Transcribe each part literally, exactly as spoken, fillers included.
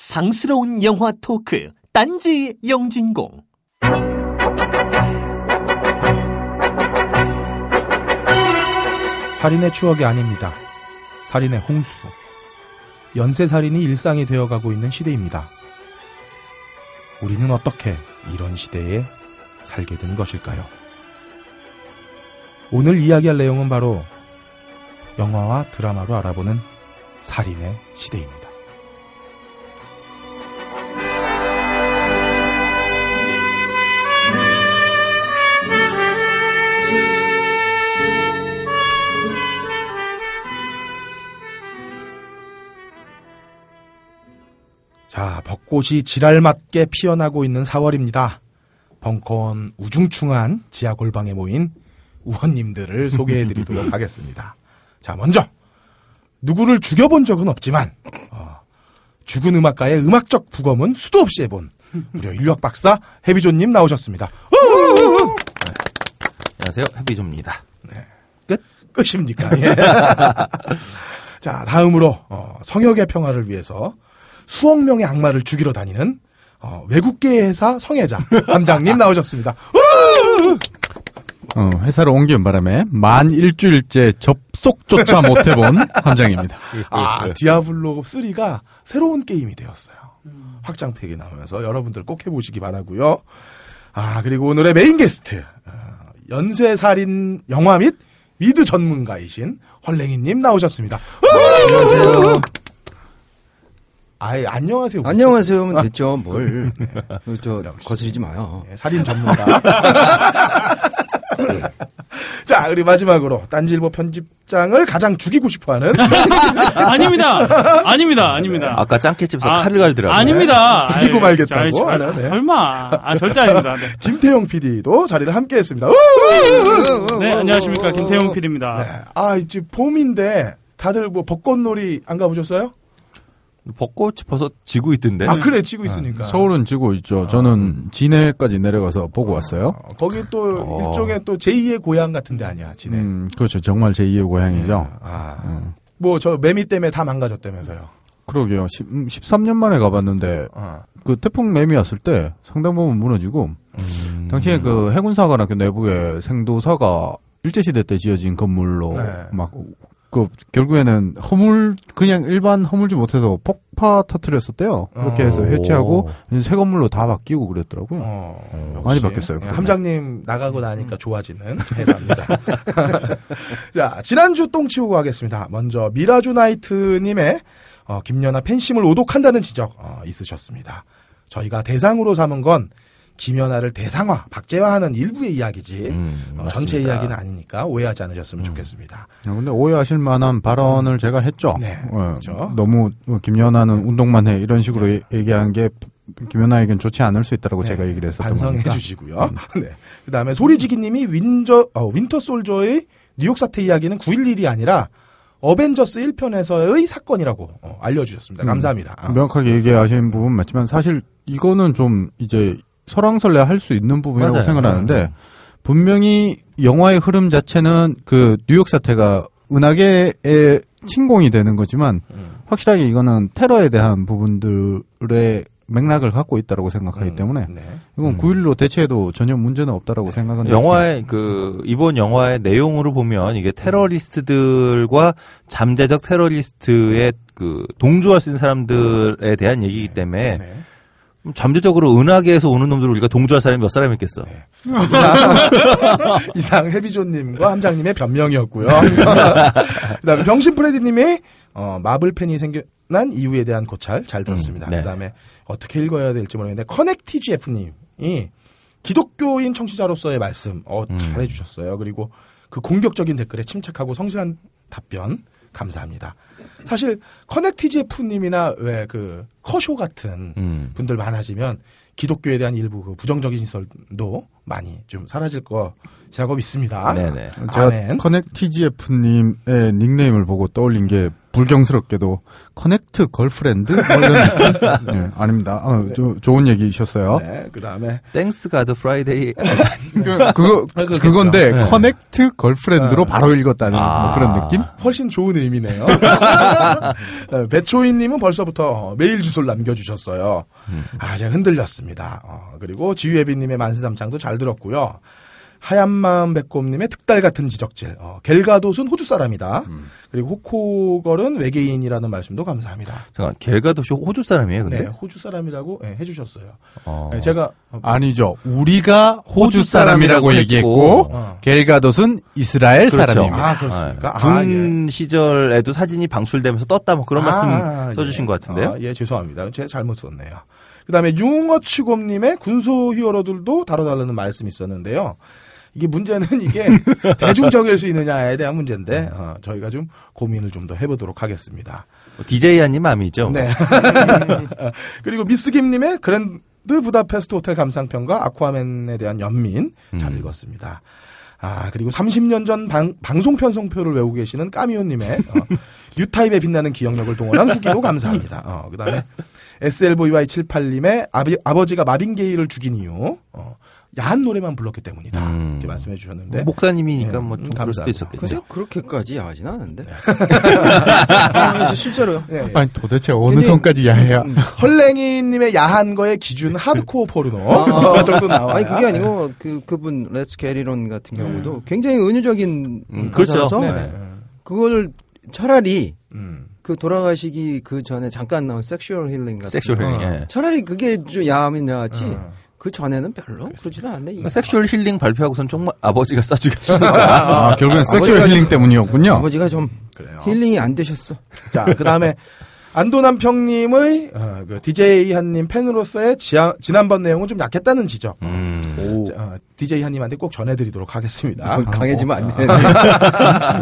상스러운 영화 토크 딴지 영진공. 살인의 추억이 아닙니다. 살인의 홍수. 연쇄살인이 일상이 되어가고 있는 시대입니다. 우리는 어떻게 이런 시대에 살게 된 것일까요? 오늘 이야기할 내용은 바로 영화와 드라마로 알아보는 살인의 시대입니다. 자, 벚꽃이 지랄맞게 피어나고 있는 사월입니다. 벙커원 우중충한 지하 골방에 모인 우원님들을 소개해드리도록 하겠습니다. 자, 먼저 누구를 죽여본 적은 없지만 어, 죽은 음악가의 음악적 부검은 수도 없이 해본 무려 인력 박사 해비조님 나오셨습니다. 네. 안녕하세요, 해비조입니다. 네. 끝? 끝입니까? 예. 자, 다음으로 어, 성역의 평화를 위해서 수억 명의 악마를 죽이러 다니는 어, 외국계 회사 성애자 함장님 나오셨습니다. 어, 회사를 옮긴 바람에 만 일주일째 접속조차 못해본 함장입니다. 아, 디아블로쓰리가 새로운 게임이 되었어요. 음. 확장팩이 나오면서 여러분들 꼭 해보시기 바라고요. 아, 그리고 오늘의 메인 게스트 어, 연쇄살인 영화 및 미드 전문가이신 헐랭이님 나오셨습니다. 안녕하세요. 아이, 안녕하세요. 안녕하세요 하면 됐죠. 뭘. 네. 저, 거스르지 마요. 네, 살인 전문가. 자, 그리고 마지막으로, 딴지일보 편집장을 가장 죽이고 싶어 하는. 아닙니다. 아닙니다. 아닙니다. 아까 짱깨집에서 아, 칼을 갈더라고요. 아닙니다. 죽이고 아이, 말겠다고. 아이, 아, 네. 설마. 아, 절대 아닙니다. 네. 김태용 피디도 자리를 함께 했습니다. 네, 안녕하십니까. 김태용 피디입니다. 네. 아, 이제 봄인데, 다들 뭐 벚꽃놀이 안 가보셨어요? 벚꽃이 벌써 지고 있던데. 아, 그래, 지고 있으니까. 네. 서울은 지고 있죠. 저는 진해까지 내려가서 보고 어, 왔어요. 거기 또 어. 일종의 또 제이의 고향 같은데 아니야, 진해. 음, 그렇죠. 정말 제이의 고향이죠. 아, 음. 뭐 저 매미 때문에 다 망가졌다면서요. 그러게요. 십삼 년 만에 가봤는데 어. 그 태풍 매미 왔을 때 상당 부분 무너지고 음. 당시에 그 해군사관학교 내부에 생도사가 일제시대 때 지어진 건물로 네. 막. 그 결국에는 허물 그냥 일반 허물지 못해서 폭파 터뜨렸었대요. 그렇게 해서 해체하고 새 건물로 다 바뀌고 그랬더라고요. 어, 많이 바뀌었어요. 예, 함장님 나가고 나니까 좋아지는 회사입니다. 자, 지난주 똥치우고 하겠습니다. 먼저 미라주나이트님의 어, 김연아 팬심을 오독한다는 지적 어, 있으셨습니다. 저희가 대상으로 삼은 건 김연아를 대상화, 박제화하는 일부의 이야기지 음, 어, 전체 이야기는 아니니까 오해하지 않으셨으면 음. 좋겠습니다. 그런데 오해하실 만한 발언을 음. 제가 했죠. 네, 네. 그렇죠. 너무 김연아는 음. 운동만 해 이런 식으로 네. 얘기한 게 김연아에겐 좋지 않을 수 있다고 네. 제가 얘기를 했었던 거니까. 반성해 주시고요. 음. 네. 그다음에 소리지기님이 윈저, 어, 윈터솔저의 뉴욕 사태 이야기는 구일일이 아니라 어벤져스 일 편에서의 사건이라고 어, 알려주셨습니다. 감사합니다. 음. 명확하게 얘기하신 부분 맞지만 사실 이거는 좀 이제 설왕설래 할 수 있는 부분이라고 맞아요. 생각하는데 분명히 영화의 흐름 자체는 그 뉴욕 사태가 은하계의 침공이 되는 거지만 음. 확실하게 이거는 테러에 대한 부분들의 맥락을 갖고 있다고 생각하기 음, 때문에 네. 이건 구일일로 대체해도 전혀 문제는 없다라고 생각하는 영화의 그 이번 영화의 내용으로 보면 이게 테러리스트들과 잠재적 테러리스트에 그 동조할 수 있는 사람들에 대한 얘기이기 때문에 네. 네. 잠재적으로 은하계에서 오는 놈들을 우리가 동조할 사람이 몇 사람 있겠어. 네. 이상, 이상 해비조님과 함장님의 변명이었고요. 그 다음에 병신프레디님이 어, 마블팬이 생겨난 이유에 대한 고찰 잘 들었습니다. 음, 네. 그 다음에 어떻게 읽어야 될지 모르겠는데 커넥티지에프님이 기독교인 청취자로서의 말씀 어, 음. 잘해주셨어요. 그리고 그 공격적인 댓글에 침착하고 성실한 답변 감사합니다. 사실 커넥티지에프님이나 왜 그 커쇼 같은 음. 분들 많아지면 기독교에 대한 일부 그 부정적인 시설도 많이 좀 사라질 것이라고 믿습니다. 네네. 제가 커넥티지에프님의 닉네임을 보고 떠올린 게 불경스럽게도 커넥트 걸프렌드? 네, 아닙니다. 아, 네. 조, 좋은 얘기셨어요. 네, 그 다음에 땡스 가드 프라이데이 그거 그건데 네. 커넥트 걸프렌드로 네. 바로 읽었다는 아~ 뭐 그런 느낌? 훨씬 좋은 의미네요. 배초인님은 벌써부터 메일 주소 박수를 남겨주셨어요. 음. 아, 제가 흔들렸습니다. 어, 그리고 지유예비님의 만세삼창도 잘 들었고요. 하얀마음 백곰님의 득달 같은 지적질. 어, 겔가돗은 호주 사람이다. 음. 그리고 호코걸은 외계인이라는 말씀도 감사합니다. 잠깐, 겔가돗이 호주 사람이에요, 근데? 네, 호주 사람이라고 네, 해주셨어요. 어. 네, 제가 아니죠. 우리가 호주, 호주 사람이라고, 사람이라고 얘기했고, 어. 겔가돗은 이스라엘 그렇죠. 사람입니다. 아, 그렇습니까? 아, 아, 군 예. 시절에도 사진이 방출되면서 떴다, 뭐 그런 아, 말씀 써주신 예. 것 같은데요? 아, 예, 죄송합니다. 제가 잘못 썼네요. 그 다음에 융어치곰님의 군소 히어로들도 다뤄달라는 말씀이 있었는데요. 이게 문제는 이게 대중적일 수 있느냐에 대한 문제인데 어, 저희가 좀 고민을 좀 더 해보도록 하겠습니다. 디제이아님 암이죠. 네. 그리고 미스김님의 그랜드 부다페스트 호텔 감상평과 아쿠아맨에 대한 연민 잘 음. 읽었습니다. 아 그리고 삼십 년 전 방, 방송 편성표를 외우고 계시는 까미오님의 어, 뉴타입에 빛나는 기억력을 동원한 후기도 감사합니다. 어, 그다음에 에스엘브이와이칠팔님의 아비, 아버지가 마빈게이를 죽인 이유. 어, 야한 노래만 불렀기 때문이다. 음. 이렇게 말씀해 주셨는데. 목사님이니까 네. 뭐 좀 그럴 수도 있었겠죠. 그죠? 그렇게까지 야하진 않은데. 아, 실제로요. 예, 예. 아니, 도대체 어느 선까지 야해야. 음, 음. 헐랭이님의 야한 거의 기준 하드코어 포르노. 아, 정도 나와요. 아니, 그게 아니고, 그, 그분, 레츠 캐리론 같은 경우도 음. 굉장히 은유적인. 음, 그렇죠. 네. 그걸 차라리, 음. 그 돌아가시기 그 전에 잠깐 나온 섹슈얼 힐링 같은 섹슈얼 힐링. 어. 예. 차라리 그게 좀 야하면 야하지. 어. 그 전에는 별로 그랬습니다. 그러지도 않네. 그러니까 섹슈얼 힐링 발표하고선 정말 아버지가 싸주겠어. 아, 결국엔 섹슈얼 힐링 좀, 때문이었군요. 아버지가 좀 그래요. 힐링이 안 되셨어. 자, 그 다음에 안도남평님의 어, 그 디제이 한님 팬으로서의 지하, 지난번 내용은 좀 약했다는 지적. 음. 자, 어, 디제이 한님한테 꼭 전해드리도록 하겠습니다. 아, 강해지면 안 되네.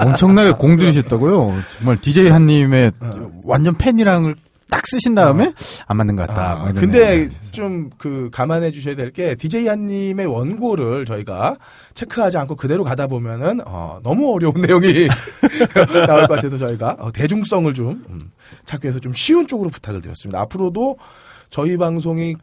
엄청나게 공들이셨다고요. 정말 디제이 한님의 어. 완전 팬이랑을 딱 쓰신 다음에, 어. 안 맞는 것 같다. 아, 근데, 좀, 그, 감안해 주셔야 될 게, 디제이 한님의 원고를 저희가 체크하지 않고 그대로 가다 보면은, 어, 너무 어려운 내용이 나올 것 같아서 저희가, 어, 대중성을 좀, 음, 찾기 위해서 좀 쉬운 쪽으로 부탁을 드렸습니다. 앞으로도 저희 방송이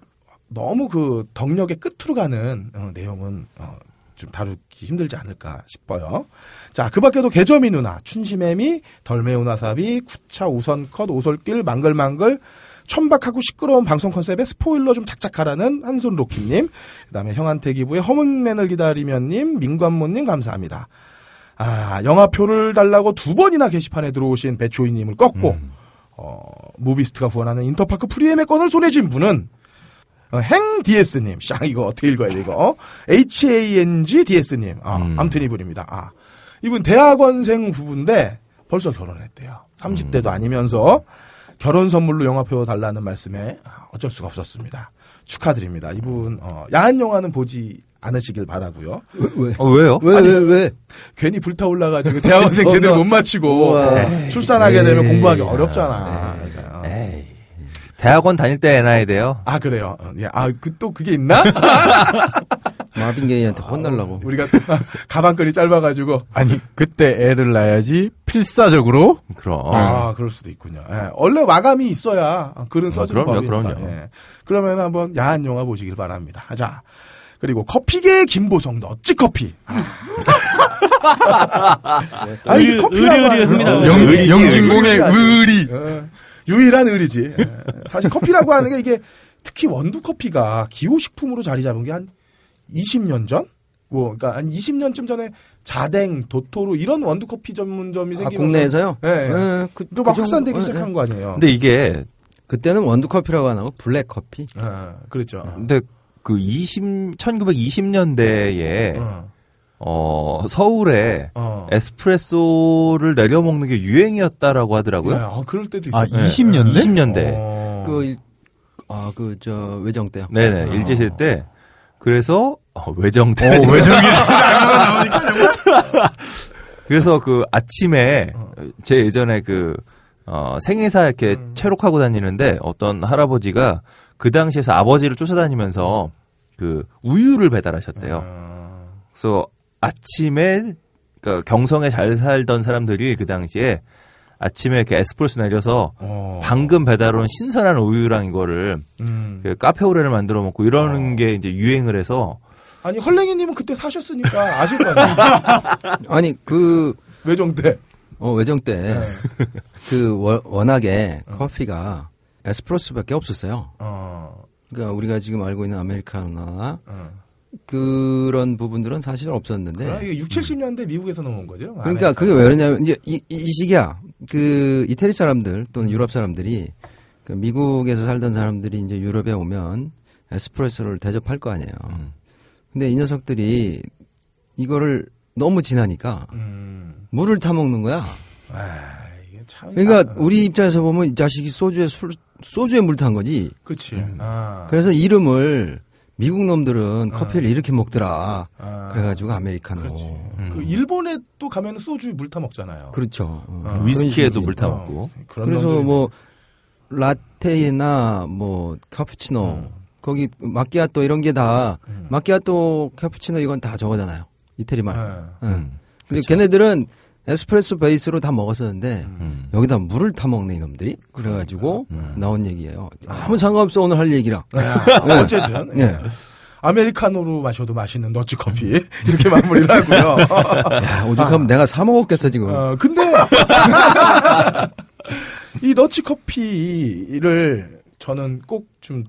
너무 그, 덕력의 끝으로 가는, 어, 내용은, 어, 좀 다루기 힘들지 않을까 싶어요. 자, 그 밖에도 개저미 누나, 춘심애미, 덜매우 나사비, 구차 우선컷, 오솔길, 망글망글, 천박하고 시끄러운 방송 컨셉에 스포일러 좀 작작하라는 한손 로키님, 그 다음에 형한테기부의 허문맨을 기다리면님, 민관모님 감사합니다. 아, 영화표를 달라고 두 번이나 게시판에 들어오신 배초이님을 꺾고, 음. 어, 무비스트가 후원하는 인터파크 프리엠의 건을 손에 쥔 분은, 행디에스님, 샹, 이거 어떻게 읽어야 돼, 이거? 에이치 에이 엔 지 디 에스님, 아, 음. 암튼 이분입니다. 아, 이분 대학원생 부부인데 벌써 결혼했대요. 삼십 대도 아니면서 결혼 선물로 영화표 달라는 말씀에 어쩔 수가 없었습니다. 축하드립니다. 이분, 어, 야한 영화는 보지 않으시길 바라고요. 왜? 어, 왜요? 왜, 아니, 왜, 왜? 괜히 불타올라가지고 대학원생 제대로 못 마치고 에이, 출산하게 에이, 되면 공부하기 에이, 어렵잖아. 에이, 그러니까. 에이. 대학원 다닐 때 해놔야 돼요. 아, 그래요? 예, 아, 그, 또 그게 있나? 마빈게이한테 혼날라고. 아, 우리가 또 가방끈이 짧아가지고. 아니, 그때 애를 낳아야지 필사적으로. 그럼. 아, 그럴 수도 있군요. 예, 원래 마감이 있어야 글은 써지는 법이니까. 그럼요, 그럼요. 예, 그러면 한번 야한 영화 보시길 바랍니다. 자, 그리고 커피계의 김보성도 어찌 커피. 아. 아, 이 커피라고. 의리, 영진공의 의리. 유일한 의리지. 사실 커피라고 하는 게 이게 특히 원두 커피가 기호식품으로 자리 잡은 게 한 이십 년 전? 뭐, 그러니까 한 이십 년쯤 전에 자댕, 도토루 이런 원두 커피 전문점이 생기면서 아, 국내에서요? 예. 네, 네. 그, 또 막 그 확산되기 정도, 시작한 네. 거 아니에요. 근데 이게 그때는 원두 커피라고 안 하고 블랙 커피. 아, 그렇죠. 근데 그 이십, 천구백이십 년대에 어. 어, 서울에 어. 에스프레소를 내려 먹는 게 유행이었다라고 하더라고요. 네, 아, 그럴 때도 있어요. 아, 이십 년대? 이십 년대. 어. 그, 아, 그, 저, 외정 때요. 네네, 어. 일제시대 때. 그래서, 어, 외정 때. 오, 외정이. 그래서 그 아침에, 제 예전에 그, 어, 생애사 이렇게 음. 체록하고 다니는데 어떤 할아버지가 그 당시에서 아버지를 쫓아다니면서 그 우유를 배달하셨대요. 음. 그래서 아침에 그러니까 경성에 잘 살던 사람들이 그 당시에 아침에 이렇게 에스프레소 내려서 오. 방금 배달 온 신선한 우유랑 이거를 음. 카페오레를 만들어 먹고 이러는 오. 게 이제 유행을 해서 아니 헐랭이님은 그때 사셨으니까 아실 거 아니에요. 아니 그 외정 때, 어 외정 때 그 네. 워낙에 어. 커피가 에스프레소밖에 없었어요. 어. 그러니까 우리가 지금 알고 있는 아메리카노나 어. 그런 부분들은 사실 없었는데. 그래? 이게 육칠십 년대 미국에서 넘어온 거죠? 그러니까 아메리카노. 그게 왜 그러냐면 이제 이, 이 시기야. 그 이태리 사람들 또는 유럽 사람들이 그 미국에서 살던 사람들이 이제 유럽에 오면 에스프레소를 대접할 거 아니에요. 음. 근데 이 녀석들이 이거를 너무 진하니까 음. 물을 타 먹는 거야. 아, 이게 참. 그러니까 나... 우리 입장에서 보면 이 자식이 소주에 술 소주에 물 탄 거지. 그렇지. 음. 아. 그래서 이름을 미국 놈들은 아. 커피를 이렇게 먹더라. 아. 그래가지고 아메리카노. 음. 그 일본에 또 가면 소주에 물 타 먹잖아요. 그렇죠. 아. 위스키에도 물 타 먹고. 어. 그래서 뭐 라테나 뭐 카푸치노. 음. 거기 마키아또 이런 게 다 음. 마키아또, 카푸치노 이건 다 저거잖아요. 이태리말. 네. 음. 근데 그쵸. 걔네들은 에스프레소 베이스로 다 먹었었는데 음. 여기다 물을 타 먹는 이놈들이 그래가지고 음. 나온 얘기예요. 아무 상관없어 오늘 할 얘기랑. 네. 어쨌든 네. 아메리카노로 마셔도 맛있는 너츠 커피 이렇게 마무리를 하고요. 야, 오죽하면 아. 내가 사 먹었겠어 지금. 어, 근데 이 너츠 커피를 저는 꼭 좀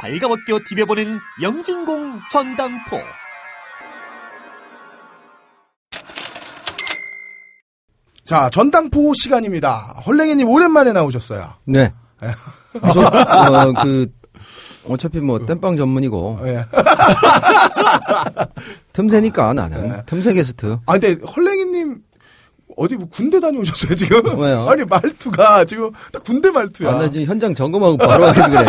발가벗겨 디벼보는 영진공 전당포. 자, 전당포 시간입니다. 헐랭이님 오랜만에 나오셨어요. 네. 저, 어, 그 어차피 뭐 땜빵 전문이고 틈새니까 나는 네. 틈새 게스트. 아 근데 헐랭이님 어디 뭐 군대 다녀오셨어요 지금? 왜요? 아니 말투가 지금 딱 군대 말투야. 아, 나 지금 현장 점검하고 바로 하게 그래.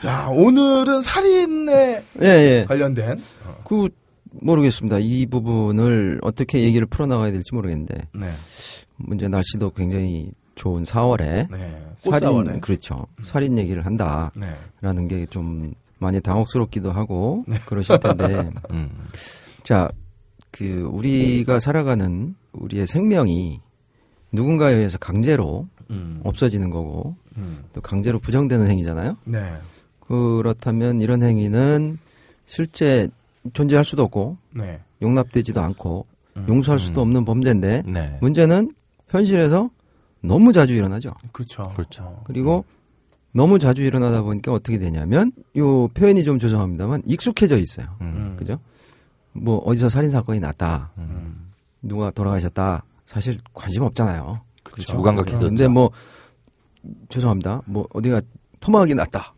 자 오늘은 살인에 예, 예. 관련된 그 모르겠습니다. 이 부분을 어떻게 얘기를 풀어나가야 될지 모르겠는데 네. 문제 날씨도 굉장히 좋은 사월에 네. 살인 그렇죠 살인 얘기를 한다라는 네. 게 좀 많이 당혹스럽기도 하고 네. 그러실 텐데 음. 자. 그 우리가 살아가는 우리의 생명이 누군가에 의해서 강제로 음. 없어지는 거고 음. 또 강제로 부정되는 행위잖아요. 네. 그렇다면 이런 행위는 실제 존재할 수도 없고 네. 용납되지도 않고 음. 용서할 수도 없는 범죄인데 네. 문제는 현실에서 너무 자주 일어나죠. 그렇죠. 그렇죠. 그리고 음. 너무 자주 일어나다 보니까 어떻게 되냐면 요 표현이 좀 죄송합니다만 익숙해져 있어요. 음. 그죠? 뭐 어디서 살인 사건이 났다, 음. 누가 돌아가셨다, 사실 관심 없잖아요. 그렇죠. 무감각해졌죠. 근데 뭐 죄송합니다. 뭐 어디가 토막이 났다,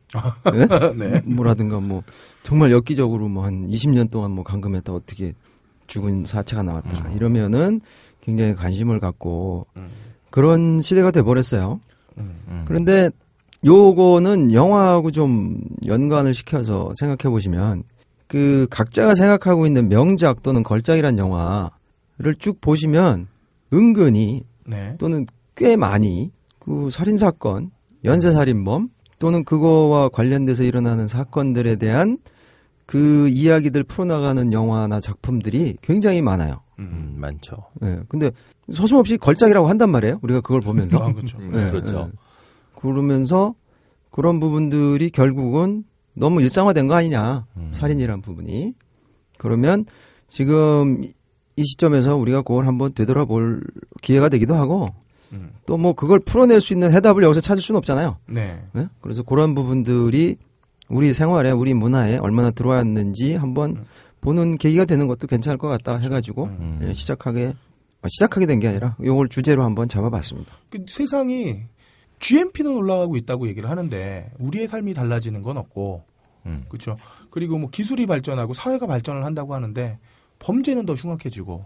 네? 네. 뭐라든가 뭐 정말 엽기적으로 뭐 한 이십 년 동안 뭐 감금했다 어떻게 죽은 사체가 나왔다 음. 이러면은 굉장히 관심을 갖고 음. 그런 시대가 돼 버렸어요. 음, 음. 그런데 요거는 영화하고 좀 연관을 시켜서 생각해 보시면. 그 각자가 생각하고 있는 명작 또는 걸작이란 영화를 쭉 보시면 은근히 네. 또는 꽤 많이 그 살인사건, 연쇄살인범 또는 그거와 관련돼서 일어나는 사건들에 대한 그 이야기들 풀어나가는 영화나 작품들이 굉장히 많아요. 음, 많죠. 네, 근데 서슴없이 걸작이라고 한단 말이에요. 우리가 그걸 보면서. 아, 그렇죠. 네, 그렇죠. 네. 그러면서 그런 부분들이 결국은 너무 일상화된 거 아니냐. 음. 살인이란 부분이. 그러면 지금 이 시점에서 우리가 그걸 한번 되돌아볼 기회가 되기도 하고 음. 또 뭐 그걸 풀어낼 수 있는 해답을 여기서 찾을 수는 없잖아요. 네. 네? 그래서 그런 부분들이 우리 생활에 우리 문화에 얼마나 들어왔는지 한번 음. 보는 계기가 되는 것도 괜찮을 것 같다 해가지고 음. 예, 시작하게 시작하게 된 게 아니라 이걸 주제로 한번 잡아봤습니다. 그 세상이 지엠피는 올라가고 있다고 얘기를 하는데 우리의 삶이 달라지는 건 없고 음. 그렇죠. 그리고 뭐 기술이 발전하고 사회가 발전을 한다고 하는데 범죄는 더 흉악해지고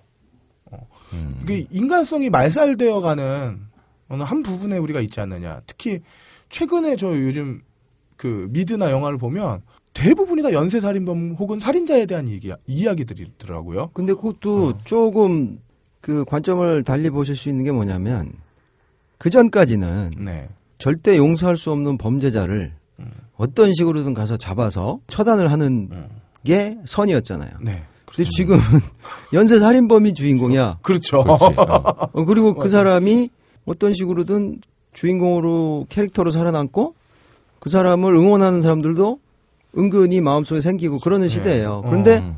어. 음. 이게 인간성이 말살되어가는 어느 한 부분에 우리가 있지 않느냐. 특히 최근에 저 요즘 그 미드나 영화를 보면 대부분이 다 연쇄살인범 혹은 살인자에 대한 얘기, 이야기들이더라고요. 근데 그것도 어. 조금 그 관점을 달리 보실 수 있는 게 뭐냐면 그 전까지는 네. 절대 용서할 수 없는 범죄자를 음. 어떤 식으로든 가서 잡아서 처단을 하는 음. 게 선이었잖아요. 네. 근데 지금은 연쇄살인범이 주인공이야. 그렇죠. 어. 그리고 그 사람이 어떤 식으로든 주인공으로 캐릭터로 살아남고 그 사람을 응원하는 사람들도 은근히 마음속에 생기고 그러는 시대예요. 그런데 어.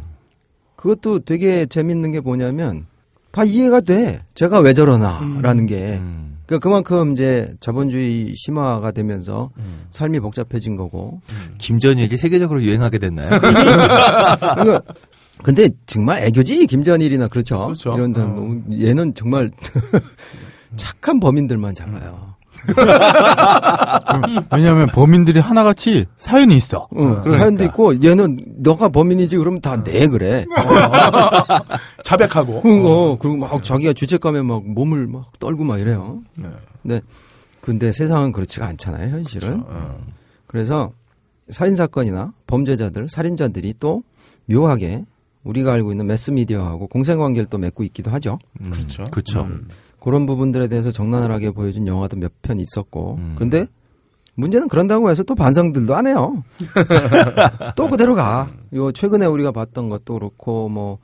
그것도 되게 재밌는 게 뭐냐면 다 이해가 돼. 제가 왜 저러나라는 음. 게. 음. 그러니까 그만큼 이제 자본주의 심화가 되면서 음. 삶이 복잡해진 거고. 음. 김전일이 세계적으로 유행하게 됐나요? 그러니까 근데 정말 애교지 김전일이나 그렇죠. 그렇죠. 이런 사람 음. 얘는 정말 착한 범인들만 잡아요. 왜냐하면 범인들이 하나같이 사연이 있어. 응, 그러니까. 사연도 있고 얘는 너가 범인이지 그러면 다 내 그래. 어. 자백하고. 응, 어. 그리고 막 자기가 죄책감에 막 몸을 막 떨고 막 이래요. 네. 근데, 근데 세상은 그렇지가 않잖아요 현실은. 그렇죠. 그래서 살인 사건이나 범죄자들, 살인자들이 또 묘하게 우리가 알고 있는 매스미디어하고 공생관계를 또 맺고 있기도 하죠. 음, 그렇죠. 그렇죠. 음. 그런 부분들에 대해서 적나라하게 보여준 영화도 몇 편 있었고 음. 그런데 문제는 그런다고 해서 또 반성들도 안 해요. 또 그대로 가. 요 최근에 우리가 봤던 것도 그렇고 뭐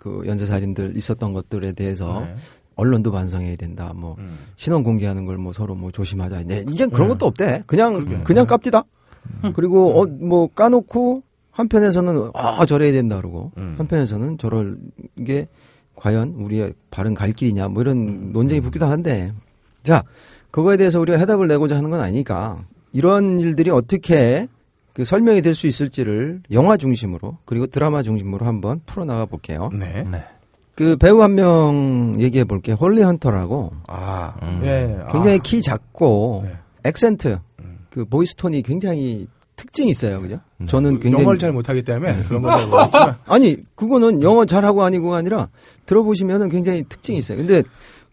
그 연쇄살인들 있었던 것들에 대해서 네. 언론도 반성해야 된다. 뭐 음. 신원 공개하는 걸 뭐 서로 뭐 조심하자. 네, 이제 그런 네. 것도 없대. 그냥 그러게. 그냥 깝디다. 음. 그리고 어, 뭐 까놓고 한편에서는 아 저래야 된다 그러고 음. 한편에서는 저럴 게 과연 우리의 바른 갈 길이냐 뭐 이런 논쟁이 붙기도 하는데 자 그거에 대해서 우리가 해답을 내고자 하는 건 아니니까 이런 일들이 어떻게 그 설명이 될 수 있을지를 영화 중심으로 그리고 드라마 중심으로 한번 풀어나가 볼게요. 네. 네. 그 배우 한 명 얘기해 볼게. 홀리 헌터라고. 아. 음. 네. 굉장히 키 작고 네. 액센트 그 보이스톤이 굉장히 특징이 있어요, 그죠? 음. 저는 굉장히 영어를 잘 못하기 때문에 네. 그런 거 모르겠지만 아니 그거는 영어 잘하고 아니고가 아니라 들어보시면은 굉장히 특징이 있어요. 근데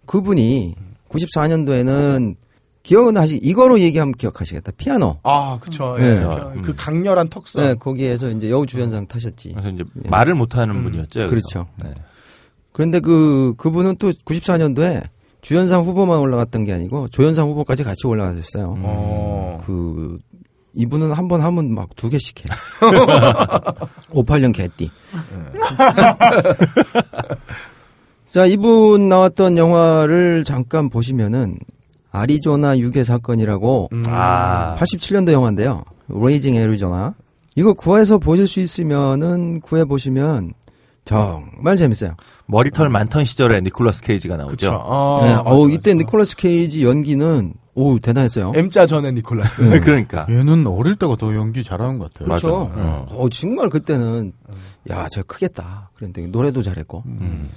그분이 구십사 년도에는 기억은 하시 이거로 얘기하면 기억하시겠다. 피아노. 아, 그렇죠. 네. 네. 그 강렬한 턱선. 네, 거기에서 이제 여우주연상 타셨지. 그래서 이제 네. 말을 못하는 음. 분이었죠. 그렇죠. 네. 그런데 그 그분은 또 구십사 년도에 주연상 후보만 올라갔던 게 아니고 조연상 후보까지 같이 올라가셨어요. 음. 그 이분은 한 번 하면 막 두 개씩 해. 오십팔 년 개띠. 자, 이분 나왔던 영화를 잠깐 보시면은, 아리조나 유괴 사건이라고, 음. 아. 팔십칠 년도 영화인데요. 레이징 애리조나. 이거 구해서 보실 수 있으면은, 구해보시면, 정말 재밌어요. 머리털 많던 시절에 니콜라스 케이지가 나오죠. 어, 네. 어, 이때 니콜라스 케이지 연기는, 오, 대단했어요. M자 전에 니콜라스. 네. 그러니까. 얘는 어릴 때가 더 연기 잘하는 것 같아요. 그렇죠. 어. 어, 정말 그때는, 야, 쟤 크겠다. 그랬는데, 노래도 잘했고. 음.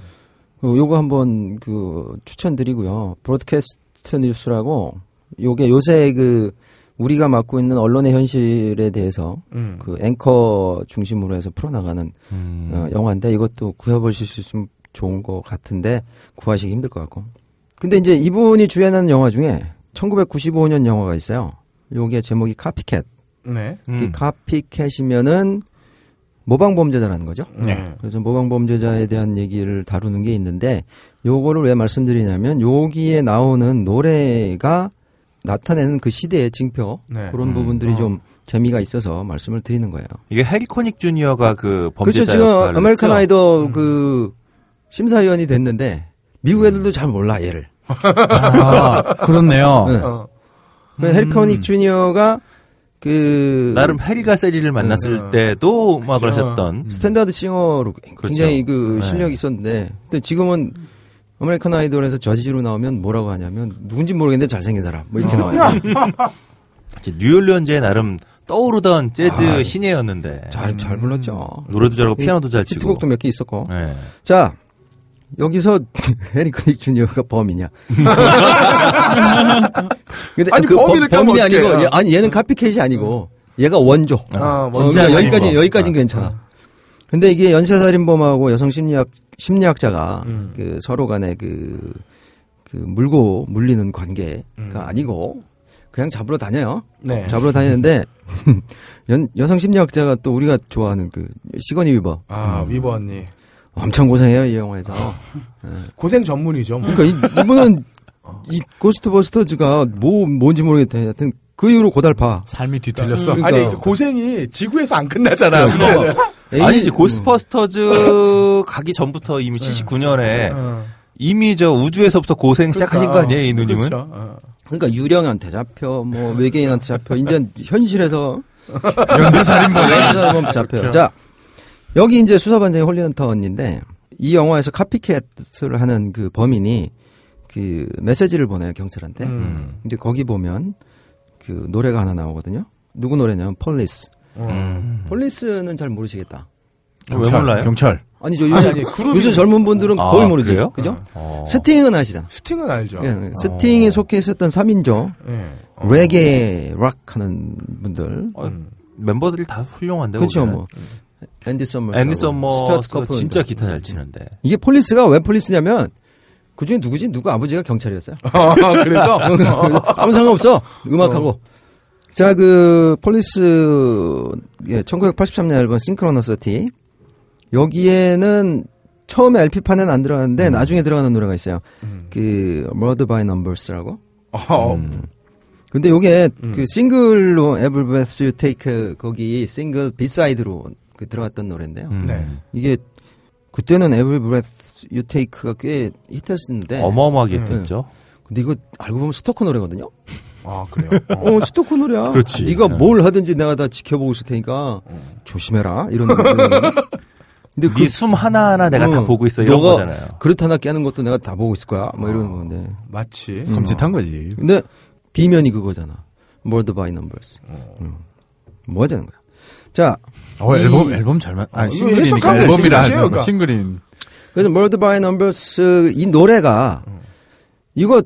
요거 한번, 그, 추천드리고요. 브로드캐스트 뉴스라고, 요게 요새 그, 우리가 맡고 있는 언론의 현실에 대해서, 음. 그, 앵커 중심으로 해서 풀어나가는, 음. 어, 영화인데, 이것도 구해보실 수 있으면 좋은 것 같은데, 구하시기 힘들 것 같고. 근데 이제 이분이 주연하는 영화 중에, 천구백구십오 년 영화가 있어요. 요게 제목이 카피캣. 네. 음. 카피캣이면은 모방범죄자라는 거죠. 네. 그래서 모방범죄자에 대한 얘기를 다루는 게 있는데 요거를 왜 말씀드리냐면 여기에 나오는 노래가 나타내는 그 시대의 징표 네. 그런 음. 부분들이 어. 좀 재미가 있어서 말씀을 드리는 거예요. 이게 해리 코닉 주니어가 그 범죄자 그렇죠. 지금 아메리칸 아이돌 음. 그 심사위원이 됐는데 미국 애들도 음. 잘 몰라 얘를. 아, 그렇네요. 네. 어. 음. 해리 코닉 주니어가 그 나름 해리가 세리를 만났을 네. 때도 음악을 그렇죠. 하셨던 음. 스탠다드 싱어로 굉장히 그렇죠. 그 실력이 네. 있었는데 근데 지금은 아메리칸 아이돌에서 저지로 나오면 뭐라고 하냐면 누군지 모르겠는데 잘생긴 사람 뭐 이렇게 어. 나와요. 뉴올리언즈의 나름 떠오르던 재즈 아, 신예였는데. 잘, 잘 불렀죠. 음. 노래도 잘하고 피아노도 잘 치고. 히트곡도 몇 개 있었고. 네. 자, 여기서 해리 크닉 주니어가 범이냐. 근데 아니, 그 범인을 범, 범이 아니고, 얘, 아니, 얘는 카피캣이 아니고, 얘가 원조. 아, 진짜 원조. 여기까지, 여기까지는 아, 괜찮아. 아. 근데 이게 연쇄살인범하고 여성 심리학, 심리학자가 음. 그 서로 간에 그, 그 물고 물리는 관계가 음. 아니고, 그냥 잡으러 다녀요. 네. 잡으러 다니는데 연, 여성 심리학자가 또 우리가 좋아하는 그 시거니 위버. 아 음. 위버 언니. 엄청 고생해요 이 영화에서. 네. 고생 전문이죠. 뭐. 그러니까 이, 이분은 이 고스트버스터즈가 뭐 뭔지 모르겠다. 하여튼 그 이후로 고달파. 삶이 뒤틀렸어. 그러니까. 아니 고생이 지구에서 안 끝나잖아. 아니지 고스트버스터즈 가기 전부터 이미 칠십구 년에 어. 이미 저 우주에서부터 고생 시작하신 그러니까. 거 아니에요 이 누님은? 그렇죠. 어. 그러니까 유령한테 잡혀, 뭐 외계인한테 잡혀, 이제 현실에서 연쇄살인범, 연쇄살인범 잡혀. 자, 여기 이제 수사반장이 홀리헌터 언니인데 이 영화에서 카피캣을 하는 그 범인이 그 메시지를 보내요 경찰한테. 음. 근데 거기 보면 그 노래가 하나 나오거든요. 누구 노래냐면 폴리스. 음. 폴리스는 잘 모르시겠다. 경찰. 왜 몰라요? 경찰. 아니죠. 요새, 아니, 그룹이... 요새 젊은 분들은 아, 거의 모르죠. 그래요? 그죠? 어. 스팅은 아시잖아. 스팅은 알죠. 예, 어. 스팅에 속해 있었던 삼인조, 예. 어. 레게, 락 하는 분들. 어, 음. 멤버들이 다 훌륭한데. 그렇죠. 뭐. 앤디 서머스. 앤디 서머스가 진짜 기타 잘 치는데. 이게 폴리스가 왜 폴리스냐면, 그 중에 누구지? 누구 아버지가 경찰이었어요. 아, 그래서? 아무 상관없어. 음악하고. 어. 자, 그, 폴리스, 예, 천구백팔십삼 년 앨범 싱크로너서티. 여기에는 처음에 엘피판에는 안 들어갔는데 음. 나중에 들어가는 노래가 있어요. 음. 그 Murder by Numbers라고. 어. 음. 근데 요게 음. 그 싱글로 Every Breath You Take 거기 싱글 비사이드로 그 들어갔던 노래인데요. 음. 네. 이게 그때는 Every Breath You Take가 꽤 히트했었는데 어마어마하게 히트했죠. 음. 근데 이거 알고 보면 스토커 노래거든요. 아 그래요? 어, 어 스토커 노래야. 그렇지. 네가 뭘 하든지 내가 다 지켜보고 있을 테니까 음. 조심해라 이런 노래. 근데 그 숨 하나하나 내가 어, 다 보고 있어 이런 거잖아요. 그릇 하나 깨는 것도 내가 다 보고 있을 거야. 뭐 이러는 건데. 마치 섬찟한 음. 거지. 근데 비면이 그거잖아. Murder by Numbers. 어. 음. 뭐 하자는 거야. 자, 어, 이, 앨범 앨범 잘만. 아 싱글이니까 앨범이라 하죠. 싱글인. 그래서 Murder by Numbers 이 노래가 음. 이거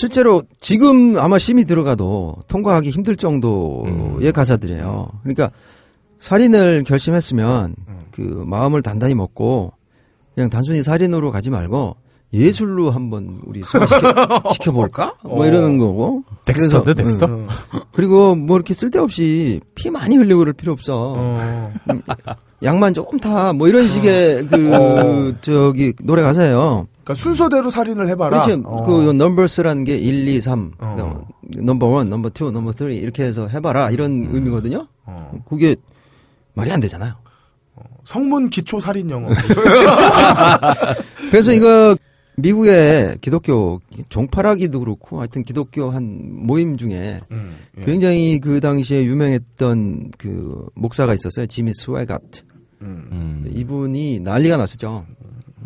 실제로 지금 아마 심의 들어가도 통과하기 힘들 정도의 음. 가사들이에요. 그러니까. 살인을 결심했으면 음. 그 마음을 단단히 먹고 그냥 단순히 살인으로 가지 말고 예술로 한번 우리 소화시켜 시켜볼까? 뭐 이러는 거고. 덱스터인데 덱스터? 음. 그리고 뭐 이렇게 쓸데없이 피 많이 흘리고 그럴 필요 없어. 어. 약만 조금 타. 뭐 이런 식의 어. 그 어. 저기 노래 가사예요. 그러니까 순서대로 살인을 해봐라. 그렇죠. 어. 그 넘버스라는 게 일, 이, 삼. 어. 넘버 일, 넘버 이, 넘버 삼 이렇게 해서 해봐라 이런 음. 의미거든요. 어. 그게 말이 안 되잖아요. 성문 기초 살인 영어. 그래서 이거 미국의 기독교 종파라기도 그렇고 하여튼 기독교 한 모임 중에 음, 예. 굉장히 그 당시에 유명했던 그 목사가 있었어요. 지미 스웨가트. 음, 음. 이분이 난리가 났었죠.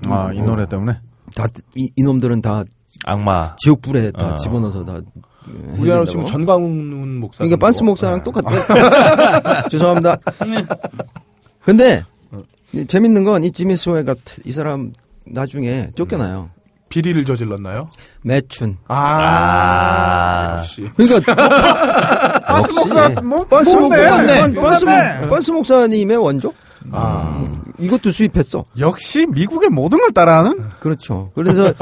아, 이 노래 때문에? 다 이 이놈들은 다 악마. 지옥불에 다 어. 집어넣어서 다 우리나라 지금 전광훈 목사. 그러니까 빤스 목사랑 아. 똑같아. 죄송합니다. 근데 재밌는 건 이 지미 스웨가트 이 사람 나중에 쫓겨나요. 비리를 저질렀나요? 매춘. 아. 아~ 역시. 그러니까 빤스 목사 뭐 빤스 목사 빤스 목사님의 원조? 아. 이것도 수입했어. 역시 미국의 모든 걸 따라하는? 그렇죠. 그래서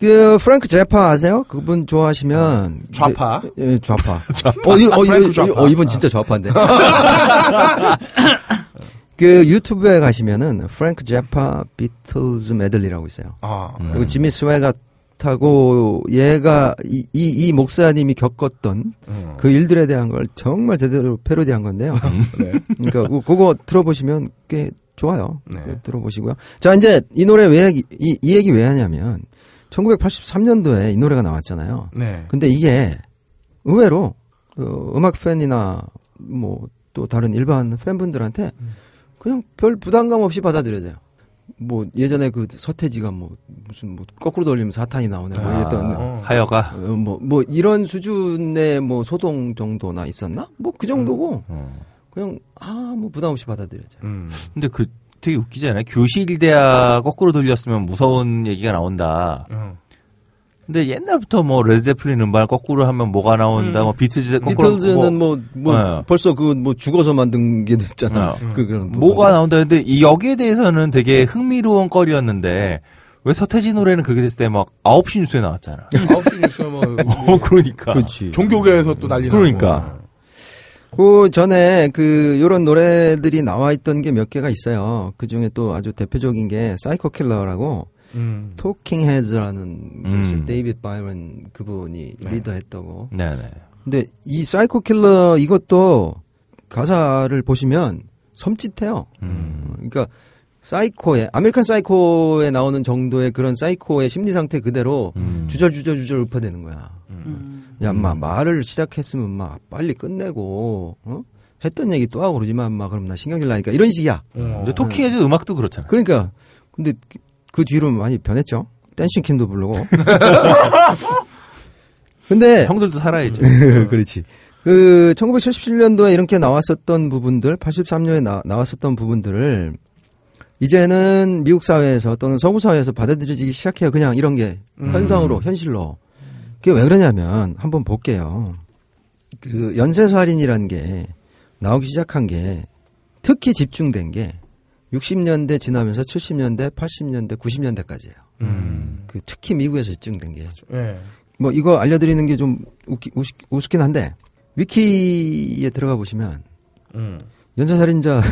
그 프랭크 제파 아세요? 그분 좋아하시면 좌파. 예, 좌파. 좌파. 어, 이, 어, 이, 좌파. 어, 이분 진짜 좌파인데. 그 유튜브에 가시면은 프랭크 제파 비틀즈 메들리라고 있어요. 아, 음. 그리고 지미 스웨가트하고 얘가 이, 이, 이 목사님이 겪었던 음. 그 일들에 대한 걸 정말 제대로 패러디한 건데요. 네. 그러니까 그거 들어보시면 꽤 좋아요. 네. 들어보시고요. 자, 이제 이 노래 왜 이 이 얘기 왜 하냐면 천구백팔십삼 년도에 이 노래가 나왔잖아요. 네. 근데 이게 의외로 그 음악 팬이나 뭐 또 다른 일반 팬분들한테 그냥 별 부담감 없이 받아들여져요. 뭐 예전에 그 서태지가 뭐 무슨 뭐 거꾸로 돌리면 사탄이 나오네 뭐 이랬던 아, 하여가 뭐뭐 뭐 이런 수준의 뭐 소동 정도나 있었나? 뭐 그 정도고 음, 음. 그냥 아 뭐 부담 없이 받아들여져. 음. 근데 그 되게 웃기지 않아요? 교실대학 거꾸로 돌렸으면 무서운 얘기가 나온다. 음. 근데 옛날부터 뭐 레드제플린 음반 거꾸로 하면 뭐가 나온다. 음. 뭐 비트즈 거꾸로 비틀즈는 뭐, 뭐, 뭐 네. 벌써 그 뭐 죽어서 만든 게 됐잖아. 네. 그 그런 뭐가 나온다. 근데 이 여기에 대해서는 되게 흥미로운 거리였는데 왜 서태지 노래는 그렇게 됐을 때 막 아홉 시 뉴스에 나왔잖아. 아홉 시 뉴스에 막 어, 그러니까. 그렇지. 종교계에서 또 난리 나고. 그러니까. 그 전에 그 요런 노래들이 나와 있던 게 몇 개가 있어요. 그중에 또 아주 대표적인 게 사이코 킬러라고 음. 토킹 헤즈라는 음. 데이빗 바이런 그분이 네. 리더했다고. 네, 네. 근데 이 사이코 킬러 이것도 가사를 보시면 섬찟해요. 음. 그러니까 사이코의 아메리칸 사이코에 나오는 정도의 그런 사이코의 심리 상태 그대로 음. 주저주저주저 읊어대는 거야. 음. 야, 막 음. 말을 시작했으면 막 빨리 끝내고. 어? 했던 얘기 또 하고 그러지만 막 그럼 나 신경질 나니까 이런 식이야. 음. 근데 토킹 헤즈 음악도 그렇잖아. 그러니까 근데. 그 뒤로 많이 변했죠. 댄싱퀸도 부르고. 근데. 형들도 살아야죠. 그렇지. 그, 천구백칠십칠 년도에 이렇게 나왔었던 부분들, 팔십삼 년에 나, 나왔었던 부분들을, 이제는 미국 사회에서 또는 서구 사회에서 받아들여지기 시작해요. 그냥 이런 게. 음. 현상으로, 현실로. 그게 왜 그러냐면, 한번 볼게요. 그, 연쇄살인이라는 게, 나오기 시작한 게, 특히 집중된 게, 육십 년대 지나면서 칠십 년대, 팔십 년대, 구십 년대까지예요. 음. 그 특히 미국에서 입증된 게. 네. 뭐 이거 알려드리는 게 좀 우습긴 한데 위키에 들어가 보시면 음. 연쇄살인자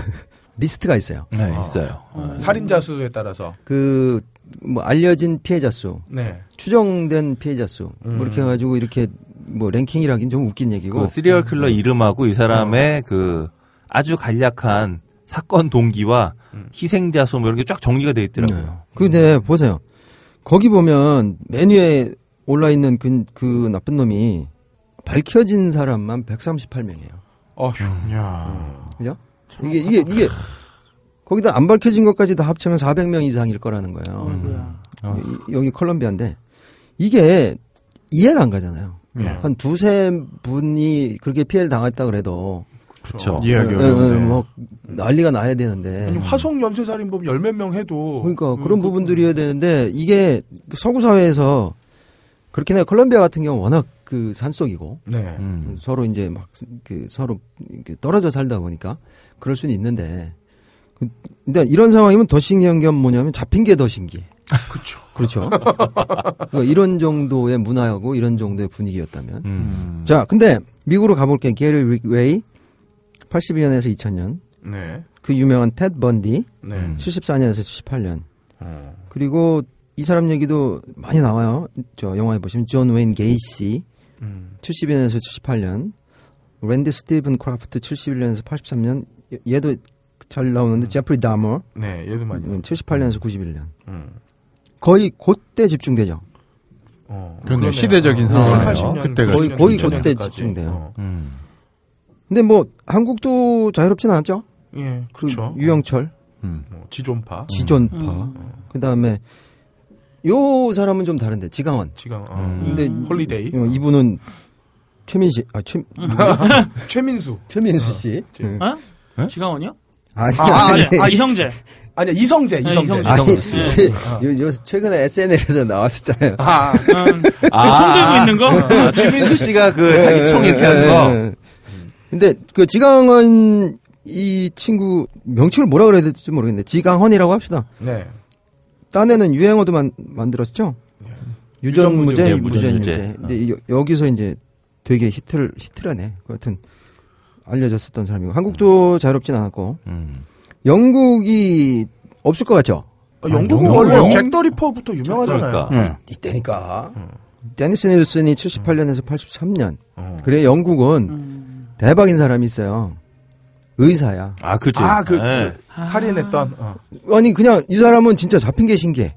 리스트가 있어요. 네, 아. 있어요. 아. 살인자 수에 따라서 그 뭐 알려진 피해자 수, 네. 추정된 피해자 수, 음. 뭐 이렇게 해가지고 이렇게 뭐 랭킹이라긴 좀 웃긴 얘기고. 그 시리얼 킬러 이름하고 이 사람의 어. 그 아주 간략한 사건 동기와 희생자 수 뭐 이렇게 쫙 정리가 되어 있더라고요. 네. 근데 보세요. 거기 보면 맨 위에 올라 있는 그, 그 나쁜 놈이 밝혀진 사람만 백삼십팔 명이에요. 어휴, 야, 그죠? 이게 이게 이게 거기다 안 밝혀진 것까지 다 합치면 사백 명 이상일 거라는 거예요. 음. 어. 이, 여기 콜롬비아인데 이게 이해가 안 가잖아요. 네. 한 두세 분이 그렇게 피해를 당했다 그래도. 그렇죠. 이해하기 어려운데. 막 난리가 나야 되는데. 아니, 화성 연쇄살인범 열몇 명 해도. 그러니까 그런 음, 부분들이어야 되는데 이게 서구 사회에서 그렇게 나 콜롬비아 같은 경우 워낙 그 산속이고 네. 음. 서로 이제 막 그 서로 떨어져 살다 보니까 그럴 수는 있는데. 근데 이런 상황이면 더 신기한 게 뭐냐면 잡힌 게 더 신기해. 그렇죠. 그렇죠. 그러니까 이런 정도의 문화하고 이런 정도의 분위기였다면. 음. 자, 근데 미국으로 가볼게. 게리 웨이. 팔십이 년에서 이천 년. 네. 그 유명한 테드 번디. 네. 칠십사 년에서 칠십팔 년. 아. 그리고 이 사람 얘기도 많이 나와요. 저 영화에 보시면 존 웨인 게이시. 음. 칠십 년에서 칠십팔 년. 랜디 스티븐 크라프트 칠십일 년에서 팔십삼 년. 얘도 잘 나오는데 음. 제프리 다머. 네, 얘도 많이. 칠십팔 년에서 구십일 년. 음. 거의 그때 집중되죠. 어. 그런데 시대적인 상황이에요. 어. 그때가 거의 거의 그때 집중돼요. 어. 음. 근데 뭐 한국도 자유롭진 않았죠. 예, 그렇죠. 그 유영철, 음. 지존파, 지존파. 음. 그 다음에 요 사람은 좀 다른데 지강원. 지강원. 음. 근데 홀리데이. 이분은 최민식, 아 최, 최민수, 최민수 씨. 어? 어? 네? 지강원이요? 아니, 아, 아니, 아니, 아 이성재. 아니야 이성재, 이성재. 네, 이성재. 이성재. 아니, 요, 요 최근에 에스엔엘에서 나왔었잖아요. 아, 음. 아. 총 들고 있는 거? 아, 최민수 씨가 그 네, 자기 총 이렇게 하는 거. 네, 네. 근데, 그, 지강헌, 이 친구, 명칭을 뭐라 그래야 될지 모르겠는데, 지강헌이라고 합시다. 네. 딴에는 유행어도 만, 만들었죠? 네. 유전무죄, 유전무죄. 유전무죄. 근데 어. 여기서 이제 되게 히트를, 히트를 하네. 하여튼, 알려졌었던 사람이고. 한국도 음. 자유롭진 않았고. 음. 영국이 없을 것 같죠? 아, 영국은 아, 원래 잭 더 리퍼부터 유명하잖아요. 응. 이때니까. 응. 데니스 닐슨이 칠십팔 년에서 팔십삼 년. 응. 그래, 영국은, 응. 대박인 사람이 있어요. 의사야. 아, 그치. 아, 그, 네. 살인했던. 어. 아니, 그냥 이 사람은 진짜 잡힌 게 신기해.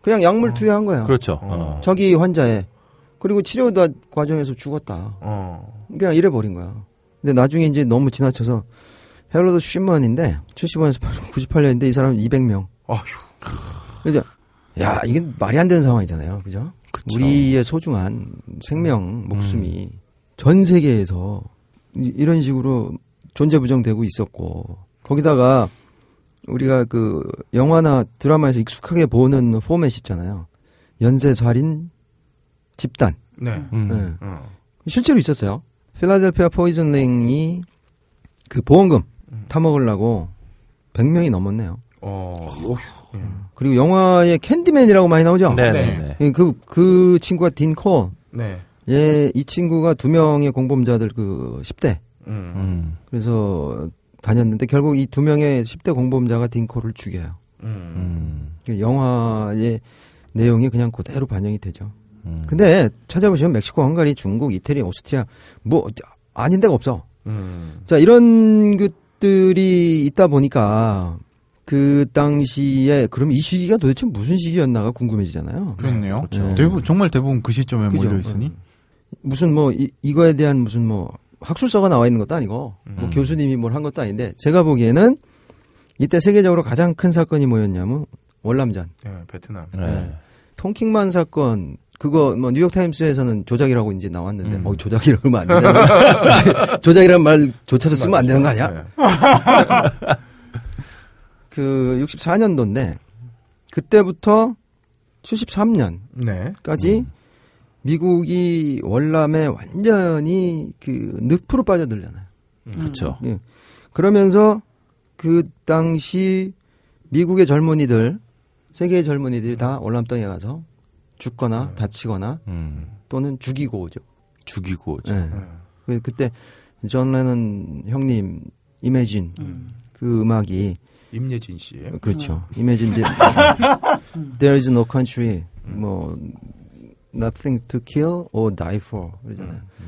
그냥 약물 어. 투여한 거예요. 그렇죠. 어. 저기 환자에. 그리고 치료 과정에서 죽었다. 어. 그냥 이래버린 거야. 근데 나중에 이제 너무 지나쳐서, 헤럴드 쉬먼인데, 칠십 년에서 구십팔 년인데, 이 사람은 이백 명. 아휴. 그죠? 야, 이게 말이 안 되는 상황이잖아요. 그죠? 그쵸. 우리의 소중한 생명, 목숨이 음. 전 세계에서 이, 이런 식으로 존재 부정되고 있었고, 거기다가 우리가 그 영화나 드라마에서 익숙하게 보는 포맷 있잖아요. 연쇄 살인 집단. 네. 음. 네. 음. 실제로 있었어요. 필라델피아 포이즌링이 그 보험금 타먹으려고 백 명이 넘었네요. 어. 음. 그리고 영화에 캔디맨이라고 많이 나오죠? 네. 그, 그 친구가 딘 콜. 네. 예, 이 친구가 두 명의 공범자들 그 십 대. 음. 음. 그래서 다녔는데 결국 이 두 명의 십 대 공범자가 딘 콜을 죽여요. 음. 음. 영화의 내용이 그냥 그대로 반영이 되죠. 음. 근데 찾아보시면 멕시코, 헝가리, 중국, 이태리, 오스트리아, 뭐, 아닌 데가 없어. 음. 자, 이런 것들이 있다 보니까 그 당시에 그럼 이 시기가 도대체 무슨 시기였나가 궁금해지잖아요. 그렇네요. 그렇죠. 네. 대부분, 정말 대부분 그 시점에 그죠? 몰려있으니. 무슨 뭐 이, 이거에 대한 무슨 뭐 학술서가 나와 있는 것도 아니고 음. 뭐 교수님이 뭘 한 것도 아닌데 제가 보기에는 이때 세계적으로 가장 큰 사건이 뭐였냐면 월남전. 네, 베트남. 네. 네. 통킹만 사건. 그거 뭐 뉴욕타임스에서는 조작이라고 이제 나왔는데 음. 어 조작이라고 하면 안 되잖아요. 조작이란 말조차도 쓰면 안 되는 거 아니야? 그 육십사 년도인데 그때부터 칠십삼 년까지 네. 음. 미국이 월남에 완전히 그 늪으로 빠져들잖아요. 음. 그렇죠. 예. 그러면서 그 당시 미국의 젊은이들, 세계의 젊은이들이 다 월남 땅에 가서 죽거나 네. 다치거나 음. 또는 죽이고 오죠. 죽이고 오죠. 네. 네. 그때 존 레넌 형님 이매진 음. 그 음악이 임예진 씨예요. 그렇죠. 음. Imagine there is no country, 음. 뭐 nothing to kill or die for 그러잖아요. 음.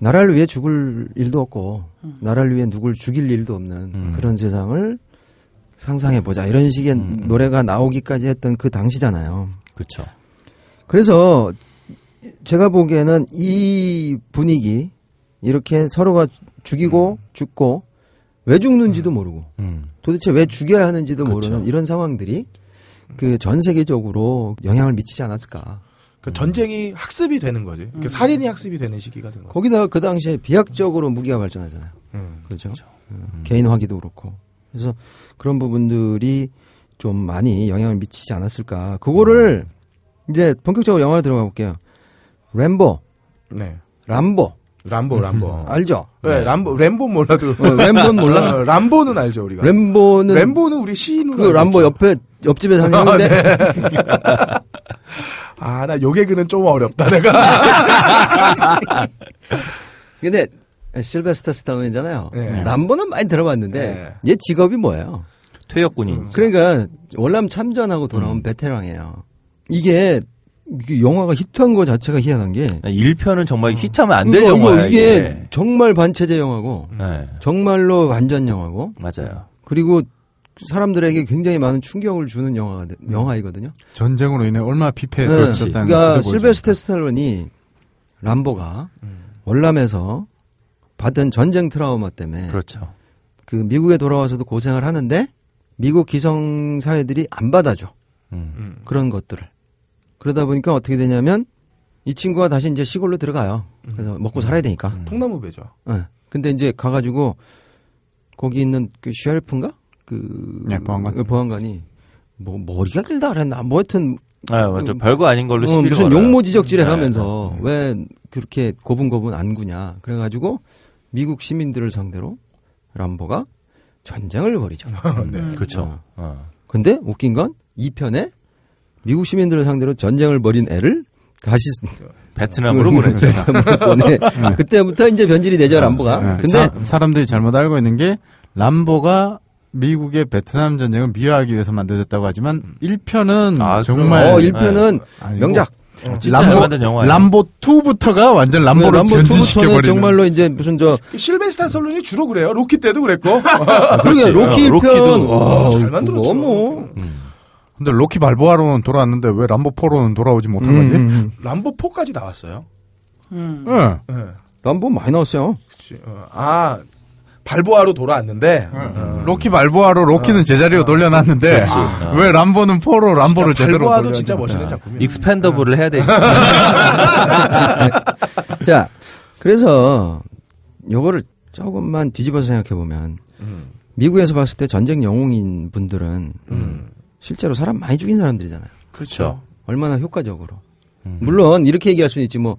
나라를 위해 죽을 일도 없고 음. 나라를 위해 누굴 죽일 일도 없는 음. 그런 세상을 상상해보자 이런 식의 음. 노래가 나오기까지 했던 그 당시잖아요. 그렇죠. 그래서 제가 보기에는 이 분위기 이렇게 서로가 죽이고 음. 죽고 왜 죽는지도 음. 모르고 음. 도대체 왜 죽여야 하는지도 그렇죠. 모르는 이런 상황들이 그 전 세계적으로 영향을 미치지 않았을까. 그 전쟁이 음. 학습이 되는 거지. 음. 그 살인이 학습이 되는 시기가 된 거죠. 거기다가 그 당시에 비약적으로 무기가 발전하잖아요. 음. 그렇죠. 그렇죠. 음. 개인화기도 그렇고. 그래서 그런 부분들이 좀 많이 영향을 미치지 않았을까. 그거를 음. 이제 본격적으로 영화로 들어가 볼게요. 램보. 네. 람보. 람보, 람보. 알죠? 네, 람보, 램보 몰라도. 어, 램보는 몰라? 어, 람보는 알죠, 우리가. 램보는. 램보는 우리 시인으로. 그 람보 옆에, 옆집에 사는 형인데. 네. 아, 나 요 개그는 좀 어렵다, 내가. 근데, 실베스터 스탈론이잖아요. 네. 람보는 많이 들어봤는데, 네. 얘 직업이 뭐예요? 퇴역군인. 음. 그러니까, 월남 참전하고 돌아온 음. 베테랑이에요. 이게, 이게 영화가 히트한 거 자체가 희한한 게 일 편은 정말 어. 히트하면 안 될 영화예요. 이게, 이게 정말 반체제 영화고 네. 정말로 완전 영화고 맞아요. 그리고 사람들에게 굉장히 많은 충격을 주는 영화가 음. 영화이거든요. 전쟁으로 인해 얼마나 피폐해졌다는 네. 그러니까 실베스터 스탈론이 람보가 음. 월남에서 받은 전쟁 트라우마 때문에 그렇죠. 그 미국에 돌아와서도 고생을 하는데 미국 기성 사회들이 안 받아줘. 음. 그런 것들을 그러다 보니까 어떻게 되냐면 이 친구가 다시 이제 시골로 들어가요. 그래서 먹고 살아야 되니까. 음. 통나무 배죠. 네. 근데 이제 가가지고 거기 있는 그 셰리프인가? 그 네, 보안관. 보안관이 뭐 머리가 길다 그랬나? 뭐 하여튼 아, 맞죠. 별거 아닌 걸로 시비를 어, 무슨 걸어요. 용모지적질을 네, 하면서 네. 왜 그렇게 고분고분 안 구냐? 그래가지고 미국 시민들을 상대로 람보가 전쟁을 벌이죠. 네. 음. 그렇죠. 어. 어. 근데 웃긴 건 이 편에 미국 시민들을 상대로 전쟁을 벌인 애를 다시 베트남으로 보냈죠. 그때부터 이제 변질이 되죠, 람보가. 근데 사, 사람들이 잘못 알고 있는 게 람보가 미국의 베트남 전쟁을 미화하기 위해서 만들어졌다고 하지만 일 편은 아, 정말 어, 일 편은 네. 명작. 어, 람보, 람보 이부터가 완전 람보로 네, 변질시켜버리는. 정말로 이제 무슨 저 실베스터 스탈론이 주로 그래요. 로키 때도 그랬고. 아, 그러게 로키 일 편 잘 만들었죠. 너무. 근데 로키 발보아로는 돌아왔는데 왜 람보포로는 돌아오지 못한 거지? 음. 람보포까지 나왔어요? 음. 네. 네. 람보 많이 나왔어요. 그치. 어. 아, 발보아로 돌아왔는데 응. 어. 로키 발보아로 로키는 어. 제자리로 어. 돌려놨는데 아. 왜 람보는 포로 람보를 제대로 돌려. 발보아도 진짜 멋있는 작품이야. 익스펜더블을 해야 되니까. 자, 그래서 요거를 조금만 뒤집어서 생각해 보면 음. 미국에서 봤을 때 전쟁 영웅인 분들은 음. 실제로 사람 많이 죽인 사람들이잖아요. 그렇죠. 얼마나 효과적으로. 음. 물론 이렇게 얘기할 수는 있지 뭐.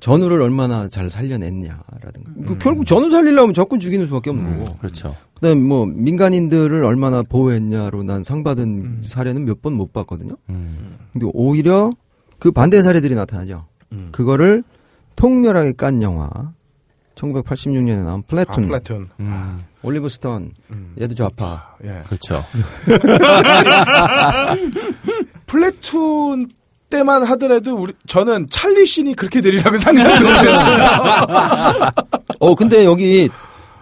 전우를 얼마나 잘 살려냈냐라든가. 음. 결국 전우 살리려면 적군 죽이는 수밖에 없는 음, 거고. 그렇죠. 그다음에 뭐 민간인들을 얼마나 보호했냐로 난 상받은 음. 사례는 몇 번 못 봤거든요. 음. 근데 오히려 그 반대의 사례들이 나타나죠. 음. 그거를 통렬하게 깐 영화 천구백팔십육 년에 나온 플래툰. 아, 플래툰. 음. 올리버 스톤. 음. 얘도 좌파. 예. 그렇죠. 플래툰 때만 하더라도 우리 저는 찰리 씬이 그렇게 되리라고 상상도 못했어요. 어 근데 여기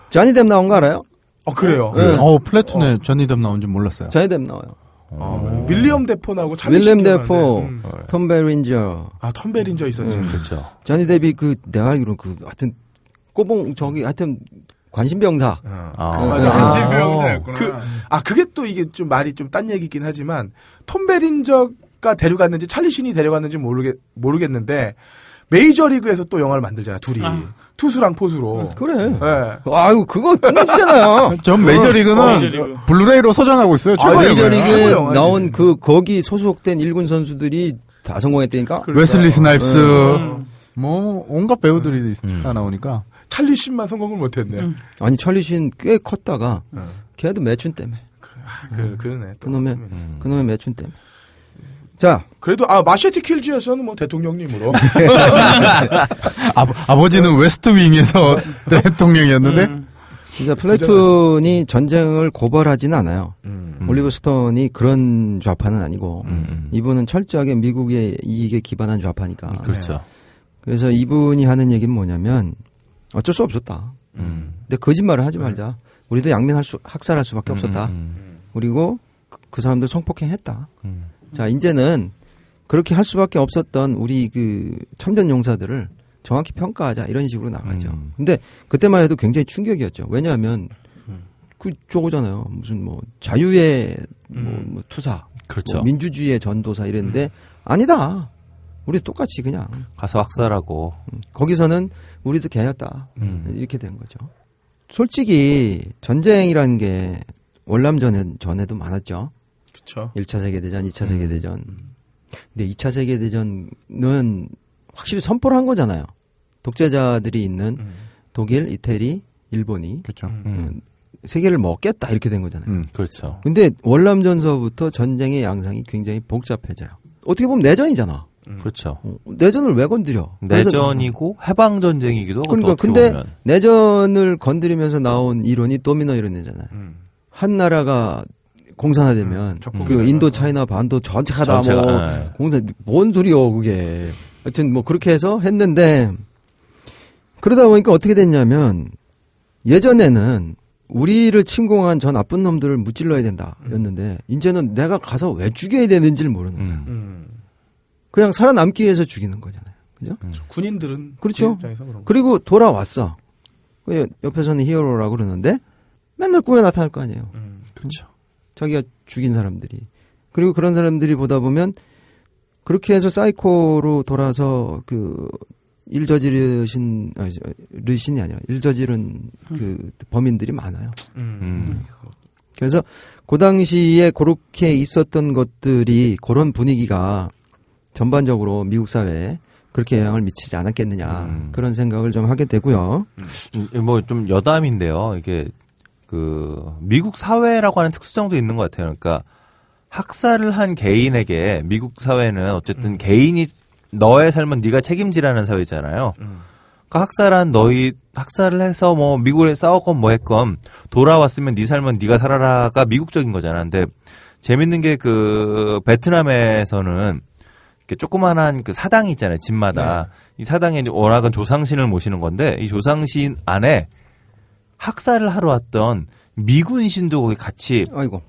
자니뎀 나온 거 알아요? 어 그래요. 네. 어 플래툰에 어. 자니뎀 나온 줄 몰랐어요. 자니뎀 나와요. 어, 윌리엄 데포 나오고 찰리 씬. 윌리엄 데포, 음. 톰 베린저. 아 톰 베린저 있었지. 음, 그렇죠. 자니뎀이 그 내가 알기로 그 하여튼 꼬봉 저기 하여튼. 관심병사. 어. 아. 그, 맞아. 관심병사였구나. 그, 아 그게 또 이게 좀 말이 좀 딴 얘기긴 하지만 톰 베린저 가 데려갔는지 찰리 신이 데려갔는지 모르겠 모르겠는데 메이저리그에서 또 영화를 만들잖아 둘이 아. 투수랑 포수로 그래. 네. 아유 그거 끝내주잖아요. 전 메이저리그는 어, 메이저리그. 블루레이로 소장하고 있어요. 아, 메이저리그에 아, 나온 그 거기 소속된 일군 선수들이 다 성공했다니까. 그러니까. 웨슬리 스나이프스 음. 뭐 온갖 배우들이 음. 다 나오니까 찰리 신만 성공을 못했네. 음. 아니 찰리 신 꽤 컸다가 음. 걔도 매춘 때문에. 아, 그 그러네. 그놈의 음. 그놈의 매춘 때문에. 자, 그래도 아 마셰티 킬즈에서는 뭐 대통령님으로 아, 아버지는 웨스트윙에서 대통령이었는데 음. 진짜 플래툰이 전쟁을 고발하지는 않아요. 음. 올리버 스톤이 그런 좌파는 아니고 음. 이분은 철저하게 미국의 이익에 기반한 좌파니까. 그렇죠. 그래서 이분이 하는 얘기는 뭐냐면 어쩔 수 없었다. 음. 근데 거짓말을 하지 말자. 우리도 양면할 수 학살할 수밖에 없었다. 음. 그리고 그, 그 사람들 성폭행했다. 음. 자, 이제는 그렇게 할 수밖에 없었던 우리 그 참전 용사들을 정확히 평가하자 이런 식으로 나가죠. 음. 근데 그때만 해도 굉장히 충격이었죠. 왜냐하면 그 저거잖아요. 무슨 뭐 자유의 음. 뭐 투사, 그렇죠. 뭐 민주주의의 전도사 이랬는데 음. 아니다. 우리 똑같이 그냥 가서 학살하고 거기서는 우리도 개였다 음. 이렇게 된 거죠. 솔직히 전쟁이라는 게 월남전 전에도 많았죠. 그렇죠. 일 차 세계대전, 이 차 음. 세계대전. 근데 이 차 세계대전은 확실히 선포를 한 거잖아요. 독재자들이 있는 음. 독일, 이태리, 일본이. 그렇죠. 음. 세계를 먹겠다, 이렇게 된 거잖아요. 음, 그렇죠. 근데 월남전서부터 전쟁의 양상이 굉장히 복잡해져요. 어떻게 보면 내전이잖아. 음. 그렇죠. 어, 내전을 왜 건드려? 내전이고 해방전쟁이기도 하고. 그러니까, 근데 보면. 내전을 건드리면서 나온 이론이 도미노 이론이잖아요. 음. 한 나라가 공산화되면 음, 그 인도 차이나 반도 전체가 다 뭐 공산 뭔 소리요 그게 하여튼 뭐 그렇게 해서 했는데 그러다 보니까 어떻게 됐냐면 예전에는 우리를 침공한 저 나쁜 놈들을 무찔러야 된다였는데 이제는 내가 가서 왜 죽여야 되는지를 모르는 거야. 음. 그냥 살아남기 위해서 죽이는 거잖아요. 그죠? 음. 군인들은 그렇죠. 군 그리고 돌아왔어. 옆에서는 히어로라고 그러는데 맨날 꿈에 나타날 거 아니에요. 음, 그렇죠. 자기가 죽인 사람들이. 그리고 그런 사람들이 보다 보면, 그렇게 해서 사이코로 돌아서, 그, 일 저지르신, 아니, 르신이 아니라, 일 저지른 그 범인들이 많아요. 음. 그래서, 그 당시에 그렇게 있었던 것들이, 그런 분위기가 전반적으로 미국 사회에 그렇게 영향을 미치지 않았겠느냐, 음. 그런 생각을 좀 하게 되고요. 뭐, 좀 여담인데요. 이게, 그 미국 사회라고 하는 특수성도 있는 것 같아요. 그러니까 학살을 한 개인에게 미국 사회는 어쨌든 음. 개인이 너의 삶은 네가 책임지라는 사회잖아요. 음. 그러니까 학살한 너희 학살을 해서 뭐 미국에 싸웠건 뭐 했건 돌아왔으면 네 삶은 네가 살아라가 미국적인 거잖아. 근데 재밌는 게 그 베트남에서는 이렇게 조그만한 그 사당이 있잖아요. 집마다 네. 이 사당에 워낙은 조상신을 모시는 건데 이 조상신 안에 학살을 하러 왔던 미군 신도 거기 같이 아이고.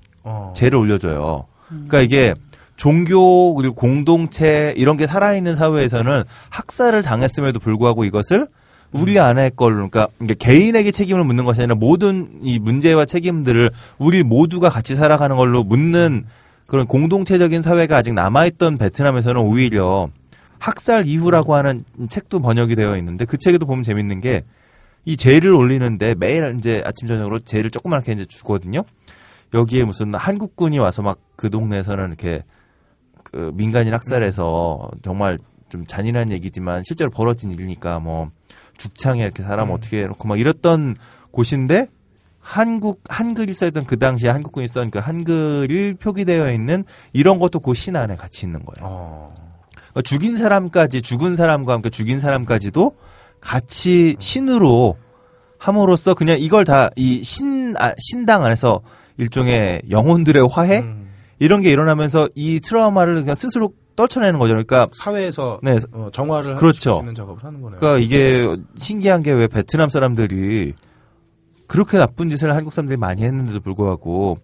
죄를 올려줘요. 그러니까 이게 종교 그리고 공동체 이런 게 살아있는 사회에서는 학살을 당했음에도 불구하고 이것을 우리 안에 걸로, 그러니까 개인에게 책임을 묻는 것이 아니라 모든 이 문제와 책임들을 우리 모두가 같이 살아가는 걸로 묻는 그런 공동체적인 사회가 아직 남아있던 베트남에서는 오히려 학살 이후라고 하는 책도 번역이 되어 있는데 그 책에도 보면 재밌는 게 이 제를 올리는데 매일 이제 아침 저녁으로 제를 조그맣게 이제 주거든요. 여기에 무슨 한국군이 와서 막 그 동네에서는 이렇게 그 민간인 학살해서 정말 좀 잔인한 얘기지만 실제로 벌어진 일이니까 뭐 죽창에 이렇게 사람 어떻게 해놓고 막 이랬던 곳인데 한국 한글이 써있던 그 당시에 한국군이 쓴 그 한글이 표기되어 있는 이런 것도 그 신 안에 같이 있는 거예요. 어. 그러니까 죽인 사람까지 죽은 사람과 함께 죽인 사람까지도 같이 신으로 함으로써 그냥 이걸 다 이 신 아, 신당 안에서 일종의 영혼들의 화해 음. 이런 게 일어나면서 이 트라우마를 그냥 스스로 떨쳐내는 거죠. 그러니까 사회에서 네. 어, 정화를 그렇죠. 할 수 있는 작업을 하는 거네요. 그러니까 이게 신기한 게 왜 베트남 사람들이 그렇게 나쁜 짓을 한국 사람들이 많이 했는데도 불구하고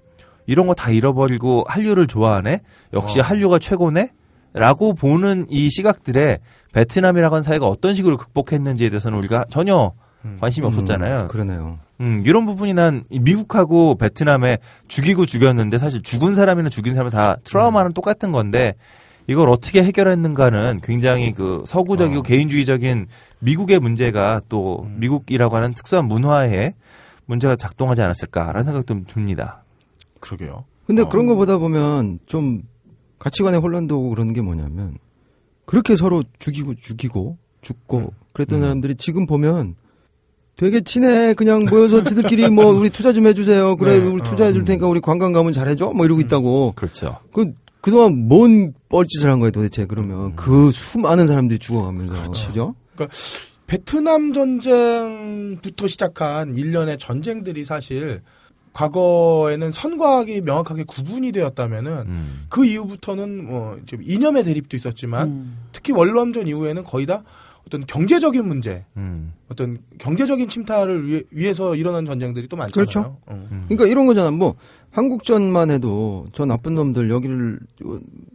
이런 거 다 잃어버리고 한류를 좋아하네? 역시 어. 한류가 최고네? 라고 보는 이 시각들에 베트남이라고 하는 사회가 어떤 식으로 극복했는지에 대해서는 우리가 전혀 관심이 음, 없었잖아요. 그러네요. 음, 이런 부분이 난 미국하고 베트남에 죽이고 죽였는데 사실 죽은 사람이나 죽인 사람은 다 트라우마는 음. 똑같은 건데 이걸 어떻게 해결했는가는 굉장히 그 서구적이고 어. 개인주의적인 미국의 문제가 또 음. 미국이라고 하는 특수한 문화에 문제가 작동하지 않았을까라는 생각도 듭니다. 그러게요. 근데 어. 그런 거 보다 보면 좀 가치관의 혼란도 오고 그런 게 뭐냐면 그렇게 서로 죽이고 죽이고 죽고 음. 그랬던 음. 사람들이 지금 보면 되게 친해. 그냥 모여서 지들끼리 뭐 우리 투자 좀 해주세요. 그래 네. 우리 투자해 줄 테니까 우리 관광 가면 잘해줘. 뭐 이러고 음. 있다고. 그렇죠. 그 그동안 뭔 뻘짓을 한 거예요 도대체 그러면 음. 그 수많은 사람들이 죽어가면서. 그렇죠. 그죠? 그러니까 베트남 전쟁부터 시작한 일련의 전쟁들이 사실 과거에는 선과학이 명확하게 구분이 되었다면은 음. 그 이후부터는 뭐 좀 이념의 대립도 있었지만 음. 특히 월남전 이후에는 거의 다 어떤 경제적인 문제, 음. 어떤 경제적인 침탈을 위해, 위해서 일어난 전쟁들이 또 많잖아요. 그렇죠. 어. 음. 그러니까 이런 거잖아. 뭐 한국전만 해도 저 나쁜 놈들 여기를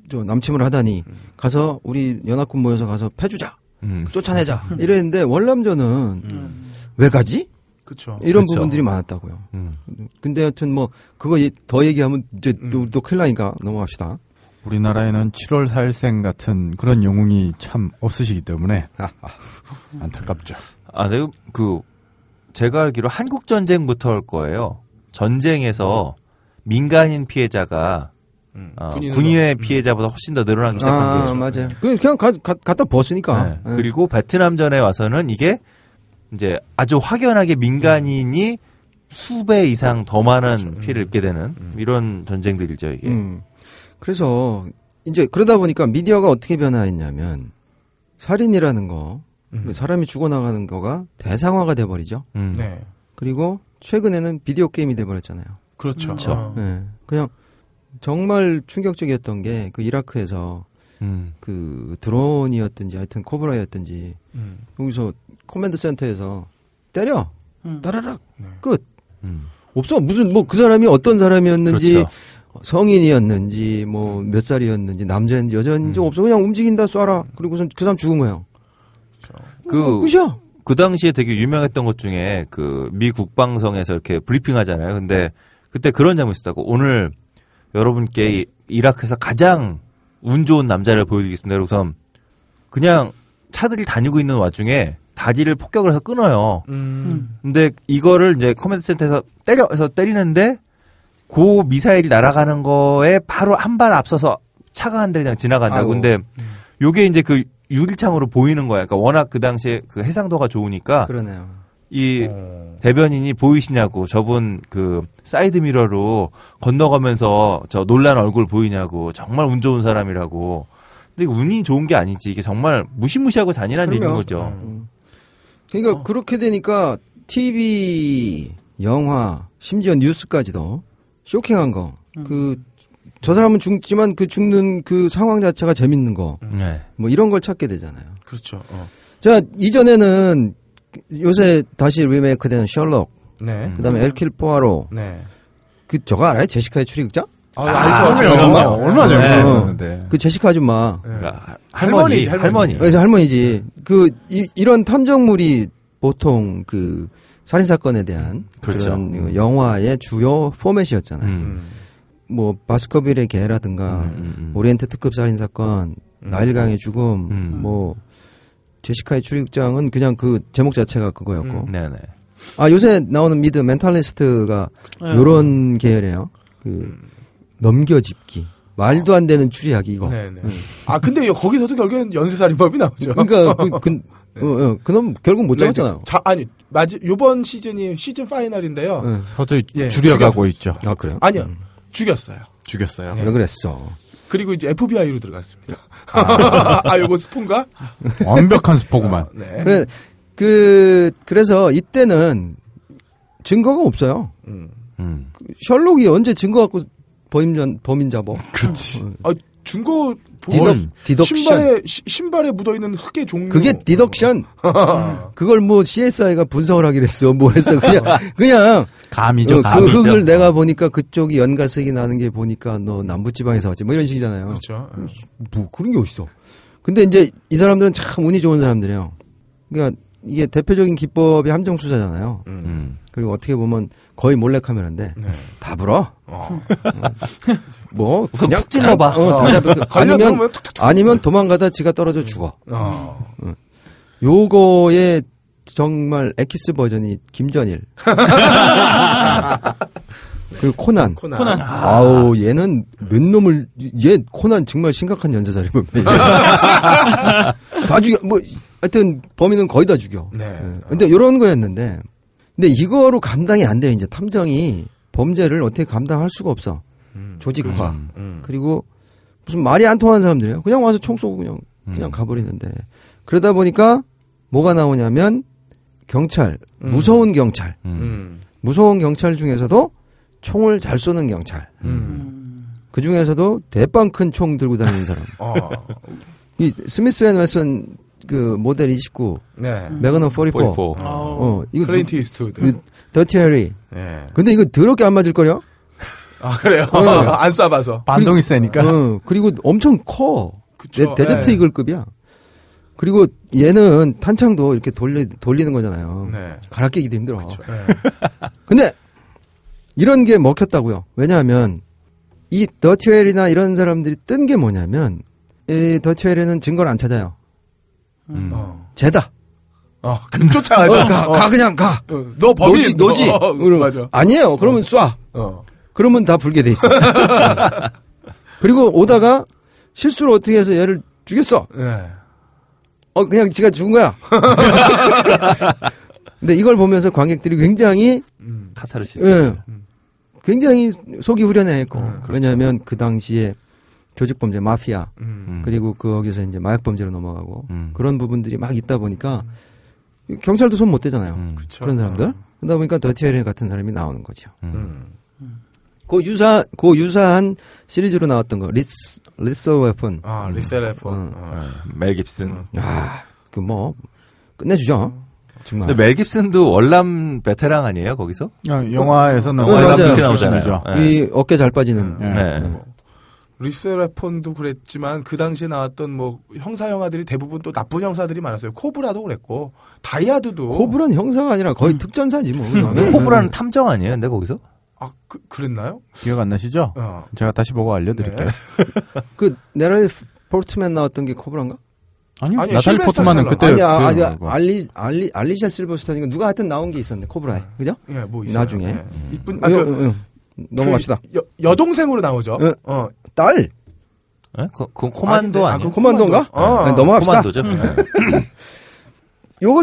저 남침을 하다니 음. 가서 우리 연합군 모여서 가서 패주자, 음. 쫓아내자 이랬는데 월남전은 음. 왜 가지? 그렇죠. 이런 그쵸. 부분들이 많았다고요. 음. 근데 여튼 뭐 그거 더 얘기하면 이제 음. 또, 또 큰일 나니까 넘어갑시다. 우리나라에는 칠월 사일생 같은 그런 영웅이 참 없으시기 때문에 아, 아, 안타깝죠. 아, 내가 그 제가 알기로 한국 전쟁부터 할 거예요. 전쟁에서 민간인 피해자가 음, 어, 군인의 피해자보다 훨씬 더 늘어나기 시작한 거죠. 아, 맞아요. 그냥 가, 가, 갖다 부었으니까. 네. 네. 그리고 베트남 전에 와서는 이게 이제 아주 확연하게 민간인이 음. 수배 이상 더 많은 그렇죠. 피해를 입게 되는 음. 이런 전쟁들이죠 이게. 음. 그래서 이제 그러다 보니까 미디어가 어떻게 변화했냐면 살인이라는 거 음. 사람이 죽어나가는 거가 대상화가 돼버리죠. 음. 네. 그리고 최근에는 비디오 게임이 돼버렸잖아요. 그렇죠. 그렇죠. 아. 네. 그냥 정말 충격적이었던 게 그 이라크에서 음. 그 드론이었든지 하여튼 코브라였든지 음. 여기서 커맨드 센터에서 때려 음. 따라락 네. 끝 음. 없어 무슨 뭐 그 사람이 어떤 사람이었는지 그렇죠. 성인이었는지 뭐 몇 살이었는지 남자인지 여자인지 음. 없어 그냥 움직인다 쏴라 그리고선 그 사람 죽은 거예요. 그그 그렇죠. 그, 그 당시에 되게 유명했던 것 중에 그 미 국방성에서 이렇게 브리핑하잖아요. 근데 그때 그런 장면이 있었다고 오늘 여러분께 이, 이라크에서 가장 운 좋은 남자를 보여드리겠습니다. 그래서 그냥 차들이 다니고 있는 와중에 다리를 폭격을 해서 끊어요. 음. 근데 이거를 이제 커맨드 센터에서 때려 해서 때리는데 고 미사일이 날아가는 거에 바로 한 발 앞서서 차가 한 대 그냥 지나간다고. 아이고. 근데 요게 이제 그 유리창으로 보이는 거야. 그러니까 워낙 그 당시에 그 해상도가 좋으니까. 그러네요. 이 어... 대변인이 보이시냐고 저분 그 사이드 미러로 건너가면서 저 놀란 얼굴 보이냐고 정말 운 좋은 사람이라고. 근데 운이 좋은 게 아니지. 이게 정말 무시무시하고 잔인한 그러면, 일인 거죠. 음. 그러니까 어. 그렇게 되니까 티비, 영화, 심지어 뉴스까지도 쇼킹한 거. 음. 그, 저 사람은 죽지만 그 죽는 그 상황 자체가 재밌는 거. 네. 뭐 이런 걸 찾게 되잖아요. 그렇죠. 어. 자, 이전에는 요새 다시 리메이크 된 셜록. 네. 그 다음에 음. 엘킬 포아로. 네. 그, 저거 알아요? 제시카의 추리극장? 아, 아 알죠. 아줌마. 얼마 전에 봤는데. 그 제시카 아줌마. 네. 할머니, 할머니. 할머니. 할머니지. 할머니지. 그, 이, 이런 탐정물이 보통 그 살인사건에 대한 그렇죠. 그런 영화의 주요 포맷이었잖아요. 음. 뭐 바스커빌의 개라든가 음, 음, 음. 오리엔트 특급 살인사건, 음. 나일강의 죽음, 음. 뭐 제시카의 출입장은 그냥 그 제목 자체가 그거였고. 음. 네네. 아 요새 나오는 미드 멘탈리스트가 요런 네. 계열이에요. 그 넘겨짚기. 말도 안 되는 추리하기 이거. 네네. 응. 아 근데 거기서도 결국엔 연쇄살인범이 나오죠. 그러니까 그, 그, 네. 어, 어, 그놈 결국 못 잡았잖아요. 자, 아니 맞이 요번 시즌이 시즌 파이널인데요. 네, 서서히 예, 줄여가고 있죠. 아 그래요? 아니요 음. 죽였어요. 죽였어요. 네. 왜 그랬어? 그리고 이제 에프비아이로 들어갔습니다. 아, 아 요거 스폰가? 완벽한 스포구만. 어, 네. 그래 그 그래서 이때는 증거가 없어요. 음. 음. 셜록이 언제 증거 갖고 범인, 범인 잡아. 그렇지. 아, 증거, 디덕, 디덕션. 신발에, 시, 신발에 묻어있는 흙의 종류. 그게 디덕션. 그걸 뭐 씨에스아이가 분석을 하기로 했어. 뭐 했어. 그냥, 그냥. 감이죠, 어, 감이죠. 그 흙을 내가 보니까 그쪽이 연갈색이 나는 게 보니까 너 남부지방에서 왔지. 뭐 이런 식이잖아요. 그렇죠. 뭐 그런 게 어딨어. 근데 이제 이 사람들은 참 운이 좋은 사람들이에요. 그러니까 이게 대표적인 기법이 함정수사잖아요. 음. 그리고 어떻게 보면 거의 몰래카메라인데 네. 다 불어. 어. 뭐 그냥 찔러봐. 어, 아니면 아니면 도망가다 지가 떨어져 죽어. 어. 어. 요거의 정말 엑기스 버전이 김전일. 그리고 코난. 코난. 코난. 아우 얘는 몇 놈을 얘 코난 정말 심각한 연쇄살인범이야. 다 죽여. 뭐 하여튼 범인은 거의 다 죽여. 네. 네. 근데 이런 거였는데. 근데 이거로 감당이 안 돼요. 이제 탐정이 범죄를 어떻게 감당할 수가 없어. 음, 조직화. 음, 음. 그리고 무슨 말이 안 통하는 사람들이에요. 그냥 와서 총 쏘고 그냥 그냥 음. 가버리는데. 그러다 보니까 뭐가 나오냐면 경찰. 음. 무서운 경찰. 음. 무서운 경찰 중에서도 총을 잘 쏘는 경찰. 음. 그 중에서도 대빵 큰 총 들고 다니는 사람. 어. 이 스미스 앤 웨슨 그 모델 이십구, 네. 매그넘 사십사, 사십사. 아. 어 이거 클린트 이스트우드, 더티 해리. 예. 근데 이거 더럽게 안 맞을 거려? 아 그래요? 네. 안 쏴봐서 반동이 세니까. 어, 그리고 엄청 커. 네, 데저트 예. 이글급이야. 그리고 얘는 탄창도 이렇게 돌리 돌리는 거잖아요. 네. 갈아 끼기도 힘들어. 예. 근데 이런 게 먹혔다고요. 왜냐하면 이 더티 해리나 이런 사람들이 뜬 게 뭐냐면 이 더티 해리는 증거를 안 찾아요. 음. 어. 쟤다. 어, 그럼 쫓아가죠. 어, 가, 어. 가, 그냥 가. 어, 너 범인. 너지, 너, 너지. 어, 어, 맞아. 아니에요. 그러면 어. 쏴. 어. 그러면 다 불게 돼 있어. 그리고 오다가 실수로 어떻게 해서 얘를 죽였어. 네. 어, 그냥 지가 죽은 거야. 근데 이걸 보면서 관객들이 굉장히. 음, 카타르시스. 예. 음. 굉장히 속이 후련해했고. 음, 그렇죠. 왜냐하면 그 당시에 조직범죄, 마피아, 음. 그리고 거기서 이제 마약범죄로 넘어가고, 음. 그런 부분들이 막 있다 보니까, 경찰도 손 못 대잖아요. 음. 그런 사람들. 그러다 보니까 더티엘 같은 사람이 나오는 거죠. 음. 음. 그 유사, 그 유사한 시리즈로 나왔던 거, 리스, 리서 웨폰. 아, 리서 웨폰. 음. 어. 멜 깁슨. 아, 그 뭐, 끝내주죠. 음. 정말. 근데 멜 깁슨도 월남 베테랑 아니에요, 거기서? 야, 영화에서는 월남 베테랑이죠. 이 어깨 잘 빠지는. 네. 네. 네. 리세라폰도 그랬지만 그 당시에 나왔던 뭐 형사 영화들이 대부분 또 나쁜 형사들이 많았어요. 코브라도 그랬고 다이아드도. 코브라는 형사가 아니라 거의 음. 특전사지 뭐. 음. 코브라는 탐정 아니에요? 근데 거기서? 아 그, 그랬나요? 기억 안 나시죠? 어. 제가 다시 보고 알려드릴게요. 네. 그 네럴 포트맨 나왔던 게 코브라인가? 아니요. 아니, 나탈리 포트만은 그때 아니 아니 알리 알리 알리샤 실버스턴인가 누가 하여튼 나온 게 있었는데 코브라에 그죠? 예, 뭐 있어요. 나중에 예. 이쁜 아, 그, 그, 그, 넘어갑시다. 그 여, 여동생으로 나오죠. 응. 어, 딸. 에? 그, 그건 코만도 아니에요? 아, 코만도인가? 어. 네, 넘어갑시다. 코만도죠. 요거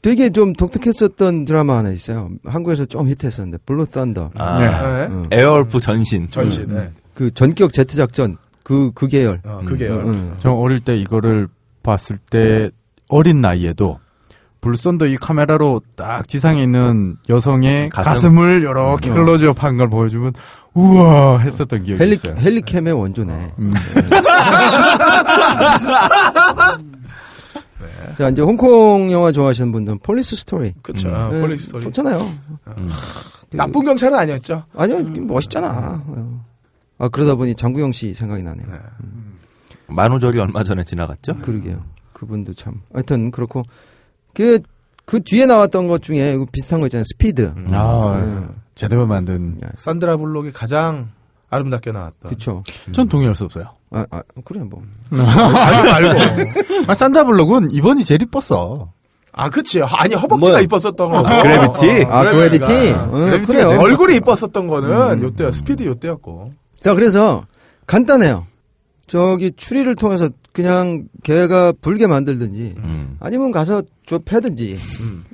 되게 좀 독특했었던 드라마 하나 있어요. 한국에서 좀 히트했었는데 블루 썬더. 아. 네. 네. 응. 에어울프 전신. 전신. 응. 네. 그 전격 제트 작전 그 그 계열. 어, 그 계열. 응. 응. 저 어릴 때 이거를 봤을 때 어린 나이에도. 불선도 이 카메라로 딱 지상에 있는 여성의 가슴. 가슴을 이렇게 음. 클로즈업한 걸 보여주면 우와 했었던 기억이 헬리, 있어요. 헬리캠의 원조네. 음. 네. 자 이제 홍콩 영화 좋아하시는 분들은 폴리스 스토리. 그렇죠. 음. 네, 폴리스 스토리 좋잖아요. 음. 나쁜 경찰은 아니었죠. 아니요 음. 멋있잖아. 아 그러다 보니 장구영 씨 생각이 나네요. 네. 음. 만우절이 얼마 전에 지나갔죠. 그러게요. 그분도 참. 하여튼 그렇고. 그 그 뒤에 나왔던 것 중에 이거 비슷한 거 있잖아요. 스피드. 음. 아, 네. 제대로 만든. 산드라 블록이 가장 아름답게 나왔다. 그쵸. 음. 전 동의할 수 없어요. 아, 아 그래, 뭐. 알고, 알고. 아, 산드라 블록은 이번이 제일 이뻤어. 아, 그치. 아니, 허벅지가 이뻤었던 거. 어, 그래비티? 어, 아, 그래비티? 응, 그래요. 얼굴이 이뻤었던 거는 요때야. 음. 스피드 요때였고. 자, 그래서 간단해요. 저기 추리를 통해서 그냥 걔가 불게 만들든지 음. 아니면 가서 저 패든지 음.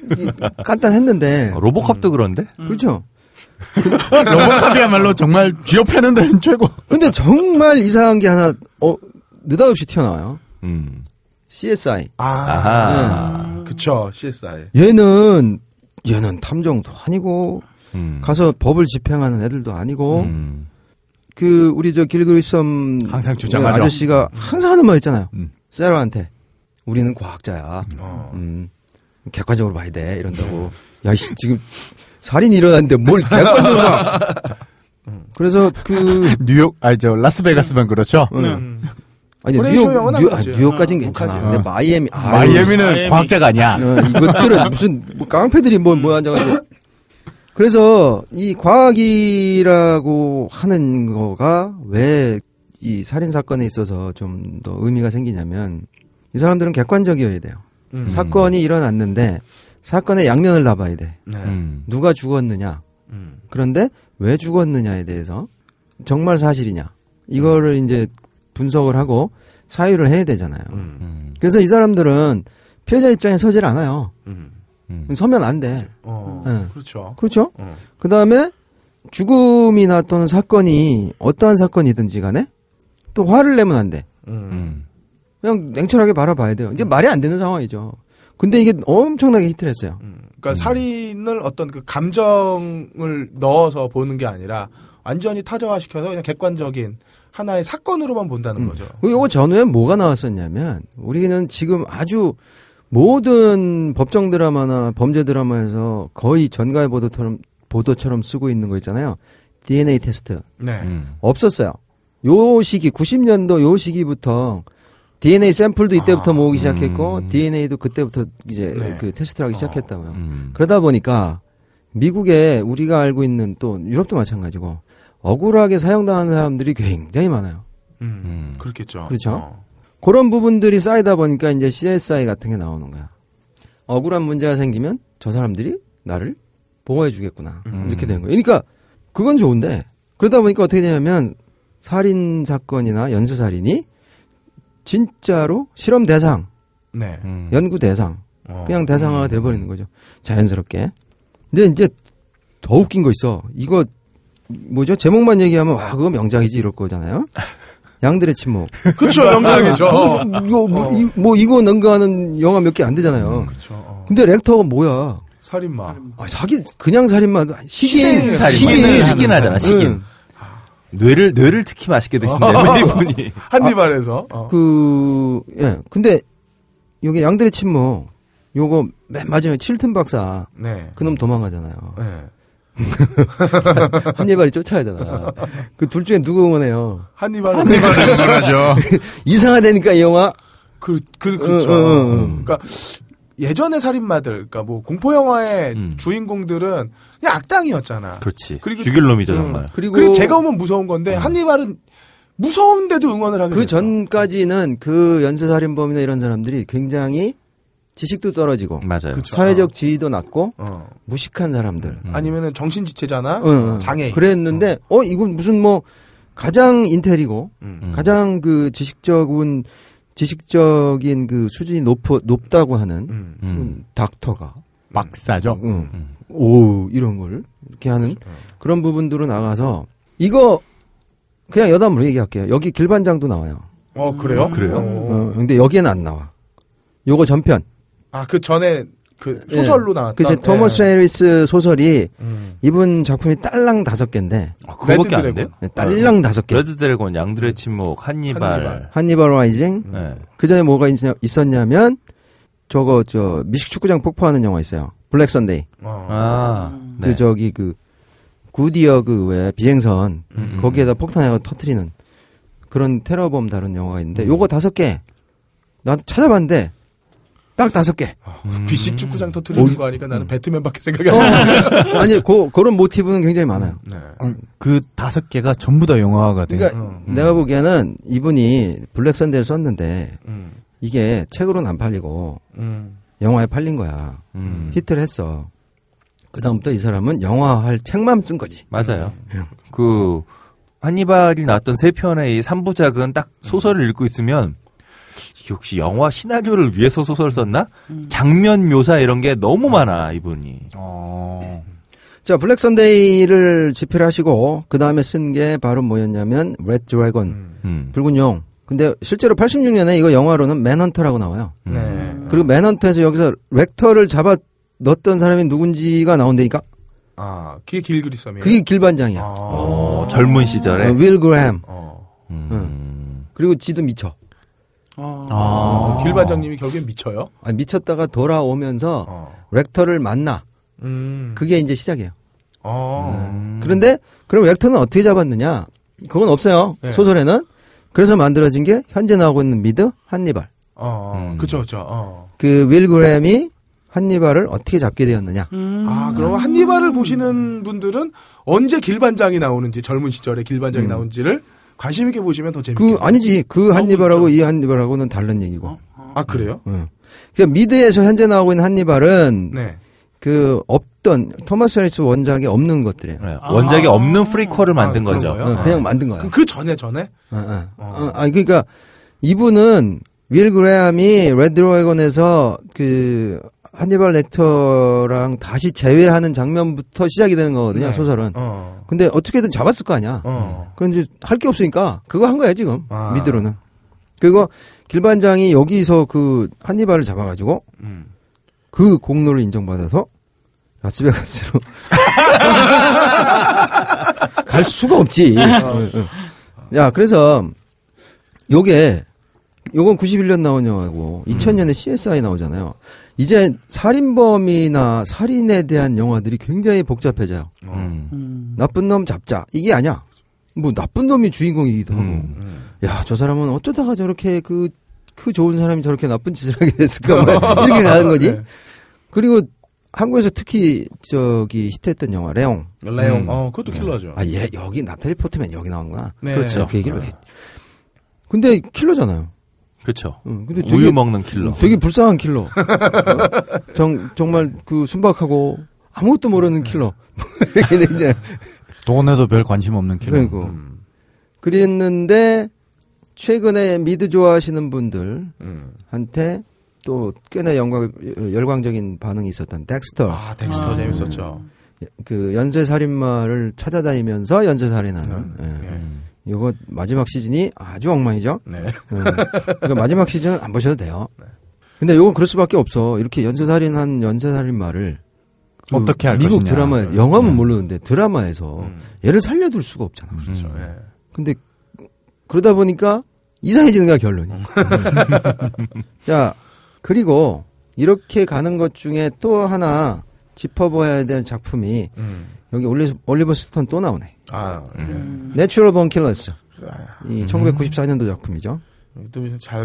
간단했는데 로보캅도 음. 그런데? 그렇죠. 로보캅이야말로 정말 쥐어패는 데는 최고. 근데 정말 이상한 게 하나 어, 느닷없이 튀어나와요. 음. 씨에스아이. 아, 네. 그쵸. 씨에스아이. 얘는 얘는 탐정도 아니고 음. 가서 법을 집행하는 애들도 아니고. 음. 그 우리 저 길그리썸 항상 주장하죠. 아저씨가 항상 하는 말 있잖아요. 음. 세라한테 우리는 과학자야. 어. 음. 객관적으로 봐야 돼 이런다고. 야 이씨 지금 살인이 일어났는데 뭘 객관적으로 봐. 그래서 그 뉴욕 아저 라스베가스만 그렇죠. 응. 음. 아니 뉴욕 뉴, 아, 뉴욕까지는 어, 괜찮아. 어. 근데 마이애미 아, 마이애미는 마이애미. 과학자가 아니야. 어, 이것들은 무슨 뭐 깡패들이 뭐 뭐 앉아가지고. 그래서 이 과학이라고 하는 거가 왜 이 살인 사건에 있어서 좀 더 의미가 생기냐면 이 사람들은 객관적이어야 돼요. 음. 사건이 일어났는데 사건의 양면을 다 봐야 돼. 네. 음. 누가 죽었느냐. 음. 그런데 왜 죽었느냐에 대해서 정말 사실이냐. 이거를 음. 이제 분석을 하고 사유를 해야 되잖아요. 음. 음. 그래서 이 사람들은 피해자 입장에 서질 않아요. 음. 음. 서면 안 돼. 어, 네. 그렇죠. 그렇죠. 어. 그 다음에 죽음이나 또는 사건이 어떠한 사건이든지 간에 또 화를 내면 안 돼. 음. 그냥 냉철하게 바라봐야 돼요. 이제 음. 말이 안 되는 상황이죠. 근데 이게 엄청나게 히트를 했어요. 음. 그러니까 음. 살인을 어떤 그 감정을 넣어서 보는 게 아니라 완전히 타저화시켜서 그냥 객관적인 하나의 사건으로만 본다는 음. 거죠. 요거 전후에 뭐가 나왔었냐면 우리는 지금 아주 모든 법정 드라마나 범죄 드라마에서 거의 전가의 보도처럼, 보도처럼 쓰고 있는 거 있잖아요. 디엔에이 테스트. 네. 음. 없었어요. 요 시기, 구십 년도 요 시기부터 디엔에이 샘플도 이때부터 아, 모으기 시작했고, 음. 디엔에이도 그때부터 이제 네. 그 테스트를 하기 시작했다고요. 어, 음. 그러다 보니까 미국에 우리가 알고 있는 또 유럽도 마찬가지고 억울하게 사형당하는 사람들이 굉장히 많아요. 음, 음. 그렇겠죠. 그렇죠. 어. 그런 부분들이 쌓이다 보니까 이제 씨에스아이 같은 게 나오는 거야. 억울한 문제가 생기면 저 사람들이 나를 보호해 주겠구나. 음. 이렇게 되는 거야. 그러니까 그건 좋은데 그러다 보니까 어떻게 되냐면 살인 사건이나 연쇄살인이 진짜로 실험 대상, 네. 음. 연구 대상, 어. 그냥 대상화가 음. 돼버리는 거죠. 자연스럽게. 근데 이제 더 웃긴 거 있어. 이거 뭐죠? 제목만 얘기하면 와 그거 명작이지 이럴 거잖아요. 양들의 침묵. 그쵸, 영상이죠. 어. 뭐, 뭐, 어. 뭐, 이거 능가하는 영화 몇 개 안 되잖아요. 음, 그쵸. 어. 근데 렉터가 뭐야? 살인마. 아, 사기, 그냥 살인마. 식인. 식인. 식인 하잖아, 식인. 응. 뇌를, 뇌를 특히 맛있게 드신다, 이분이. 한디발에서. 아, 어. 그, 예. 근데, 요게 양들의 침묵. 요거 맨 마지막에 칠튼 박사. 네. 그놈 도망가잖아요. 네. 한니발이 쫓아야 되나. 그 둘 중에 누구 응원해요? 한니발을 응원하죠. 이상하다니까 이 영화. 그, 그, 그렇죠. 어, 어, 어, 어. 그러니까 예전의 살인마들, 그러니까 뭐 공포 영화의 음. 주인공들은 그냥 악당이었잖아. 그렇지. 그리고 죽일 놈이죠 정말. 음. 그리고, 그리고 제가 오면 무서운 건데 음. 한니발은 무서운데도 응원을 하게. 그 됐어. 전까지는 그 연쇄살인범이나 이런 사람들이 굉장히 지식도 떨어지고, 맞아요. 그쵸. 사회적 지위도 낮고, 어. 무식한 사람들. 음. 아니면은 정신지체자나 음. 장애인. 그랬는데, 어. 어, 이건 무슨 뭐, 가장 인텔이고, 음. 가장 그 지식적인, 지식적인 그 수준이 높, 높다고 하는 음. 음. 닥터가. 박사죠? 음. 음. 오, 이런 걸, 이렇게 하는 그쵸. 그런 부분들로 나가서, 이거, 그냥 여담으로 얘기할게요. 여기 길반장도 나와요. 어, 그래요? 음. 그래요? 어, 근데 여기에는 안 나와. 요거 전편. 아, 그 전에 그 소설로 네. 나왔다. 그 이제 토머스 네. 해리스 소설이 음. 이분 작품이 딸랑 다섯 개인데. 아, 그거밖에 안 돼요? 네, 딸랑 다섯 개. 레드 드래곤, 양들의 침묵, 한니발, 한니발 라이징. 네. 그 전에 뭐가 있, 있었냐면 저거 저 미식축구장 폭파하는 영화 있어요. 블랙 선데이. 아, 그 네. 저기 그 구디어 그 왜 비행선 음. 거기에다 폭탄을 터트리는 그런 테러범 다룬 영화가 있는데 음. 요거 다섯 개 나도 찾아봤는데. 딱 다섯 개. 음. 비식 축구장 터트리는 거 아니까 나는 배트맨밖에 생각이 안 나. 아니, 그, 그런 모티브는 굉장히 많아요. 네. 그 다섯 개가 전부 다 영화화가 돼. 그러니까 음. 내가 보기에는 이분이 블랙선데이를 썼는데 음. 이게 책으로는 안 팔리고 음. 영화에 팔린 거야. 음. 히트를 했어. 그 다음부터 이 사람은 영화할 책만 쓴 거지. 맞아요. 네. 그 한니발이 나왔던 세 편의 이 삼 부작은 딱 소설을 읽고 있으면 역시 영화 시나리오를 위해서 소설을 썼나? 음. 장면 묘사 이런 게 너무 많아, 이분이. 어. 자, 블랙 선데이를 집필하시고 그 다음에 쓴 게 바로 뭐였냐면 레드 드래곤, 음. 붉은 용. 근데 실제로 팔십육 년에 이거 영화로는 맨헌터라고 나와요. 네. 그리고 맨헌터에서 여기서 렉터를 잡아 넣었던 사람이 누군지가 나온다니까? 아, 그게 길그리썸이에요? 그게 길반장이야. 아. 어, 젊은 시절에? 어, 윌 그레햄. 어. 음. 응. 그리고 지도 미쳐. 아. 아. 길반장님이 결국엔 미쳐요? 아, 미쳤다가 돌아오면서 어. 렉터를 만나. 음. 그게 이제 시작이에요. 아. 음. 그런데 그럼 렉터는 어떻게 잡았느냐? 그건 없어요. 네. 소설에는. 그래서 만들어진 게 현재 나오고 있는 미드 한니발. 어, 음. 그쵸, 그쵸. 어. 그 윌 그레햄이 한니발을 어떻게 잡게 되었느냐. 음. 아, 그러면 한니발을 보시는 분들은 언제 길반장이 나오는지, 젊은 시절에 길반장이 음. 나오는지를 관심 있게 보시면 더 재밌게. 그 아니지, 그 한니발하고 그렇죠. 이 한니발하고는 다른 얘기고. 아, 그래요? 응. 그러니까 미드에서 현재 나오고 있는 한니발은 네. 그 없던 토마스 해리스 원작이 없는 것들이에요. 네. 아. 원작이 없는 프리퀄을 만든 아, 거죠. 응, 그냥 아. 만든 거야. 그 전에 전에? 응, 응. 어. 아, 그러니까 이분은 윌 그레함이 레드 드래곤에서 그 한니발 렉터랑 다시 재회하는 장면부터 시작이 되는 거거든요, 네. 소설은. 어. 근데 어떻게든 잡았을 거 아니야. 어. 그런데 할 게 없으니까 그거 한 거야, 지금. 아. 미드로는. 그리고 길반장이 여기서 그 한니발을 잡아가지고 음. 그 공로를 인정받아서 라스베가스로 갈 수가 없지. 야, 그래서 요게 요건 구십일 년 나온 영화고 이천 년에 씨에스아이 나오잖아요. 이제 살인범이나 살인에 대한 영화들이 굉장히 복잡해져요. 음. 음. 나쁜 놈 잡자. 이게 아니야. 뭐 나쁜 놈이 주인공이기도 하고. 음. 음. 야, 저 사람은 어쩌다가 저렇게 그, 그 좋은 사람이 저렇게 나쁜 짓을 하게 됐을까. 이렇게 가는 거지. 네. 그리고 한국에서 특히 저기 히트했던 영화 레옹. 레옹. 음. 어, 그것도 킬러죠. 아, 예, 여기 나탈리 포트맨 여기 나오는구나. 네. 그렇죠. 그 얘기를 왜. 근데 킬러잖아요. 그렇죠. 응, 근데 되게, 우유 먹는 킬러. 되게 불쌍한 킬러. 어? 정, 정말 그 순박하고 아무것도 모르는 킬러. 이제 돈에도 별 관심 없는 킬러. 그리고 음. 그랬는데 최근에 미드 좋아하시는 분들한테 또 꽤나 영광, 열광적인 반응이 있었던 덱스터. 아, 덱스터 아, 재밌었죠. 그 연쇄살인마를 찾아다니면서 연쇄살인하는. 음. 예. 음. 요거 마지막 시즌이 아주 엉망이죠. 네. 음. 그러니까 마지막 시즌은 안 보셔도 돼요. 네. 근데 요건 그럴 수밖에 없어. 이렇게 연쇄살인한 연쇄살인마를 그 어떻게 할 미국 것이냐. 드라마 영화는 네. 모르는데 드라마에서 음. 얘를 살려둘 수가 없잖아. 그렇죠. 음. 네. 근데 그러다 보니까 이상해지는 거야 결론이. 자, 그리고 이렇게 가는 것 중에 또 하나 짚어봐야 될 작품이 음. 여기 올리, 올리버 스톤 또 나오네. 아, 음. 내추럴 본 킬러스. 이 천구백구십사 년도 작품이죠.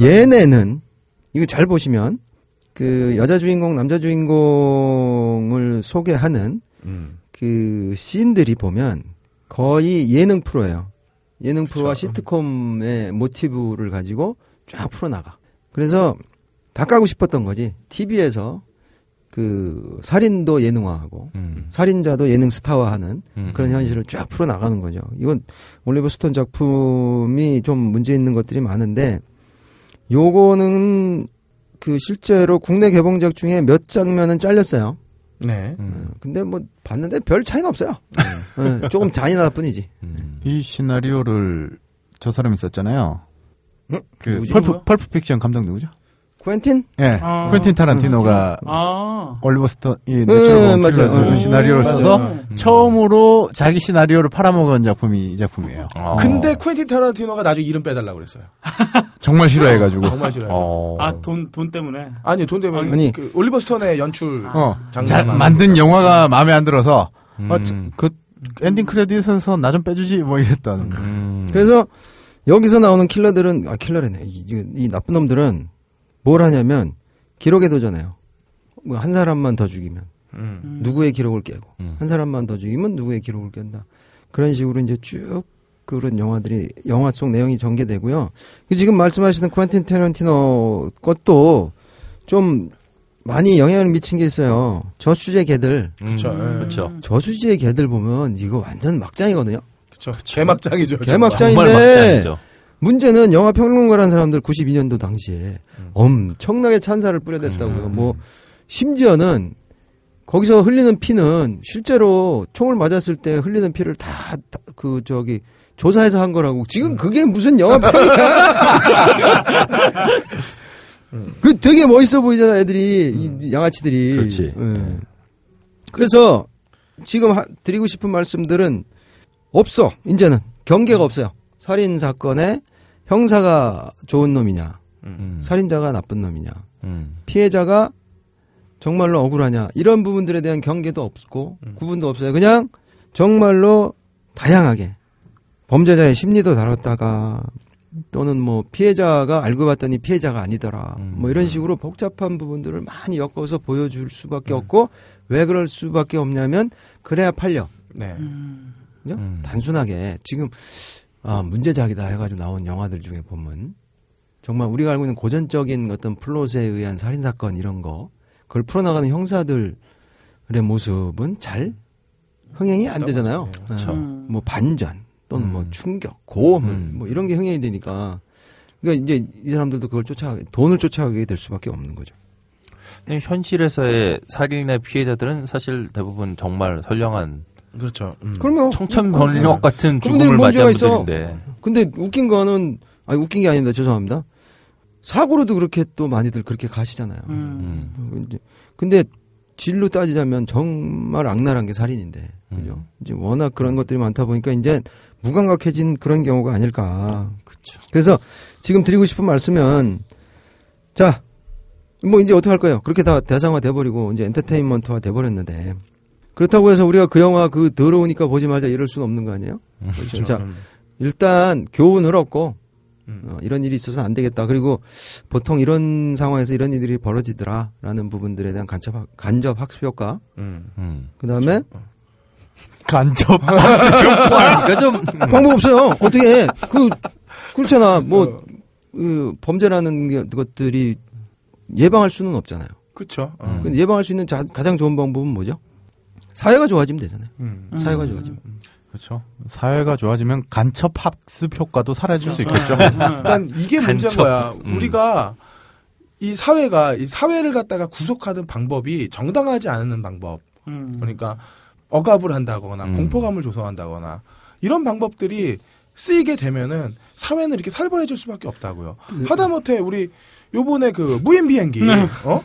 얘네는 이거 잘 보시면 그 여자 주인공, 남자 주인공을 소개하는 음. 그 씬들이 보면 거의 예능 프로예요. 예능 프로와 그쵸. 시트콤의 모티브를 가지고 쫙 풀어나가. 그래서 다 까고 싶었던 거지. 티비에서 그 살인도 예능화하고 음. 살인자도 예능 스타화하는 음. 그런 현실을 쫙 풀어나가는 거죠. 이건 올리버 스톤 작품이 좀 문제 있는 것들이 많은데 요거는 그 실제로 국내 개봉작 중에 몇 장면은 잘렸어요. 네. 음. 근데 뭐 봤는데 별 차이는 없어요. 음. 네, 조금 잔인하다 뿐이지. 음. 이 시나리오를 저 사람이 썼잖아요. 응? 그 펄프, 펄프 픽션 감독 누구죠? 쿠엔틴? 예. 아~ 쿠엔틴 타란티노가 아~ 올리버 스톤 이 내추럴 본 킬러스 시나리오를 써서 맞아요. 처음으로 자기 시나리오를 팔아먹은 작품이 이 작품이에요. 아~ 근데 쿠엔틴 타란티노가 나중에 이름 빼달라고 그랬어요. 정말 싫어해가지고. 정말 싫어해서. 아, 돈, 돈 때문에? 아니, 돈 때문에. 아니, 그 올리버 스톤의 연출. 어. 자, 만든 영화가 마음에 안 들어서, 음. 어, 그, 엔딩 크레딧에서 나 좀 빼주지, 뭐 이랬던. 음. 그래서 여기서 나오는 킬러들은, 아, 킬러래네. 이, 이, 이 나쁜 놈들은 뭘 하냐면 기록에 도전해요. 뭐 한 사람만 더 죽이면 음. 누구의 기록을 깨고 음. 한 사람만 더 죽이면 누구의 기록을 깬다. 그런 식으로 이제 쭉 그런 영화들이 영화 속 내용이 전개되고요. 지금 말씀하시는 쿠엔틴 타란티노 것도 좀 많이 영향을 미친 게 있어요. 저수지의 개들. 그렇죠. 음. 그렇죠. 저수지의 개들 보면 이거 완전 막장이거든요. 그렇죠. 개막장이죠. 개막장인데 문제는 영화 평론가라는 사람들 구십이 년도 당시에 음. 엄청나게 찬사를 뿌려댔다고요. 음. 뭐 심지어는 거기서 흘리는 피는 실제로 총을 맞았을 때 흘리는 피를 다 그 저기 조사해서 한 거라고. 지금 그게 무슨 영화 평이야. 그 되게 멋있어 보이잖아, 애들이. 음. 이 양아치들이. 그렇지. 네. 그래서 지금 하, 드리고 싶은 말씀들은 없어. 이제는 경계가 없어요. 살인 사건에 형사가 좋은 놈이냐, 음. 살인자가 나쁜 놈이냐, 음. 피해자가 정말로 억울하냐, 이런 부분들에 대한 경계도 없고 음. 구분도 없어요. 그냥 정말로 다양하게 범죄자의 심리도 다뤘다가. 또는 뭐 피해자가 알고 봤더니 피해자가 아니더라. 음. 뭐 이런 식으로 복잡한 부분들을 많이 엮어서 보여줄 수밖에 음. 없고, 왜 그럴 수밖에 없냐면 그래야 팔려. 네. 음. 음. 단순하게 지금 아, 문제작이다 해가지고 나온 영화들 중에 보면 정말 우리가 알고 있는 고전적인 어떤 플롯에 의한 살인사건 이런 거, 그걸 풀어나가는 형사들의 모습은 잘 흥행이 안 되잖아요. 그렇죠. 음. 뭐 반전. 또는 음. 뭐 충격, 고음, 음. 뭐 이런 게 흥행이 되니까. 그러니까 이제 이 사람들도 그걸 쫓아, 돈을 쫓아가게 될 수밖에 없는 거죠. 현실에서의 살인의 피해자들은 사실 대부분 정말 선량한. 그렇죠. 음. 그러면 청천벽력 같은 죽음을 맞이한 분들인데. 근데 웃긴 거는, 아니 웃긴 게 아닙니다. 죄송합니다. 사고로도 그렇게 또 많이들 그렇게 가시잖아요. 음. 음. 근데 진로 따지자면 정말 악랄한 게 살인인데. 그죠? 음. 이제 워낙 그런 것들이 많다 보니까 이제 무감각해진 그런 경우가 아닐까. 그렇죠. 그래서 지금 드리고 싶은 말씀은, 자, 뭐 이제 어떻게 할 거예요? 그렇게 다 대상화 돼버리고 이제 엔터테인먼트화 돼버렸는데, 그렇다고 해서 우리가 그 영화 그 더러우니까 보지 말자 이럴 수는 없는 거 아니에요? 그렇죠. 자, 일단 교훈을 얻고 음. 어, 이런 일이 있어서는 안 되겠다. 그리고 보통 이런 상황에서 이런 일들이 벌어지더라라는 부분들에 대한 간접 간접 학습 효과. 음. 음. 그다음에 간접 학습 효과니까 좀 방법 없어요. 어떻게 해? 그 그렇잖아. 뭐 그, 범죄라는 것들이 예방할 수는 없잖아요. 그렇죠. 음. 근데 예방할 수 있는 자, 가장 좋은 방법은 뭐죠? 사회가 좋아지면 되잖아요. 음. 사회가 좋아지면. 음. 그렇죠. 사회가 좋아지면 간첩 학습 효과도 사라질 수 있겠죠. 난 이게 문제인 거야. 음. 우리가 이 사회가 이 사회를 갖다가 구속하는 방법이 정당하지 않은 방법. 음. 그러니까 억압을 한다거나 음. 공포감을 조성한다거나 이런 방법들이 쓰이게 되면은 사회는 이렇게 살벌해질 수밖에 없다고요. 그... 하다못해 우리 요번에 그 무인 비행기 네. 어?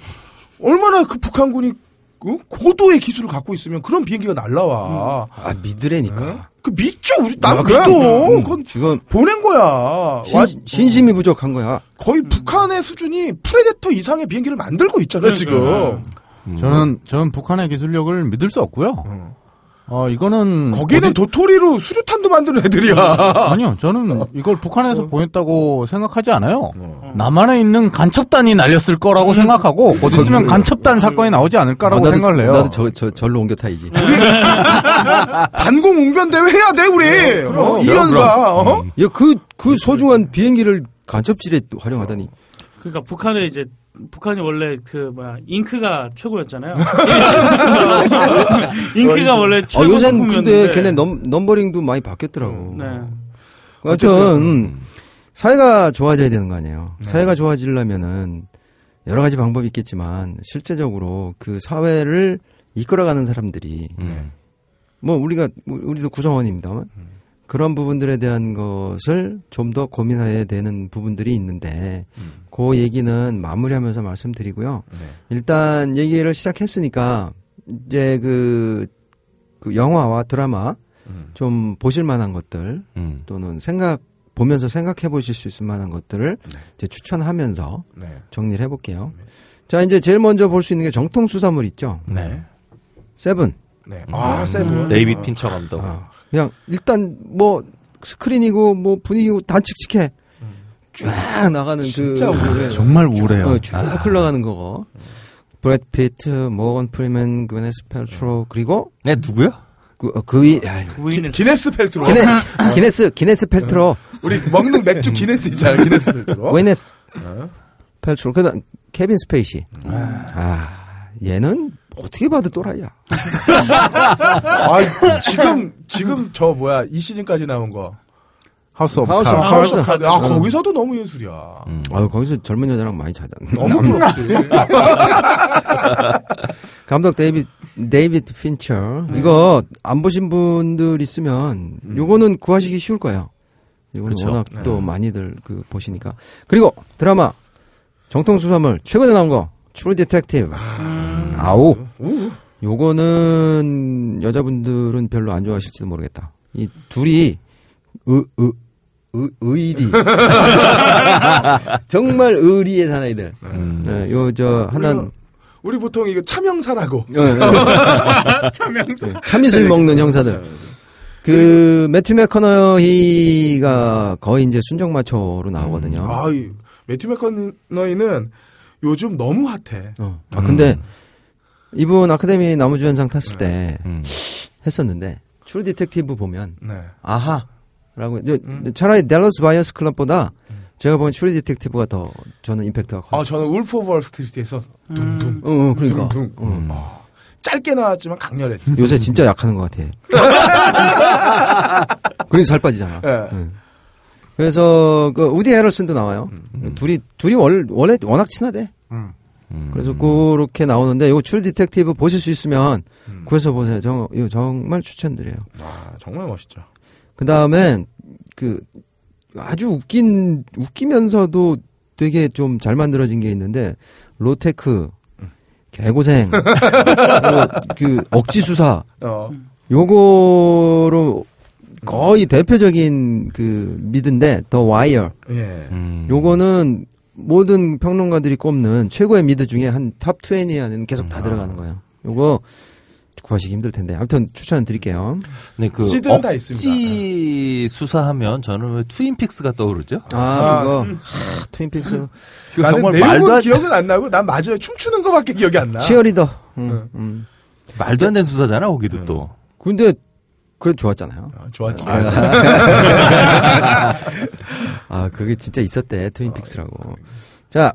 얼마나 그 북한군이 그 고도의 기술을 갖고 있으면 그런 비행기가 날라와. 음. 아 믿으래니까. 네? 그 믿죠. 우리 난 믿어. 음, 그건 지금 보낸 거야. 신, 와, 신심이 음. 부족한 거야. 거의 음. 북한의 수준이 프레데터 이상의 비행기를 만들고 있잖아요. 네, 지금. 음. 저는 저는 북한의 기술력을 믿을 수 없고요. 음. 어 이거는 거기는 어디... 도토리로 수류탄도 만드는 애들이야. 아니요, 저는 이걸 북한에서 어. 보냈다고 생각하지 않아요. 어. 남한에 있는 간첩단이 날렸을 거라고 음. 생각하고 곧 있으면 간첩단 사건이 나오지 않을까라고 어, 나도, 생각을 해요. 나도 저, 저 절로 옮겨 타이지. 단공 웅변 대회 해야 돼 우리. 어, 이연사. 어? 야, 그, 그 소중한 비행기를 간첩질에 또 활용하다니. 그러니까 북한에 이제. 북한이 원래 그 뭐야 잉크가 최고였잖아요. 잉크가 원래 최고. 아, 요새는 근데 걔네 넘, 넘버링도 많이 바뀌었더라고. 네. 하여튼 어쨌든. 사회가 좋아져야 되는 거 아니에요. 네. 사회가 좋아지려면은 여러 가지 방법이 있겠지만 실제적으로 그 사회를 이끌어가는 사람들이 네. 뭐 우리가 우리도 구성원입니다만 음. 그런 부분들에 대한 것을 좀 더 고민해야 되는 부분들이 있는데 음. 그 얘기는 마무리하면서 말씀드리고요. 네. 일단 얘기를 시작했으니까 이제 그, 그 영화와 드라마 음. 좀 보실 만한 것들 음. 또는 생각 보면서 생각해 보실 수 있을 만한 것들을 네. 이제 추천하면서 네. 정리를 해볼게요. 네. 자 이제 제일 먼저 볼 수 있는 게 정통 수사물 있죠. 네. 세븐. 네. 아, 음. 세븐. 데이비드 핀처 감독. 아. 그냥 일단 뭐 스크린이고 뭐 분위기고 단칙칙해. 음. 쫙 나가는 진짜 그 우울해. 정말 우울해요. 쫙 아. 흘러가는 거고. 브래드 피트, 모건 프리먼, 그네스 펠트로 그리고 네 누구요? 그, 어, 그이 기, 기네스 펠트로 기네, 기네스 기네스 펠트로 우리 먹는 맥주 기네스 있잖아요. 기네스 펠트로 기네스 펠트로 그다음 케빈 스페이시. 음. 아 얘는 어떻게 봐도 또라이야. 아 지금 지금 저 뭐야 이 시즌까지 나온 거. 하우스 오브 카드. 하우스 오브 카드. 아, 거기서도 너무 예술이야. 음. 아, 거기서 젊은 여자랑 많이 찾아. 너무 부럽지. 감독 데이비드, 데이비드 핀처. 네. 이거 안 보신 분들 있으면 음. 요거는 구하시기 쉬울 거예요. 이거는 그쵸? 워낙 네. 또 많이들 그 보시니까. 그리고 드라마 정통 수사물 최근에 나온 거 트루 디텍티브. 음. 아우. 음. 요거는 여자분들은 별로 안 좋아하실지도 모르겠다. 이 둘이 으, 으. 의, 의리. 정말 의리의 사나이들. 음. 네, 요, 저, 하나. 우리 보통 이거 참형사라고. 네, 네. 참형사. 네, 참이슬 먹는 형사들. 그, 매튜 맥커너히가 거의 이제 순정마초로 나오거든요. 음. 아, 이, 매튜 맥커너히는 요즘 너무 핫해. 어. 아, 근데 음. 이분 아카데미 남우주연상 탔을 때 음. 했었는데, 트루 디텍티브 보면, 네. 아하. 라고 음. 차라리 댈러스 바이어스 클럽보다 음. 제가 본 트루 디텍티브가 더 저는 임팩트가 커요. 아 저는 울프 오브 월스트리트에서 둥둥. 어, 어 그러니까. 둥둥. 어. 음. 어. 짧게 나왔지만 강렬했지. 요새 진짜 약하는 것 같아. 그래서 살 빠지잖아. 네. 네. 그래서 그 우디 해럴슨도 나와요. 음. 둘이 둘이 월, 원래 워낙 친하대. 음. 그래서 그렇게 나오는데 이거 트루 디텍티브 보실 수 있으면 음. 구해서 보세요. 정, 이거 정말 추천드려요. 와 정말 멋있죠. 그 다음에, 그, 아주 웃긴, 웃기면서도 되게 좀 잘 만들어진 게 있는데, 로테크, 개고생, 그, 억지수사, 어. 요거로 거의 대표적인 그, 미드인데, 더 와이어. 예. 음. 요거는 모든 평론가들이 꼽는 최고의 미드 중에 한 탑 이십 안에는 계속 다 들어가는 거예요. 요거, 구하시기 힘들 텐데 아무튼 추천 드릴게요. 네, 그 시드는 억지 다 있습니다. 수사하면 저는 왜 트윈픽스가 떠오르죠? 아, 아 이거 아, 트윈픽스. 이거 정말 말도 안... 기억은 안 나고 난 맞아요. 춤추는 거밖에 기억이 안 나. 치어리더. 응, 응. 응. 말도 안 되는 수사잖아 거기도 응. 또. 근데 그래 좋았잖아요. 아, 좋았지. 아, 아 그게 진짜 있었대 트윈픽스라고. 자.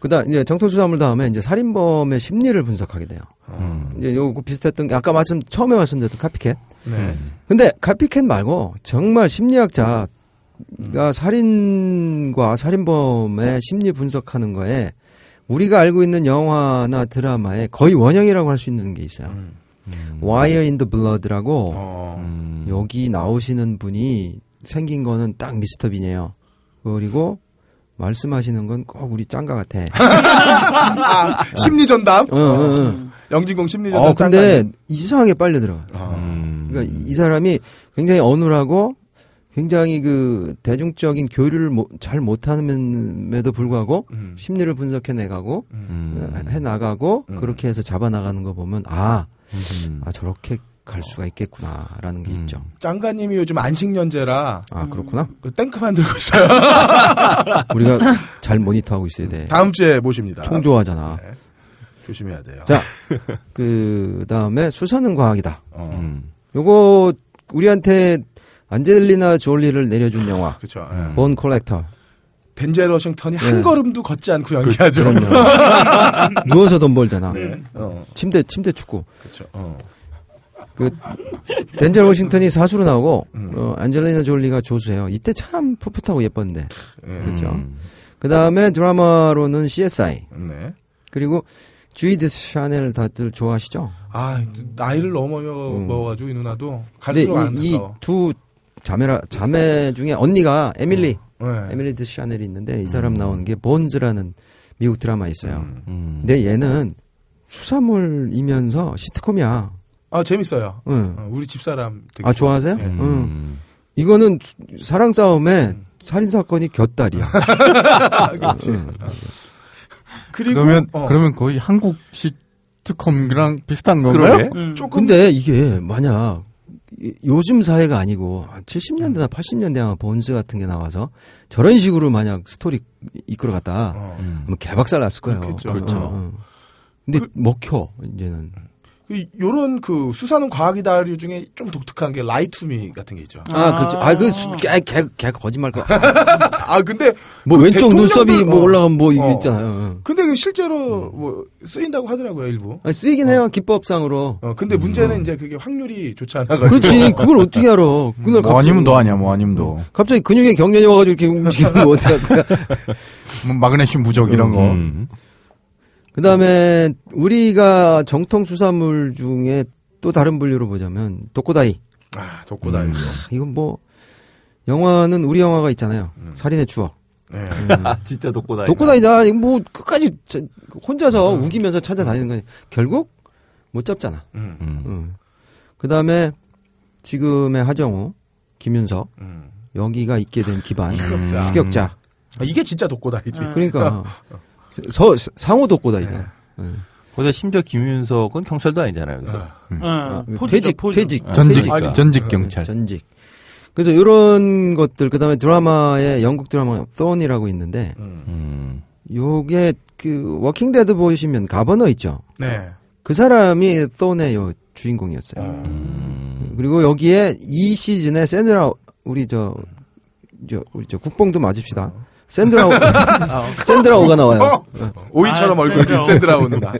그다음 이제 정통 수사물 다음에 이제 살인범의 심리를 분석하게 돼요. 음. 이제 요거 비슷했던 게 아까 말씀 처음에 말씀드렸던 카피캣. 네. 근데 카피캣 말고 정말 심리학자가 음. 살인과 살인범의 심리 분석하는 거에 우리가 알고 있는 영화나 드라마의 거의 원형이라고 할 수 있는 게 있어요. 음. 음. Wire in the Blood라고 어. 음. 여기 나오시는 분이 생긴 거는 딱 미스터 빈이에요. 그리고 말씀하시는 건 꼭 우리 짱가 같아. 아, 심리 전담? 어, 어, 어. 영진공 심리 전담. 어, 근데 짱가는... 이상하게 빨려 들어가. 음. 그러니까 이 사람이 굉장히 어눌하고 굉장히 그 대중적인 교류를 모, 잘 못함에도 불구하고 음. 심리를 분석해내가고 음. 해나가고 음. 그렇게 해서 잡아나가는 거 보면 아, 음. 아 저렇게 갈 수가 있겠구나라는 게 음. 있죠. 짱가님이 요즘 안식년제라. 아 그렇구나. 그 땡크 만들고 있어요. 우리가 잘 모니터하고 있어야 돼. 다음 주에 모십니다. 총조하잖아. 네. 조심해야 돼요. 자, 그 다음에 수사는 과학이다. 음. 요거 우리한테 안젤리나 졸리를 내려준 영화. 그렇죠. 음. 본 콜렉터. 벤젤 워싱턴이 네. 한 걸음도 걷지 않고 연기하죠. 누워서 돈 벌잖아. 네. 어. 침대 침대 축구. 그렇죠. 어. 그 덴젤 워싱턴이 사수로 나오고 음. 어, 안젤리나 졸리가 조수예요. 이때 참 풋풋하고 예뻤는데 음. 그렇죠. 그 다음에 드라마로는 씨에스아이 네. 그리고 주이드 샤넬 다들 좋아하시죠? 아 나이를 넘어 음. 먹어가지고 이 누나도 갈수록 안 돼서. 이 두 자매라 자매 중에 언니가 에밀리 어. 네. 에밀리 드 샤넬이 있는데 이 사람 음. 나오는 게 본즈라는 미국 드라마 있어요. 음. 음. 근데 얘는 수사물이면서 시트콤이야. 아 재밌어요. 응. 우리 집사람 되게 아 좋아하세요? 네. 응. 이거는 사랑 싸움에 음. 살인 사건이 곁다리야. 그렇지. 응. 그리고 그러면 어. 그러면 거의 한국 시트콤이랑 비슷한 건가요? 응. 조금. 근데 이게 만약 요즘 사회가 아니고 칠십 년대나 팔십 년대 번스 같은 게 나와서 저런 식으로 만약 스토리 이끌어갔다 어. 음. 개박살 났을 거예요. 그렇겠죠. 그렇죠. 어. 근데 그, 먹혀 이제는. 요런 그 수사는 과학이다류 중에 좀 독특한 게 라이투미 같은 게 있죠. 아, 아 그렇죠. 아, 그 개 개 개 거짓말 거. 아, 근데 뭐 그 왼쪽 눈썹이 뭐 올라간 뭐 이거 어. 있잖아요. 근데 실제로 음. 뭐 쓰인다고 하더라고요, 일부. 아, 쓰이긴 어. 해요. 기법상으로. 어, 근데 문제는 음. 이제 그게 확률이 좋지 않아 가지고. 그렇지. 그걸 어떻게 알아? 그날 뭐 아니면 너 아니야. 뭐 아니면 너. 갑자기 근육에 경련이 와 가지고 이렇게 움직이는 거 어떡할 거야. 뭐 마그네슘 부족 이런 거. 음. 그 다음에, 우리가 정통 수사물 중에 또 다른 분류로 보자면, 독고다이. 아, 독고다이. 음. 아, 이건 뭐, 영화는 우리 영화가 있잖아요. 음. 살인의 추억. 네. 음. 진짜 독고다이. 독고다이다. 뭐, 끝까지 혼자서 음. 우기면서 찾아다니는 거니. 결국, 못 잡잖아. 음. 음. 음. 그 다음에, 지금의 하정우, 김윤석. 음. 여기가 있게 된 기반. 추격자. 추격자. 음. 이게 진짜 독고다이지. 음. 그러니까. 서, 상호 독고다이잖아요. 네. 네. 거기다 심지어 김윤석은 경찰도 아니잖아요. 그래서. 네. 음. 아, 포지죠, 퇴직, 포지죠. 퇴직. 전직, 아, 전직 경찰. 전직. 그래서 이런 것들, 그 다음에 드라마에, 영국 드라마, Thorn이라고 있는데, 음. 요게, 그, 워킹데드 보시면 가버너 있죠? 네. 그 사람이 Thorn의 요 주인공이었어요. 음. 그리고 여기에 이 시즌에 샌드라, 우리 저, 저, 우리 저 국뽕도 맞읍시다. 샌드라오, 샌드라오가 나와요. 오이처럼 아, 얼굴이 샌드라오는다.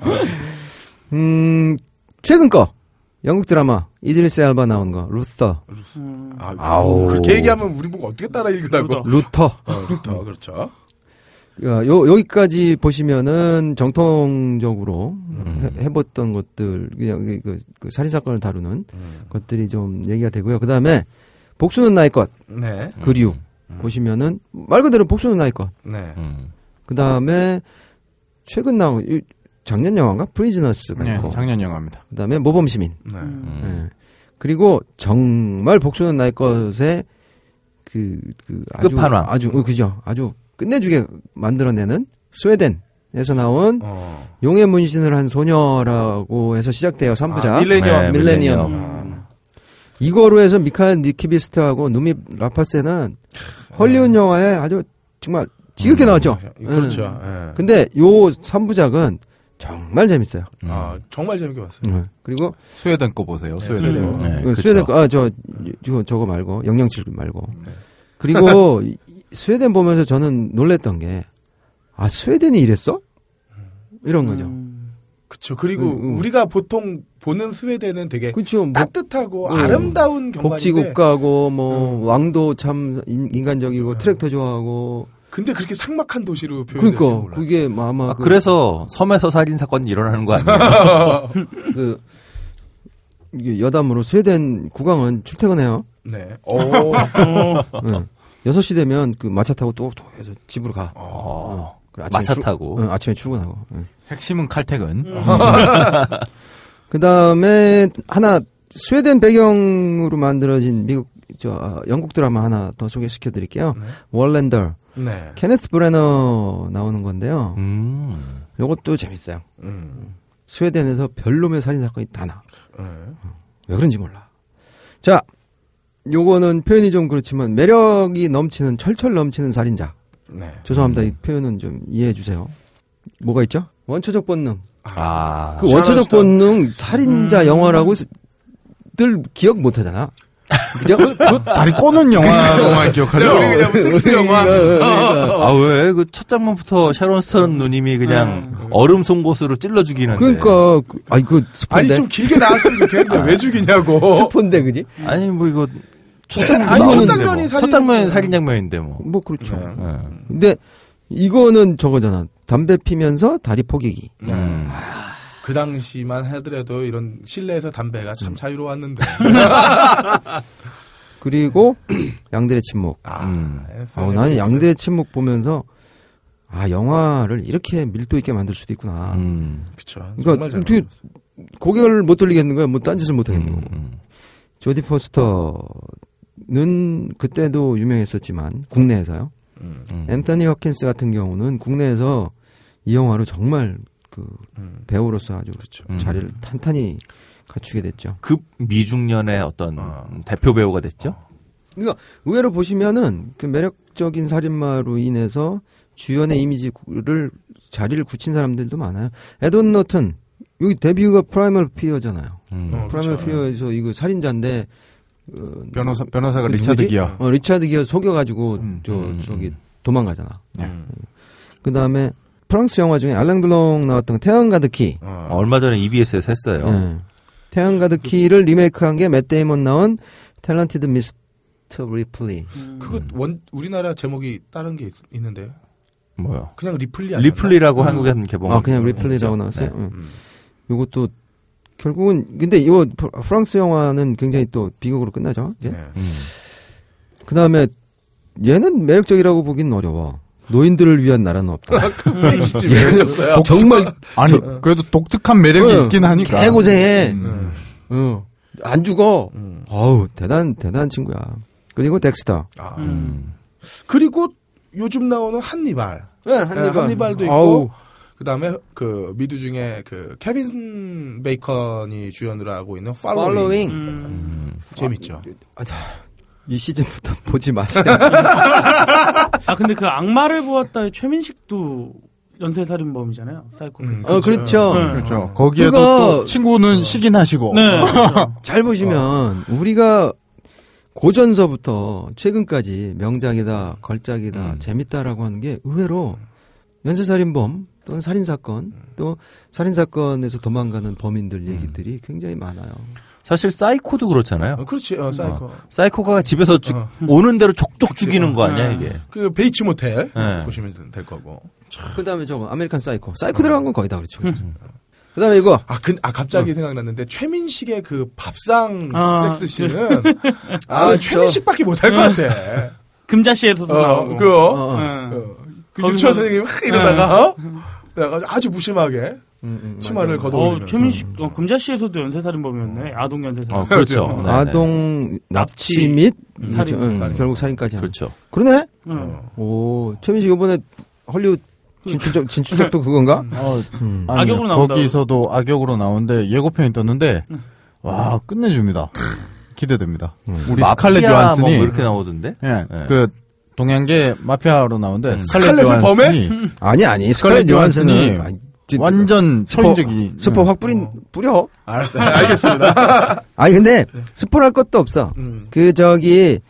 음, 최근 거. 영국 드라마. 이드리스 엘바 나온 거. 루터. 아, 아우. 그렇게 얘기하면 우리 보고 어떻게 따라 읽으라고. 루터. 루터. 어, 루터. 그렇죠. 요, 여기까지 보시면은 정통적으로 음. 해, 해봤던 것들, 그냥 그, 그 살인사건을 다루는 음. 것들이 좀 얘기가 되고요. 그 다음에 복수는 나의 것. 네. 그리우. 보시면은 말 그대로 복수는 나의 것. 네. 음. 그 다음에 최근 나온 작년 영화인가 프리즈너스가 있고. 네, 작년 영화입니다. 그 다음에 모범 시민. 네. 음. 네. 그리고 정말 복수는 나의 것의 그, 그 아주 끝판왕. 아주 음. 그죠. 아주 끝내주게 만들어내는 스웨덴에서 나온 어. 용의 문신을 한 소녀라고 해서 시작돼요. 삼 부작. 아, 밀레니엄. 네, 밀레니엄. 밀레니엄. 음. 이거로 해서 미카엘 니키비스트하고 누미 라파세는 헐리우드 영화에 아주 정말 지극히 나왔죠. 음, 그렇죠. 예. 근데 요 삼 부작은 정말 재밌어요. 아, 정말 재밌게 봤어요. 네. 그리고 스웨덴 거 보세요. 네, 스웨덴, 스웨덴 거. 네, 그렇죠. 스웨덴 거. 아, 저, 저 저거 말고 영영칠 말고. 네. 그리고 스웨덴 보면서 저는 놀랬던 게 아, 스웨덴이 이랬어? 이런 거죠. 음, 그렇죠. 그리고 음, 음. 우리가 보통 보는 스웨덴은 되게 그쵸, 뭐, 따뜻하고 어, 아름다운 경관인데 복지국가고 뭐 음. 왕도 참 인간적이고 음. 트랙터 좋아하고 근데 그렇게 삭막한 도시로 표현될지 그러니까, 몰라. 그게 아마 아, 그, 그래서 섬에서 살인 사건이 일어나는 거 아니에요? 그 여담으로 스웨덴 국왕은 출퇴근해요. 네. 오. 응. 여섯 시 되면 그 마차 타고 뚝뚝 해서 집으로 가. 응. 마차 출, 타고 응, 아침에 출근하고. 응. 핵심은 칼퇴근. 음. 그 다음에, 하나, 스웨덴 배경으로 만들어진 미국, 저, 영국 드라마 하나 더 소개시켜 드릴게요. 네. 월랜더. 네. 케네스 브레너 나오는 건데요. 음. 요것도 재밌어요. 음. 스웨덴에서 별놈의 살인사건이 다 나. 음. 왜 그런지 몰라. 자, 요거는 표현이 좀 그렇지만, 매력이 넘치는, 철철 넘치는 살인자. 네. 죄송합니다. 음. 이 표현은 좀 이해해 주세요. 뭐가 있죠? 원초적 본능. 아, 그 원초적 본능 살인자 음. 영화라고 늘 기억 못 하잖아. 그죠? 다리 꼬는 영화로만 기억하죠. 그냥 섹스 영화. 아, 왜? 그 첫 장면부터 샤론 스턴 누님이 그냥 음. 얼음 송곳으로 찔러 죽이는데. 그러니까, 그, 아니, 그 스폰데. 아니, 좀 길게 나왔으면 좋겠는데. 아. 왜 죽이냐고. 스폰데, 그지? 아니, 뭐 이거. 첫 장면이 첫 장면이 살인 장면인데 뭐. 뭐, 그렇죠. 네. 네. 근데 이거는 저거잖아. 담배 피면서 다리 포기기. 음. 아, 그 당시만 하더라도 이런 실내에서 담배가 참 음. 자유로웠는데. 그리고 양들의 침묵. 아, 음. 어, 나는 양들의 침묵 보면서 아 영화를 이렇게 밀도 있게 만들 수도 있구나. 음. 그렇죠. 그러니까 어떻게 고개를 못 돌리겠는 거야. 뭐 딴짓을 못 하겠는 거고. 음. 조디 포스터는 그때도 유명했었지만 국내에서요. 음. 앤서니 허킨스 같은 경우는 국내에서 이 영화로 정말 그 음. 배우로서 아주 그렇죠. 음. 자리를 탄탄히 갖추게 됐죠. 급 미중년의 어떤 어. 대표 배우가 됐죠. 어. 그러니까 의외로 보시면은 그 매력적인 살인마로 인해서 주연의 이미지를 자리를 굳힌 사람들도 많아요. 에드워드 너튼 여기 데뷔가 프라이멀 피어잖아요. 음. 어, 프라이멀 그렇죠. 피어에서 이거 살인자인데 어, 변호사 변호사가 리차드 기어. 어, 리차드 기어 속여가지고 음. 저 음. 저기 도망가잖아. 음. 그 다음에 프랑스 영화 중에 알랑둘롱 나왔던 태양 가득히. 어. 얼마 전에 이비에스에서 했어요. 네. 태양 가득히를 리메이크한 게 맷 데이먼 나온 탤런티드 미스터 리플리. 음. 그거 원 우리나라 제목이 다른 게 있, 있는데. 뭐요? 그냥 리플리. 리플리라고 음. 한국에 개봉. 아 그냥 리플리라고 나왔어요. 네. 음. 이것도 결국은 근데 이거 프랑스 영화는 굉장히 또 비극으로 끝나죠. 네. 음. 그 다음에 얘는 매력적이라고 보긴 어려워. 노인들을 위한 나라는 없다. 매력적이어요. 정말 아니 저, 그래도 독특한 매력이 응, 있긴 하니까. 개고생해. 음. 응. 안 죽어. 음. 아우 대단 대단한 친구야. 그리고 덱스터. 아. 음. 그리고 요즘 나오는 한니발. 네, 한니발. 한니발도 있고. 아우. 그다음에 그 미드 중에 그 케빈 베이컨이 주연으로 하고 있는 팔로잉. 팔로잉. 음. 재밌죠. 아, 이 시즌부터 보지 마세요. 아 근데 그 악마를 보았다의 최민식도 연쇄살인범이잖아요. 사이코패스. 어 그렇죠. 네. 그렇죠. 거기에도 또 친구는 어. 식인하시고. 네. 그렇죠. 잘 보시면 어. 우리가 고전서부터 최근까지 명작이다, 걸작이다, 음. 재밌다라고 하는 게 의외로 연쇄살인범 또는 살인사건 또 살인사건에서 도망가는 범인들 얘기들이 굉장히 많아요. 사실 사이코도 그렇잖아요. 어, 그렇지, 어, 사이코. 어. 사이코가 집에서 주, 어. 오는 대로 족족 그치. 죽이는 거 아니야 이게. 그 베이츠 모텔 네. 보시면 될 거고. 그다음에 저거 아메리칸 사이코. 사이코 어. 들어간 건 거의 다 그렇죠. 음. 그다음에 이거. 아, 그, 아 갑자기 어. 생각났는데 최민식의 그 밥상 아. 섹스 씬은 아, 아 최민식밖에 못할 것 같아. 금자씨에서도 어, 나오고. 그, 어, 어. 어. 어. 그 유치원 선생님이 확 이러다가 어? 아주 무심하게. 음, 음, 치마를 거둬. 최민식, 어, 금자씨에서도 연쇄살인범이었네. 아동 연쇄살인. 어, 그렇죠. 네, 네. 아동 납치 및 살인, 음, 살인. 결국 살인까지. 그렇죠. 하는. 그러네. 음. 오, 최민식 이번에 헐리우드 진출작 진출작도 그건가? 어, 음. 아니, 악역으로 나온다. 거기서도 악역으로 나오는데 예고편이 떴는데 와 끝내줍니다. 기대됩니다. 음. 우리 스칼렛 요한슨이 뭐 이렇게 나오던데. 예, 네. 네. 그. 동양계 마피아로 나오는데 음. 스칼렛 요한슨이 범해? 아니 아니 스칼렛 요한슨이 완전 서인적이 스포, 스포 확 뿌린 뿌려. 알았어요. 알겠습니다. 아니 근데 스포할 것도 없어. 음. 그 저기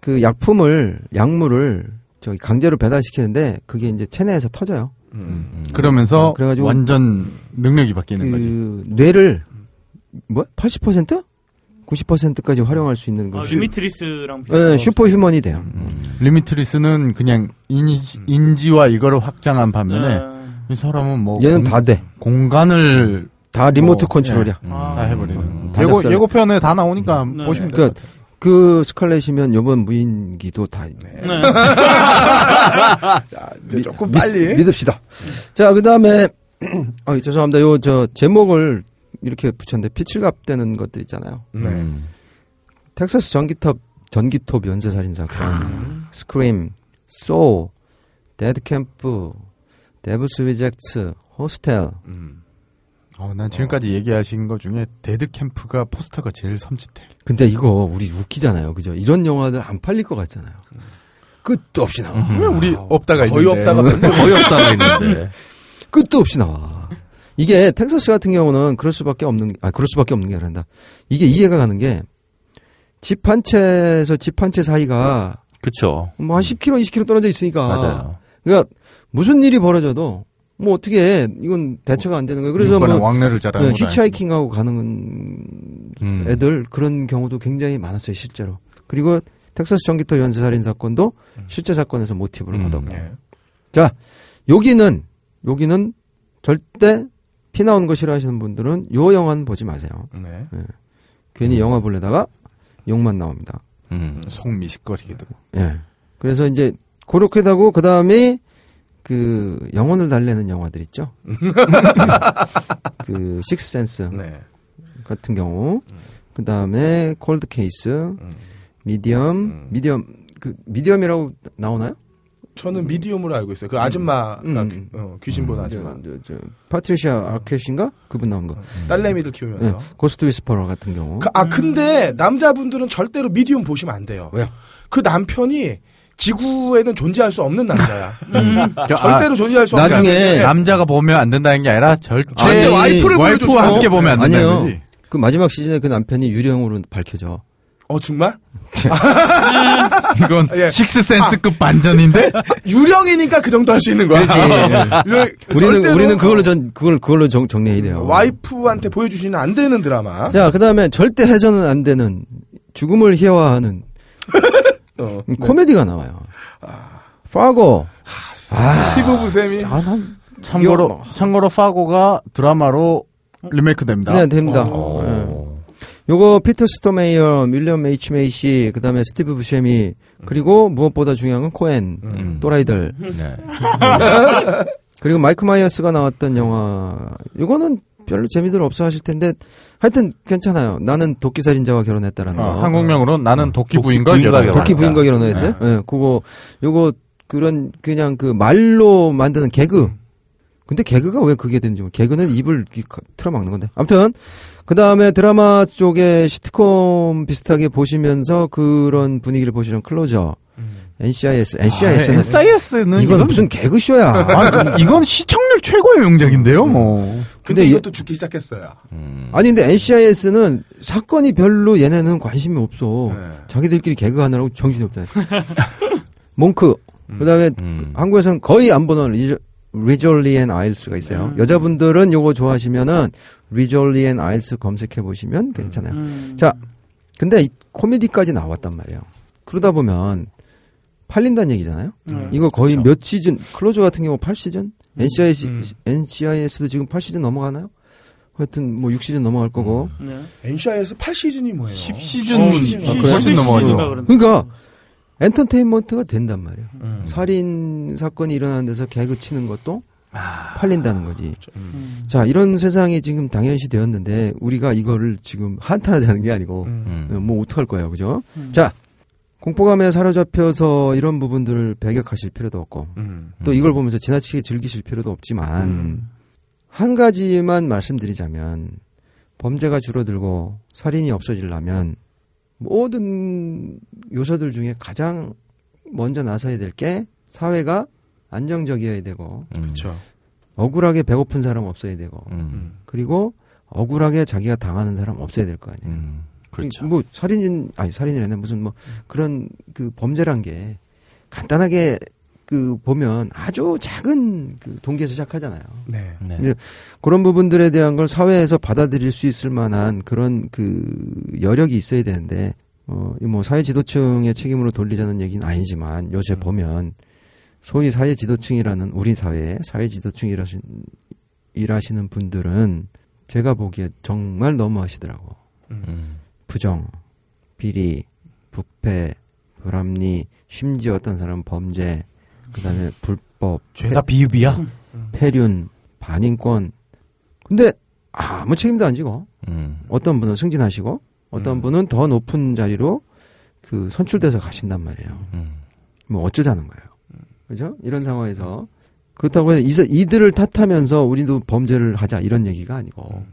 그 약품을 약물을 저기 강제로 배달시키는데 그게 이제 체내에서 터져요. 음. 음. 그러면서 음. 그래가지고 완전 능력이 바뀌는 그 거지. 뇌를 뭐 팔십 퍼센트? 구십 퍼센트까지 활용할 수 있는 거죠. 아, 리미트리스랑 비슷한. 네, 슈퍼휴먼이 돼요. 음. 리미트리스는 그냥 인지, 인지와 이거를 확장한 반면에 네. 이 사람은 뭐 얘는 공, 다 돼. 공간을 다 리모트 뭐, 컨트롤이야. 네. 아. 다 해버리는. 음. 예고 작살. 예고편에 다 나오니까 네. 보시면 네. 그러니까 그 스칼렛이면 이번 무인기도 다 있네. 네. 자, 이제 조금 미, 빨리 믿, 믿읍시다. 네. 자, 그다음에 아, 죄송합니다. 요 저 제목을 이렇게 붙였는데 피칠갑 되는 것들 있잖아요. 네. 텍사스 전기톱 전기톱 연쇄살인 사건, 스크림, 소우, 데드 캠프, 데브스 리젝트, 호스텔. 음. 어, 난 지금까지 어. 얘기하신 것 중에 데드 캠프가 포스터가 제일 섬찟해. 근데 이거 우리 웃기잖아요, 그죠? 이런 영화들 안 팔릴 것 같잖아요. 끝도 없이 나와. 왜 우리 아, 없다가 거의 있는데. 없다가 거의 없다가 있는데 끝도 없이 나와. 이게 텍사스 같은 경우는 그럴 수밖에 없는 아 그럴 수밖에 없는 게 아니란다. 이게 이해가 가는 게 집 한 채에서 집 한 채 사이가 그렇죠. 뭐 한 십 킬로미터, 이십 킬로미터 떨어져 있으니까. 맞아요. 그러니까 무슨 일이 벌어져도 뭐 어떻게 해. 이건 대처가 안 되는 거예요. 그래서 뭐 왕래를 잘하는 네, 히치하이킹하고 가는 음. 애들 그런 경우도 굉장히 많았어요, 실제로. 그리고 텍사스 전기톱 연쇄 살인 사건도 실제 사건에서 모티브를 음. 얻었고. 네. 자, 여기는 여기는 절대 피 나오는 거 싫어하시는 분들은 요 영화는 보지 마세요. 네. 네. 괜히 영화 보려다가 욕만 나옵니다. 음, 속 미식거리게 되고. 예. 그래서 이제 그렇게 하고 그 다음에 그 영혼을 달래는 영화들 있죠. 그 식스센스 네. 같은 경우, 음. 그 다음에 콜드 케이스, 음. 미디엄, 음. 미디엄 그 미디엄이라고 나오나요? 저는 미디움으로 알고 있어요. 그 아줌마, 음. 음. 어, 귀신 본 아줌마. 저, 저, 저, 파트리샤 아켓인가? 그분 나온 거. 음. 딸내미들 키우면서. 네. 고스트 위스퍼러 같은 경우. 그, 아, 근데 남자분들은 절대로 미디움 보시면 안 돼요. 왜요? 그 남편이 지구에는 존재할 수 없는 남자야. 음. 절대로 아, 존재할 수 없는 남자. 나중에 남자가 보면 안 된다는 게 아니라 절대. 아니, 와이프를 와이프와 함께 보면 안 된다는 아니요. 거지. 그 마지막 시즌에 그 남편이 유령으로 밝혀져. 어, 정말? 이건 예. 식스센스급 아, 반전인데? 유령이니까 그 정도 할 수 있는 거야. 그렇지. 우리는, 우리는 그걸로 전, 그걸, 그걸로 정, 정리해야 돼요. 와이프한테 보여주시면 안 되는 드라마. 자, 그 다음에 절대 해전은 안 되는 죽음을 희화화하는 어, 코미디가 네. 나와요. 아, 파고. 아, 스티브 부셈이. 아, 난 참고로, 아. 참고로 파고가 드라마로 리메이크 됩니다. 네, 됩니다. 요거 피터 스토메이어, 윌리엄 H. 메이시, 그 다음에 스티브 부셰미, 그리고 무엇보다 중요한 건 코엔, 음. 또라이들. 네. 그리고 마이크 마이어스가 나왔던 영화, 요거는 별로 재미들 없어 하실 텐데, 하여튼 괜찮아요. 나는 도끼살인자와 결혼했다라는 어, 거. 한국명으로 나는 도끼부인과 결혼했다. 도끼부인과 결혼했대? 예, 그거, 요거, 그런, 그냥 그 말로 만드는 개그. 음. 근데 개그가 왜 그게 되는지 모르겠어요. 개그는 입을 틀어막는 건데. 아무튼 그 다음에 드라마 쪽에 시트콤 비슷하게 보시면서 그런 분위기를 보시는 클로저, 음. 엔씨아이에스, 엔씨아이에스는, 아, 엔씨아이에스는 이건, 이건 무슨 개그쇼야. 아, 이건 시청률 최고의 명작인데요. 뭐. 근데, 근데 이것도 죽기 시작했어요. 음. 아니 근데 엔씨아이에스는 사건이 별로 얘네는 관심이 없어. 네. 자기들끼리 개그하느라고 정신이 없잖아요. 몽크. 음. 그 다음에 음. 한국에서는 거의 안 보는 리저, 리졸리 앤 아일스가 있어요. 음. 여자분들은 요거 좋아하시면은 리졸리 앤 아일스 검색해 보시면 괜찮아요. 음. 자, 근데 이 코미디까지 나왔단 말이에요. 그러다 보면 팔린다는 얘기잖아요. 음. 이거 거의 그렇죠. 몇 시즌, 클로저 같은 경우 팔 시즌? 음. 엔씨아이에스, 음. 엔씨아이에스도 지금 팔 시즌 넘어가나요? 하여튼 뭐 육 시즌 넘어갈 거고. 음. 네. 엔씨아이에스 팔 시즌이 뭐예요? 십 시즌, 어, 십 시즌, 아, 그래? 십 시즌 넘어가죠. 그러니까 엔터테인먼트가 된단 말이에요. 음. 살인 사건이 일어나는 데서 개그 치는 것도 아, 팔린다는 거지. 음. 자, 이런 세상이 지금 당연시 되었는데 우리가 이거를 지금 한탄하자는 게 아니고 음. 뭐 어떡할 거예요, 그죠? 음. 자, 공포감에 사로잡혀서 이런 부분들을 배격하실 필요도 없고 음. 또 이걸 보면서 지나치게 즐기실 필요도 없지만 음. 한 가지만 말씀드리자면 범죄가 줄어들고 살인이 없어지려면 모든 요소들 중에 가장 먼저 나서야 될 게 사회가 안정적이어야 되고 음. 그쵸. 억울하게 배고픈 사람 없어야 되고 음. 그리고 억울하게 자기가 당하는 사람 없어야 될 거 아니에요. 음. 그렇죠. 뭐 살인 아니 살인이라는 무슨 뭐 그런 그 범죄란 게 간단하게 그 보면 아주 작은 그 동기에서 시작하잖아요. 네. 네. 이제 그런 부분들에 대한 걸 사회에서 받아들일 수 있을 만한 그런 그 여력이 있어야 되는데 어, 뭐 사회 지도층의 책임으로 돌리자는 얘기는 아니지만 요새 음. 보면 소위 사회 지도층이라는 우리 사회에 사회 지도층 일하신, 일하시는 분들은 제가 보기에 정말 너무하시더라고. 음. 부정, 비리, 부패, 불합리, 심지어 어떤 사람은 범죄. 그다음에 불법 죄다 비유비야 폐륜 반인권 근데 아무 책임도 안 지고 음. 어떤 분은 승진하시고 어떤 음. 분은 더 높은 자리로 그 선출돼서 가신단 말이에요. 음. 뭐 어쩌자는 거예요. 그죠? 이런 상황에서 그렇다고 해서 이들을 탓하면서 우리도 범죄를 하자 이런 얘기가 아니고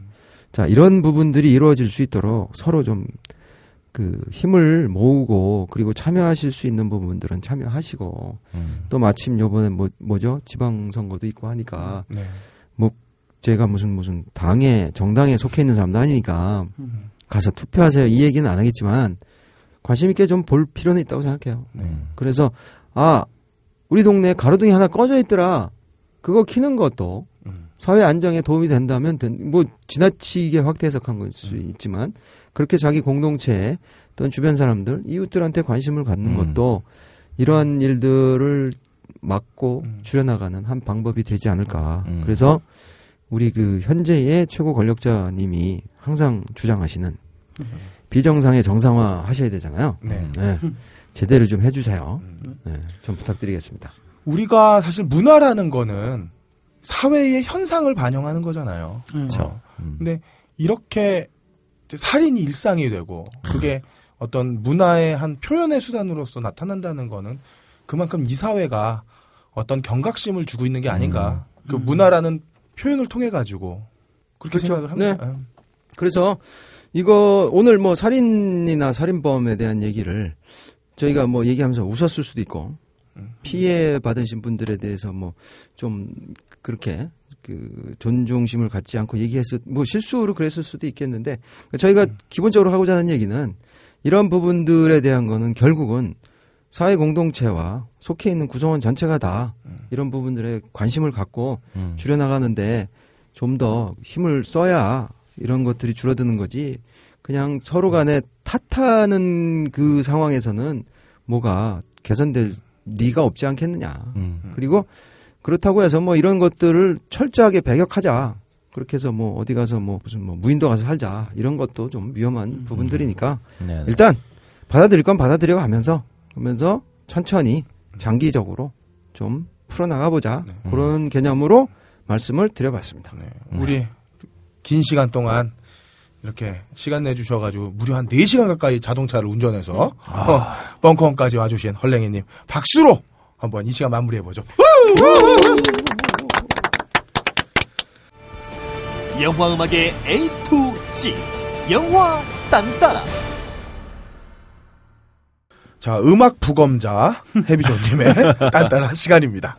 자 이런 부분들이 이루어질 수 있도록 서로 좀 그 힘을 모으고 그리고 참여하실 수 있는 부분들은 참여하시고 음. 또 마침 요번에 뭐 뭐죠 지방선거도 있고 하니까 네. 뭐 제가 무슨 무슨 당에 정당에 속해 있는 사람도 아니니까 음. 가서 투표하세요 이 얘기는 안 하겠지만 관심 있게 좀 볼 필요는 있다고 생각해요. 음. 그래서 아 우리 동네에 가로등이 하나 꺼져 있더라 그거 키는 것도 음. 사회 안정에 도움이 된다면 된, 뭐 지나치게 확대 해석한 걸 수 음. 있지만. 그렇게 자기 공동체 또는 주변 사람들, 이웃들한테 관심을 갖는 음. 것도 이러한 일들을 막고 음. 줄여나가는 한 방법이 되지 않을까. 음. 그래서 우리 그 현재의 최고 권력자님이 항상 주장하시는 음. 비정상의 정상화 하셔야 되잖아요. 네. 네. 제대로 좀 해주세요. 네. 좀 부탁드리겠습니다. 우리가 사실 문화라는 거는 사회의 현상을 반영하는 거잖아요. 음. 그렇죠. 음. 근데 이렇게 살인이 일상이 되고 그게 어떤 문화의 한 표현의 수단으로서 나타난다는 거는 그만큼 이 사회가 어떤 경각심을 주고 있는 게 아닌가. 음. 그 문화라는 표현을 통해 가지고 그렇게 그렇죠. 생각을 합니다. 네. 그래서 이거 오늘 뭐 살인이나 살인범에 대한 얘기를 저희가 뭐 얘기하면서 웃었을 수도 있고 피해 받으신 분들에 대해서 뭐 좀 그렇게 그 존중심을 갖지 않고 얘기했을 뭐 실수로 그랬을 수도 있겠는데 저희가 음. 기본적으로 하고자 하는 얘기는 이런 부분들에 대한 거는 결국은 사회 공동체와 속해 있는 구성원 전체가 다 이런 부분들에 관심을 갖고 음. 줄여나가는데 좀 더 힘을 써야 이런 것들이 줄어드는 거지 그냥 서로 간에 탓하는 그 상황에서는 뭐가 개선될 리가 없지 않겠느냐. 음. 그리고 그렇다고 해서 뭐 이런 것들을 철저하게 배격하자. 그렇게 해서 뭐 어디 가서 뭐 무슨 뭐 무인도 가서 살자. 이런 것도 좀 위험한 부분들이니까 음. 일단 받아들일 건 받아들여 가면서 그러면서 천천히 장기적으로 좀 풀어나가보자. 네. 그런 개념으로 말씀을 드려봤습니다. 네. 우리 긴 시간 동안 이렇게 시간 내주셔가지고 무려 한 네 시간 가까이 자동차를 운전해서 아. 어, 벙커원까지 와주신 헐랭이님 박수로 한번 이 시간 마무리해보죠. 영화음악의 A to Z 영화 딴따라. 자, 음악 부검자 해비조님의 딴따라 시간입니다.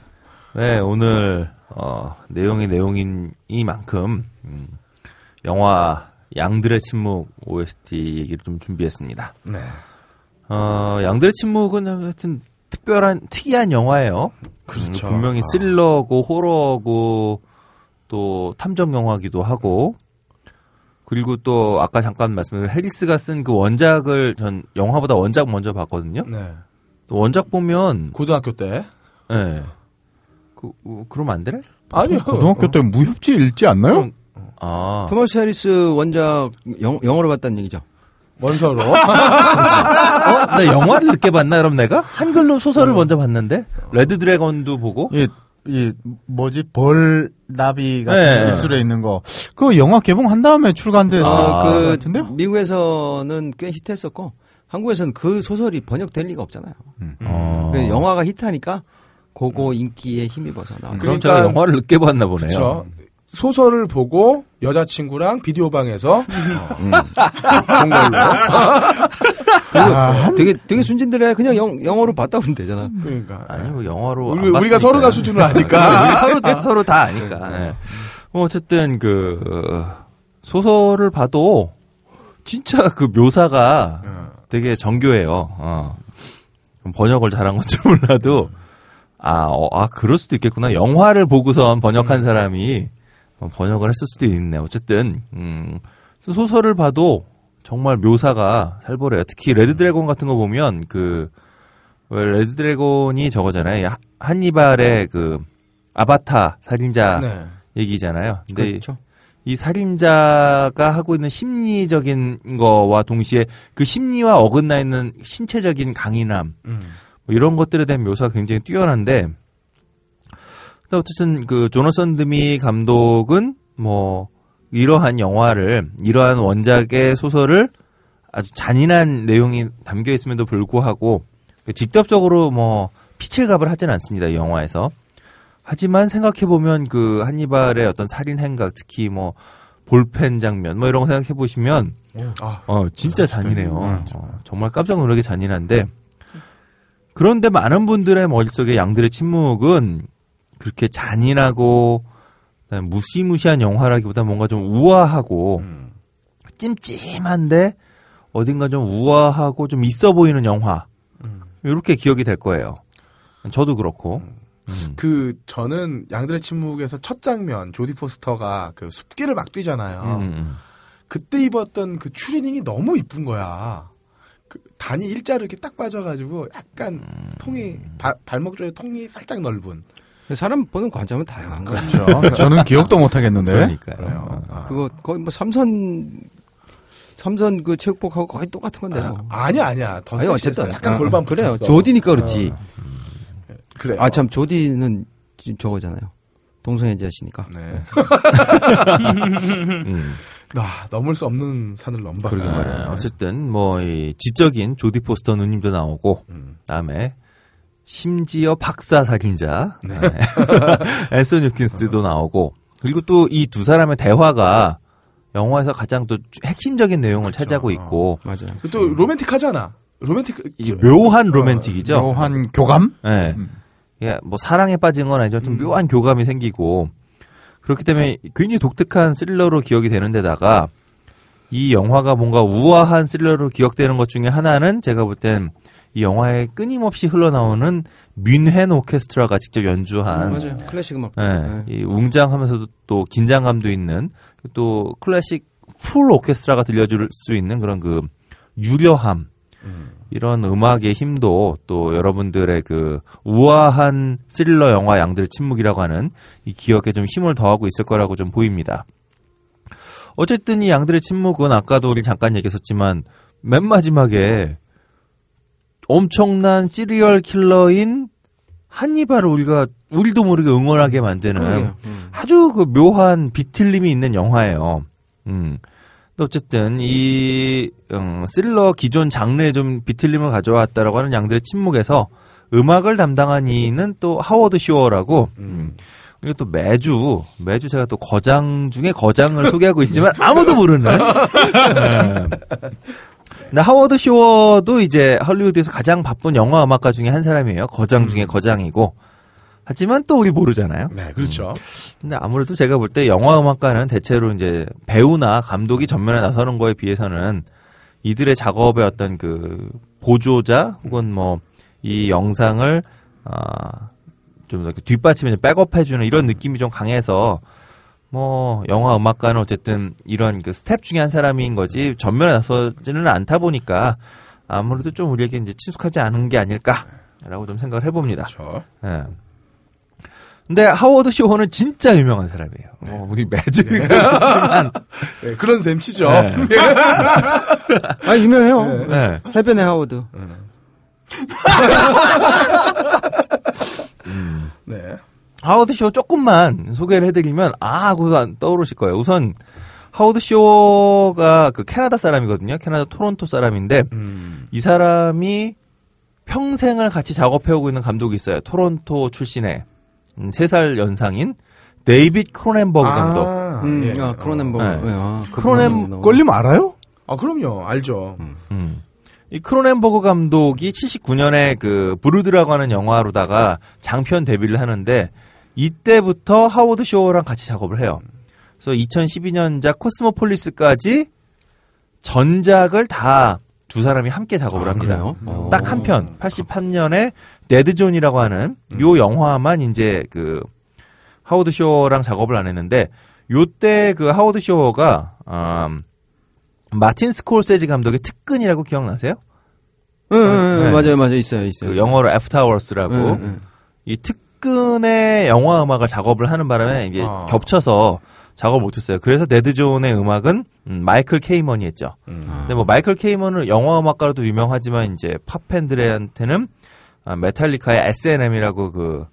네, 오늘 어, 내용이 내용인 이만큼 음, 영화 양들의 침묵 오에스티 얘기를 좀 준비했습니다. 네. 어, 양들의 침묵은 하여튼 특별한, 특이한 영화예요. 그렇죠. 음, 분명히 스릴러고, 호러고, 또 탐정 영화기도 하고, 그리고 또 아까 잠깐 말씀드린 해리스가 쓴 그 원작을 전 영화보다 원작 먼저 봤거든요. 네. 원작 보면. 고등학교 때? 예. 네. 그, 어, 그러면 안 되네? 아니요. 고등학교 어. 때 무협지 읽지 않나요? 그럼, 아. 토마스 해리스 원작 영, 영어로 봤다는 얘기죠. 원서로? 어? 나 영화를 늦게 봤나? 그럼 내가? 한글로 소설을 어. 먼저 봤는데? 레드 드래곤도 보고? 이, 이, 뭐지? 벌, 나비 같은 네. 예술에 있는 거. 그 영화 개봉한 다음에 출간돼서. 아, 그, 같은데요? 미국에서는 꽤 히트했었고, 한국에서는 그 소설이 번역될 리가 없잖아요. 음. 어. 그래서 영화가 히트하니까, 그거 인기에 힘입어서 나온 거죠. 그럼 제가 영화를 늦게 봤나 보네요. 그쵸. 소설을 보고 여자친구랑 비디오 방에서 본 걸로. 아, 되게 되게 순진들해. 그냥 영, 영어로 봤다 보면 되잖아. 그러니까. 아니 뭐 영어로 우리, 우리가 서로가 수준을 아니까. 서로 다 서로 다 아니까. 네. 뭐 어쨌든 그 소설을 봐도 진짜 그 묘사가 되게 정교해요. 어. 번역을 잘한 건지 몰라도. 아, 어, 아, 그럴 수도 있겠구나. 영화를 보고선 번역한 사람이 번역을 했을 수도 있네. 어쨌든, 음, 소설을 봐도 정말 묘사가 살벌해요. 특히 레드 드래곤 같은 거 보면 그, 레드 드래곤이 저거잖아요. 한니발의 그, 아바타 살인자 네. 얘기잖아요. 근데 그렇죠. 이 살인자가 하고 있는 심리적인 거와 동시에 그 심리와 어긋나 있는 신체적인 강인함. 음. 이런 것들에 대한 묘사가 굉장히 뛰어난데, 어쨌든 그 조너선 드미 감독은 뭐 이러한 영화를, 이러한 원작의 소설을 아주 잔인한 내용이 담겨 있음에도 불구하고 직접적으로 뭐 피칠갑을 하진 않습니다, 이 영화에서. 하지만 생각해 보면 그 한니발의 어떤 살인 행각, 특히 뭐 볼펜 장면, 뭐 이런 거 생각해 보시면 어 진짜 잔인해요. 어, 정말 깜짝 놀라게 잔인한데. 그런데 많은 분들의 머릿속에 양들의 침묵은 그렇게 잔인하고 무시무시한 영화라기보다 뭔가 좀 우아하고 음. 찜찜한데 어딘가 좀 우아하고 좀 있어 보이는 영화. 음. 이렇게 기억이 될 거예요. 저도 그렇고. 음. 그 저는 양들의 침묵에서 첫 장면 조디 포스터가 그 숲길을 막 뛰잖아요. 음. 그때 입었던 그 추리닝이 너무 이쁜 거야. 그 단이 일자로 이렇게 딱 빠져가지고 약간 음... 통이 바, 발목 쪽에 통이 살짝 넓은. 사람 보는 관점은 다양한 거죠. 그렇죠. 저는 기억도 못 하겠는데. 그러니까요. 아. 그거 거의 뭐 삼선 삼선 그 체육복하고 거의 똑같은 건데. 아, 아니야 아니야. 더 아니 어쨌든 약간 아, 골반 그래요. 조디니까 그렇지. 아, 음. 그래. 아 참 조디는 저거잖아요. 동성애자시니까. 네. 음. 아, 넘을 수 없는 산을 넘봐. 그러게 말이에요. 어쨌든 뭐 이 지적인 조디 포스터 누님도 나오고, 음. 다음에 심지어 박사 사진자 네. 앤서니 홉킨스도 나오고, 그리고 또 이 두 사람의 대화가 영화에서 가장 또 핵심적인 내용을 그렇죠. 차지하고 있고, 어, 맞아요. 또 로맨틱하잖아. 로맨틱 이게 묘한 로맨틱이죠. 어, 묘한 교감? 네. 음. 예, 뭐 사랑에 빠진 건 아니죠. 좀 음. 묘한 교감이 생기고, 그렇기 때문에 굉장히 독특한 스릴러로 기억이 되는데다가 이 영화가 뭔가 우아한 스릴러로 기억되는 것 중에 하나는 제가 볼 땐 이 영화에 끊임없이 흘러나오는 뮌헨 오케스트라가 직접 연주한 음, 맞아요. 클래식 음악. 네, 이 웅장하면서도 또 긴장감도 있는 또 클래식 풀 오케스트라가 들려줄 수 있는 그런 그 유려함. 음. 이런 음악의 힘도 또 여러분들의 그 우아한 스릴러 영화 양들의 침묵이라고 하는 이 기억에 좀 힘을 더하고 있을 거라고 좀 보입니다. 어쨌든 이 양들의 침묵은 아까도 우리 잠깐 얘기했었지만 맨 마지막에 엄청난 시리얼 킬러인 한니발을 우리가 우리도 모르게 응원하게 만드는 음. 아주 그 묘한 비틀림이 있는 영화예요. 음. 어쨌든 이 음, 스릴러 기존 장르에 좀 비틀림을 가져왔다라고 하는 양들의 침묵에서 음악을 담당한 이는 또 하워드 쇼어라고 음. 그리고 또 매주 매주 제가 또 거장 중에 거장을 소개하고 있지만 아무도 모르는 음. 근데 하워드 쇼어도 이제 할리우드에서 가장 바쁜 영화 음악가 중에 한 사람이에요. 거장 중에 거장이고 하지만 또 우리 모르잖아요. 네, 그렇죠. 음. 근데 아무래도 제가 볼 때 영화 음악가는 대체로 이제 배우나 감독이 전면에 나서는 거에 비해서는 이들의 작업의 어떤 그 보조자 혹은 뭐 이 영상을 아 좀 이렇게 뒷받침에 백업해주는 이런 느낌이 좀 강해서 뭐 영화 음악가는 어쨌든 이런 그 스텝 중에 한 사람인 거지 전면에 나서지는 않다 보니까 아무래도 좀 우리에게 이제 친숙하지 않은 게 아닐까라고 좀 생각을 해봅니다. 그렇죠. 네. 근데 하워드 쇼어는 진짜 유명한 사람이에요. 네. 어, 우리 매주 그렇지만 네, 그런 셈치죠. 네. 아 유명해요. 네. 네. 해변의 하워드. 음. 네. 하워드 쇼어 조금만 소개를 해드리면 아 하고 떠오르실 거예요. 우선 하워드 쇼어가 그 캐나다 사람이거든요. 캐나다 토론토 사람인데 음. 이 사람이 평생을 같이 작업해오고 있는 감독이 있어요. 토론토 출신의. 세 살 연상인 데이빗 크로넨버그 아, 감독. 음, 예. 아, 크로넨버그. 네. 네. 아, 크로넨 걸림 알아요? 아, 그럼요. 알죠. 음. 음. 이 크로넨버그 감독이 칠십구 년에 그 브루드라고 하는 영화로다가 장편 데뷔를 하는데 이때부터 하워드 쇼어랑 같이 작업을 해요. 그래서 이천십이 년작 코스모폴리스까지 전작을 다 두 사람이 함께 작업을 아, 합니다. 딱 한 편. 팔십삼 년에 데드존이라고 하는 음. 요 영화만 이제 그 하워드 쇼어랑 작업을 안 했는데 요때 그 하워드 쇼어가 음, 마틴 스콜세지 감독의 특근이라고 기억나세요? 응, 응, 응. 맞아요, 맞아요. 있어요, 있어요. 그 영어로 After Hours라고 응, 응. 이 특근의 영화 음악을 작업을 하는 바람에 이게 아. 겹쳐서 작업을 못했어요. 그래서 데드존의 음악은 음, 마이클 케이먼이 했죠. 음. 근데 뭐 마이클 케이먼은 영화 음악가로도 유명하지만 이제 팝 팬들한테는 아, 메탈리카의 에스앤엠이라고 그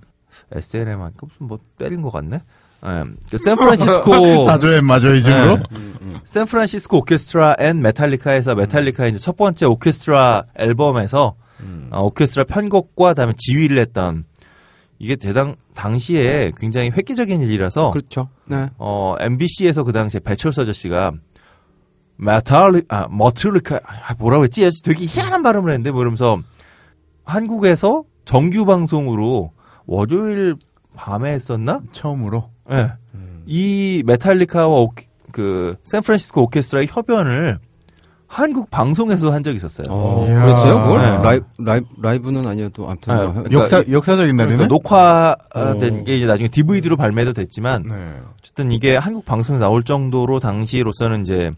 에스앤엠 한 무슨 뭐 때린 것 같네. 네, 그 샌프란시스코 사조엠 맞아요 이 정도. 네. 음, 음. 샌프란시스코 오케스트라 앤 메탈리카에서 메탈리카의 이제 첫 번째 오케스트라 앨범에서 음. 어, 오케스트라 편곡과 다음에 지휘를 했던. 이게 대당 당시에 굉장히 획기적인 일이라서 그렇죠. 네. 어 엠비씨에서 그 당시에 배철수 아저씨가 메탈리 아 머틀리카 뭐라고 했지? 되게 희한한 발음을 했는데 뭐 이러면서 한국에서 정규 방송으로 월요일 밤에 했었나? 처음으로. 예. 네. 음. 이 메탈리카와 오케, 그 샌프란시스코 오케스트라의 협연을 한국 방송에서 한 적이 있었어요. 어, 그랬어요? 그걸? 네. 라이, 라이, 라이브는 아니어도 아무튼 네, 그러니까 역사 역사적인 날이네. 그러니까 녹화된 게 이제 나중에 디브이디로 발매도 됐지만 네. 어쨌든 이게 한국 방송에 나올 정도로 당시로서는 이제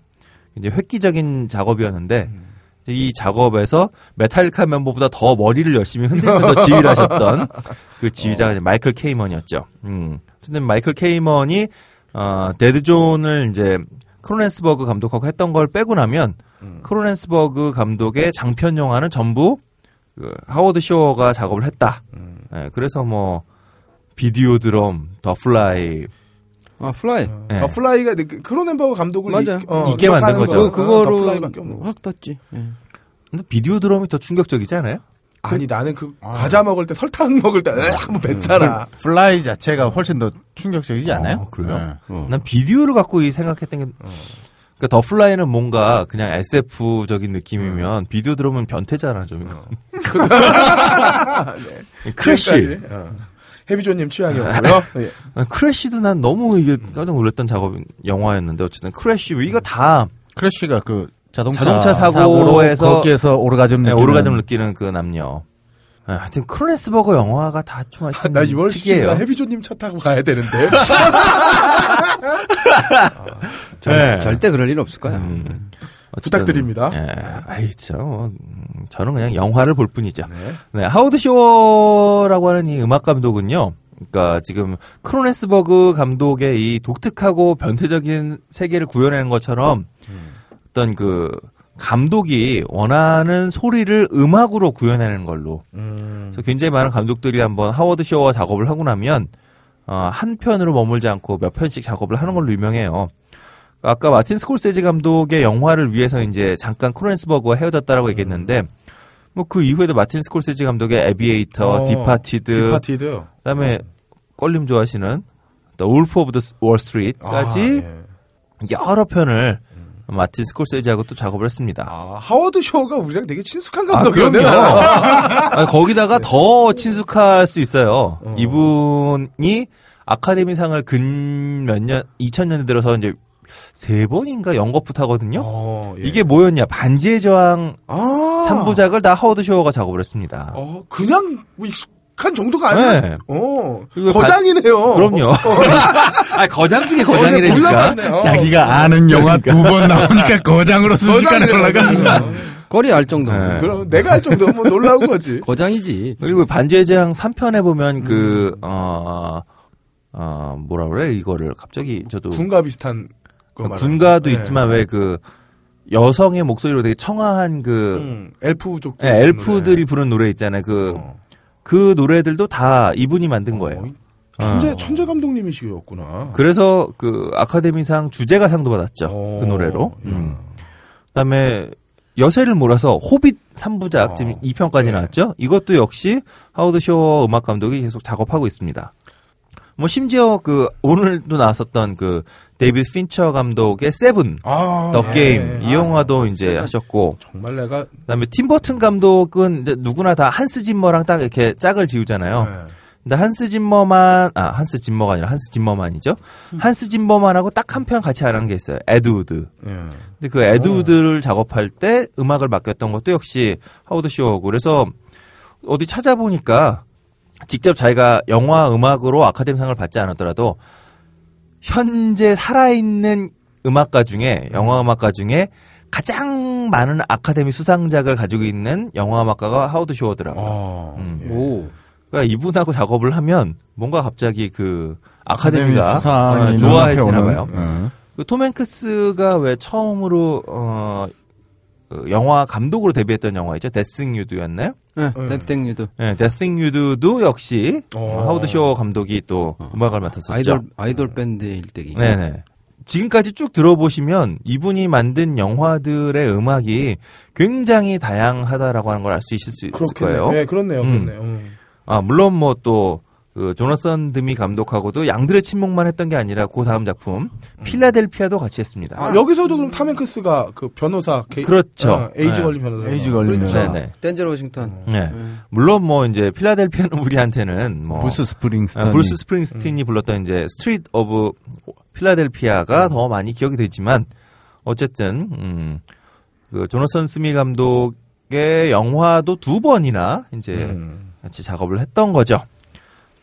이제 획기적인 작업이었는데 음. 이 작업에서 메탈리카 멤버보다 더 머리를 열심히 흔들면서 지휘를 하셨던 그 지휘자가 이제 마이클 케이먼이었죠. 음. 근데 마이클 케이먼이 어, 데드존을 이제 크로넨스버그 감독하고 했던 걸 빼고 나면 음. 크로넨스버그 감독의 장편 영화는 전부 그 하워드 쇼어가 작업을 했다. 음. 네, 그래서 뭐 비디오 드럼, 더 플라이, 아 플라이, 네. 더 플라이가 크로넨버그 감독을 맞아. 이, 어, 있게 만든 거죠. 그, 그거로 확 떴지. 네. 근데 비디오 드럼이 더 충격적이지 않아요? 아니 나는 그 아. 과자 먹을 때 설탕 먹을 때 한번 뱉잖아. 플라이 자체가 훨씬 더 충격적이지 않아요? 어, 그래요? 네. 어. 난 비디오를 갖고 이 생각했던 게 어. 그러니까 더 플라이는 뭔가 그냥 에스에프적인 느낌이면 음. 비디오 들어오면 변태잖아 좀. 어. 네. 크래쉬. 어. 해비조님 취향이었고요. 예. 크래쉬도 난 너무 이게 깜짝 놀랐던 작업 영화였는데 어쨌든 크래쉬 이거 다 크래쉬가 그. 자동차, 자동차 사고로에서 거기에서 오르가즘 네, 느끼는 오르가즘 느끼는 그 남녀. 아, 하여튼 크로네스버거 영화가 다 좀 하여튼 아, 나 이월 특이해요. 해비조님 차 타고 가야 되는데. 아, 절, 네. 절대 그럴 일 없을 거야. 음, 부탁드립니다. 예, 아이 참 저는 그냥 영화를 볼 뿐이죠. 네, 네 하워드 쇼어라고 하는 이 음악 감독은요. 그러니까 지금 크로네스버그 감독의 이 독특하고 변태적인 세계를 구현하는 것처럼. 음. 어떤 그 감독이 원하는 소리를 음악으로 구현하는 걸로. 음. 그래서 굉장히 많은 감독들이 한번 하워드 쇼어 작업을 하고 나면 어, 한 편으로 머물지 않고 몇 편씩 작업을 하는 걸로 유명해요. 아까 마틴 스콜세지 감독의 영화를 위해서 이제 잠깐 크로넨스버그와 헤어졌다라고 음. 얘기했는데 뭐 그 이후에도 마틴 스콜세지 감독의 에비에이터, 어, 디파티드, 디파티드, 그다음에 음. 껄림 좋아하시는 더 울프 오브 더 월스트리트까지 여러 편을 마틴 스콜세지하고 또 작업을 했습니다. 아, 하워드 쇼어가 우리랑 되게 친숙한 감독이었네요. 아, 거기다가 네. 더 친숙할 수 있어요. 어. 이분이 아카데미상을 근 몇 년, 이천 년대 들어서 이제 세 번인가 연거푸 타거든요. 어, 예. 이게 뭐였냐? 반지의 저항 아. 삼 부작을 다 하워드 쇼어가 작업을 했습니다. 어, 그냥 뭐 익숙한 정도가 아니에요. 네. 어. 거장이네요. 가, 그럼요. 아 거장 중에 거장이라니까. 자기가 아는 영화 그러니까. 두 번 나오니까 거장으로 순식간에 올라가. 거리 알 정도. 네. 그럼 내가 알 정도면 뭐 놀라운 거지. 거장이지. 그리고 반지의 제왕 삼 편에 보면 음. 그, 어, 어, 뭐라 그래? 이거를 갑자기 저도. 군가 비슷한 거 말하는 군가도 네. 있지만 왜 그 여성의 목소리로 되게 청아한 그. 음, 엘프족. 네, 엘프들이 부른 노래 있잖아요. 그, 어. 그 노래들도 다 이분이 만든 거예요. 어. 천재, 어. 천재 감독님이시였구나. 그래서 그 아카데미상 주제가상도 받았죠. 오, 그 노래로. 음. 그 다음에 여세를 몰아서 호빗 삼 부작 어. 지금 이 편까지 네. 나왔죠. 이것도 역시 하워드 쇼어 음악 감독이 계속 작업하고 있습니다. 뭐 심지어 그 오늘도 나왔었던 그 데이비드 핀처 감독의 세븐, 아, 더 네. 게임 이 영화도 아, 이제 하셨고. 정말 내가. 그 다음에 팀버튼 감독은 이제 누구나 다 한스 짐머랑 딱 이렇게 짝을 지우잖아요. 네. 근데 한스 짐머만 아 한스 짐머가 아니라 한스 짐머만이죠. 한스 짐머만하고 딱 한 편 같이 안 한 게 있어요. 에드우드. 예. 근데 그 에드우드를 오. 작업할 때 음악을 맡겼던 것도 역시 하워드 쇼어고. 그래서 어디 찾아보니까 직접 자기가 영화 음악으로 아카데미상을 받지 않았더라도 현재 살아있는 음악가 중에 영화 음악가 중에 가장 많은 아카데미 수상작을 가지고 있는 영화 음악가가 하워드 쇼어더라고요. 음. 예. 오. 그러니까 이분하고 작업을 하면 뭔가 갑자기 그 아카데미가 아, 좋아해지나 봐요. 네. 그 톰 행크스가 왜 처음으로 어, 그 영화 감독으로 데뷔했던 영화 있죠? 데싱 유드였나요? 네. 데싱 유드. 네, 데싱 유드도 역시 어. 하워드 쇼어 감독이 또 음악을 맡았었죠. 아이돌 아이돌 밴드 일대기. 네, 네. 지금까지 쭉 들어보시면 이분이 만든 영화들의 음악이 굉장히 다양하다라고 하는 걸 알 수 있을 수 있을 그렇겠네. 거예요. 네, 그렇네요. 음. 그렇네요. 음. 아, 물론, 뭐, 또, 그, 조나선 드미 감독하고도 양들의 침묵만 했던 게 아니라, 그 다음 작품, 필라델피아도 같이 했습니다. 아, 여기서도 그럼 탐 행크스가 그 변호사, 게... 그렇죠. 어, 에이즈 네. 걸린 변호사. 에이즈 걸린 변호사. 네네. 댄젤 워싱턴. 네. 네. 물론, 뭐, 이제, 필라델피아는 우리한테는, 뭐. 브루스 스프링스틴. 아, 브루스 스프링스틴이 음. 불렀던 이제, 스트리트 오브 필라델피아가 음. 더 많이 기억이 되지만, 어쨌든, 음, 그, 조나선 스미 감독의 영화도 두 번이나, 이제, 음. 같이 작업을 했던 거죠.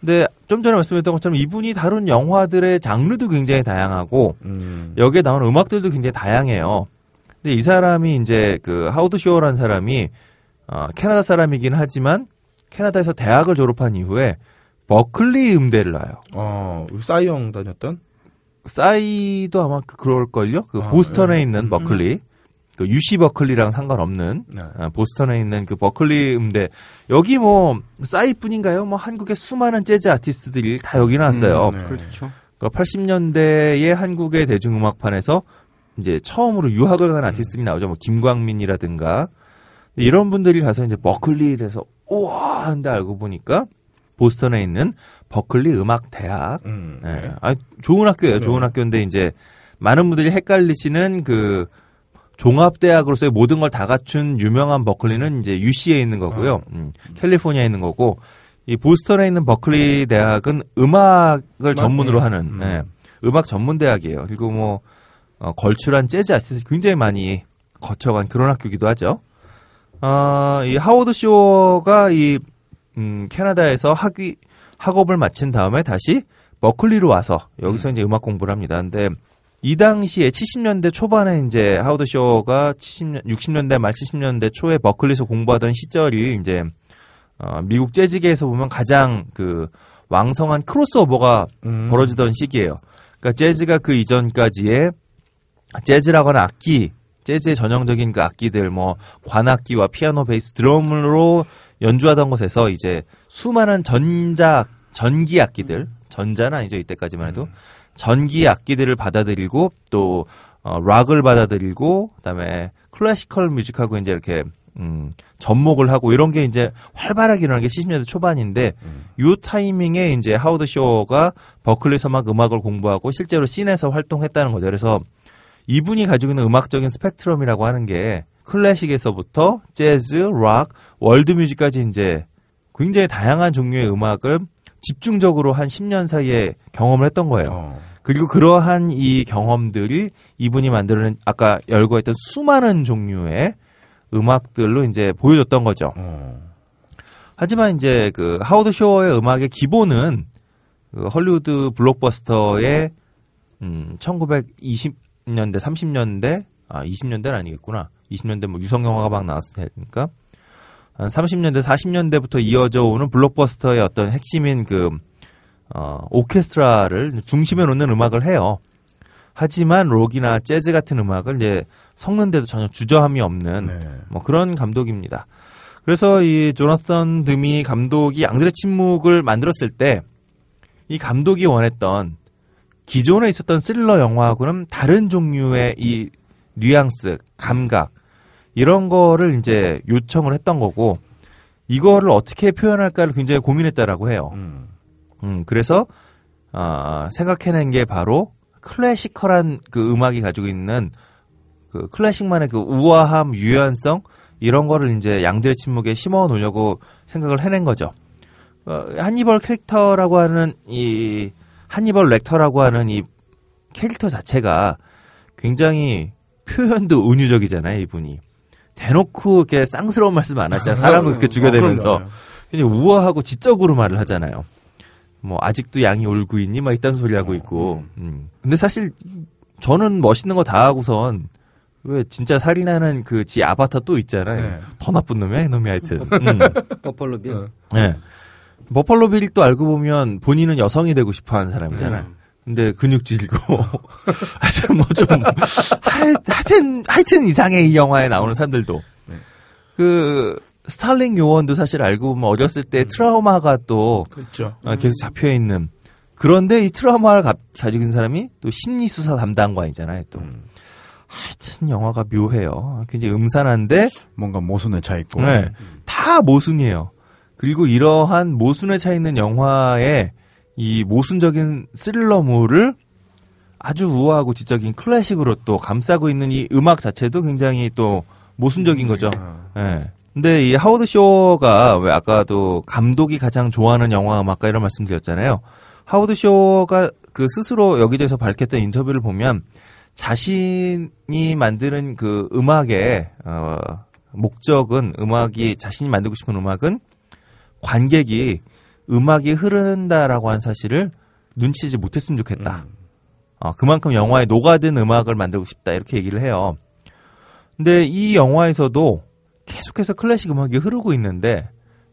근데 좀 전에 말씀드렸던 것처럼 이분이 다룬 영화들의 장르도 굉장히 다양하고 음. 여기에 나오는 음악들도 굉장히 다양해요. 근데 이 사람이 이제 그 하워드 쇼어라는 사람이 어, 캐나다 사람이긴 하지만 캐나다에서 대학을 졸업한 이후에 버클리 음대를 나요. 어, 싸이형 다녔던? 싸이도 아마 그럴 걸요. 그 아, 보스턴에 네. 있는 버클리. 음. 그 유씨 버클리랑 상관없는 네. 보스턴에 있는 그 버클리 음대 여기 뭐 싸이뿐인가요? 뭐 한국의 수많은 재즈 아티스트들이 다 여기 나왔어요. 음, 네. 그렇죠. 그러니까 팔십 년대의 한국의 대중음악판에서 이제 처음으로 유학을 간 아티스트들이 나오죠. 뭐 김광민이라든가 이런 분들이 가서 이제 버클리에서 우와 한데 알고 보니까 보스턴에 있는 버클리 음악 대학. 음, 네. 네. 아, 좋은 학교예요. 좋은 음. 학교인데 이제 많은 분들이 헷갈리시는 그 종합대학으로서의 모든 걸 다 갖춘 유명한 버클리는 이제 유씨에 있는 거고요. 아. 음, 캘리포니아에 있는 거고, 이 보스턴에 있는 버클리 네. 대학은 음악을 음악이에요. 전문으로 하는 음. 네. 음악 전문 대학이에요. 그리고 뭐 어, 걸출한 재즈 아티스트 굉장히 많이 거쳐간 그런 학교이기도 하죠. 어, 이 하워드 쇼가 이 음, 캐나다에서 학위 학업을 마친 다음에 다시 버클리로 와서 여기서 음. 이제 음악 공부를 합니다. 근데 이 당시에 칠십 년대 초반에 이제 하워드 쇼가 칠십 년, 육십 년대 말 칠십 년대 초에 버클리에서 공부하던 시절이 이제 어, 미국 재즈계에서 보면 가장 그 왕성한 크로스오버가 음. 벌어지던 시기예요. 그러니까 재즈가 그 이전까지의 재즈라고 하는 악기, 재즈의 전형적인 그 악기들, 뭐 관악기와 피아노, 베이스, 드럼으로 연주하던 것에서 이제 수많은 전자, 전기 악기들, 전자는 아니죠 이때까지만 해도 전기 악기들을 받아들이고 또 어, 락을 받아들이고 그다음에 클래시컬 뮤직하고 이제 이렇게 음, 접목을 하고 이런 게 이제 활발하게 일어난 게 칠십 년대 초반인데 음. 이 타이밍에 이제 하워드 쇼가 버클리에서 막 음악을 공부하고 실제로 씬에서 활동했다는 거죠. 그래서 이분이 가지고 있는 음악적인 스펙트럼이라고 하는 게 클래식에서부터 재즈, 락, 월드 뮤직까지 이제 굉장히 다양한 종류의 음악을 집중적으로 한 십 년 사이에 경험을 했던 거예요. 어. 그리고 그러한 이 경험들이 이분이 만드는 아까 열거했던 수많은 종류의 음악들로 이제 보여줬던 거죠. 음. 하지만 이제 그 하워드 쇼의 음악의 기본은 그 헐리우드 블록버스터의 음, 천구백이십 년대, 삼십 년대, 아, 이십 년대는 아니겠구나. 이십 년대 뭐 유성영화가 막 나왔을 테니까. 한 삼십 년대, 사십 년대부터 이어져 오는 블록버스터의 어떤 핵심인 그, 어, 오케스트라를 중심에 놓는 음악을 해요. 하지만 록이나 재즈 같은 음악을 이제 섞는데도 전혀 주저함이 없는 네. 뭐 그런 감독입니다. 그래서 이 조나선 드미 감독이 양들의 침묵을 만들었을 때 이 감독이 원했던 기존에 있었던 스릴러 영화하고는 다른 종류의 이 뉘앙스, 감각 이런 거를 이제 요청을 했던 거고 이거를 어떻게 표현할까를 굉장히 고민했다라고 해요. 음, 음 그래서 어, 생각해낸 게 바로 클래시컬한 그 음악이 가지고 있는 그 클래식만의 그 우아함, 유연성 이런 거를 이제 양들의 침묵에 심어 놓으려고 생각을 해낸 거죠. 어, 한니벌 캐릭터라고 하는 이 한니벌 렉터라고 하는 이 캐릭터 자체가 굉장히 표현도 은유적이잖아요, 이분이. 대놓고 이렇게 쌍스러운 말씀 안 하잖아요. 사람을 그렇게 죽여대면서 그냥 우아하고 지적으로 말을 하잖아요. 뭐 아직도 양이 울고 있니? 막 이딴 소리 하고 있고. 음. 근데 사실 저는 멋있는 거 다 하고선 왜 진짜 살인하는 그 지 아바타 또 있잖아요. 네. 더 나쁜 놈이야, 이놈이 하여튼. 음. 버팔로 빌. 네. 버팔로 빌 또 알고 보면 본인은 여성이 되고 싶어하는 사람이잖아요. 네. 근데 근육질고 하여튼 뭐 좀 하여튼 하여튼 이상해 이 영화에 나오는 사람들도 네. 그. 스탈링 요원도 사실 알고 보면 어렸을 때 음. 트라우마가 또 그렇죠. 계속 잡혀있는 그런데 이 트라우마를 가지고 있는 사람이 또 심리수사 담당관이잖아요. 또 음. 하여튼 영화가 묘해요. 굉장히 음산한데 뭔가 모순에 차있고 네, 음. 다 모순이에요. 그리고 이러한 모순에 차있는 영화에 이 모순적인 스릴러물을 아주 우아하고 지적인 클래식으로 또 감싸고 있는 이 음악 자체도 굉장히 또 모순적인 거죠. 네. 근데 이 하워드 쇼가 왜 아까도 감독이 가장 좋아하는 영화 음악가 이런 말씀드렸잖아요. 하워드 쇼가 그 스스로 여기저기서 밝혔던 인터뷰를 보면 자신이 만드는 그 음악의 어, 목적은 음악이 자신이 만들고 싶은 음악은 관객이 음악이 흐른다라고 한 사실을 눈치지 못했으면 좋겠다. 어, 그만큼 영화에 녹아든 음악을 만들고 싶다 이렇게 얘기를 해요. 근데 이 영화에서도 계속해서 클래식 음악이 흐르고 있는데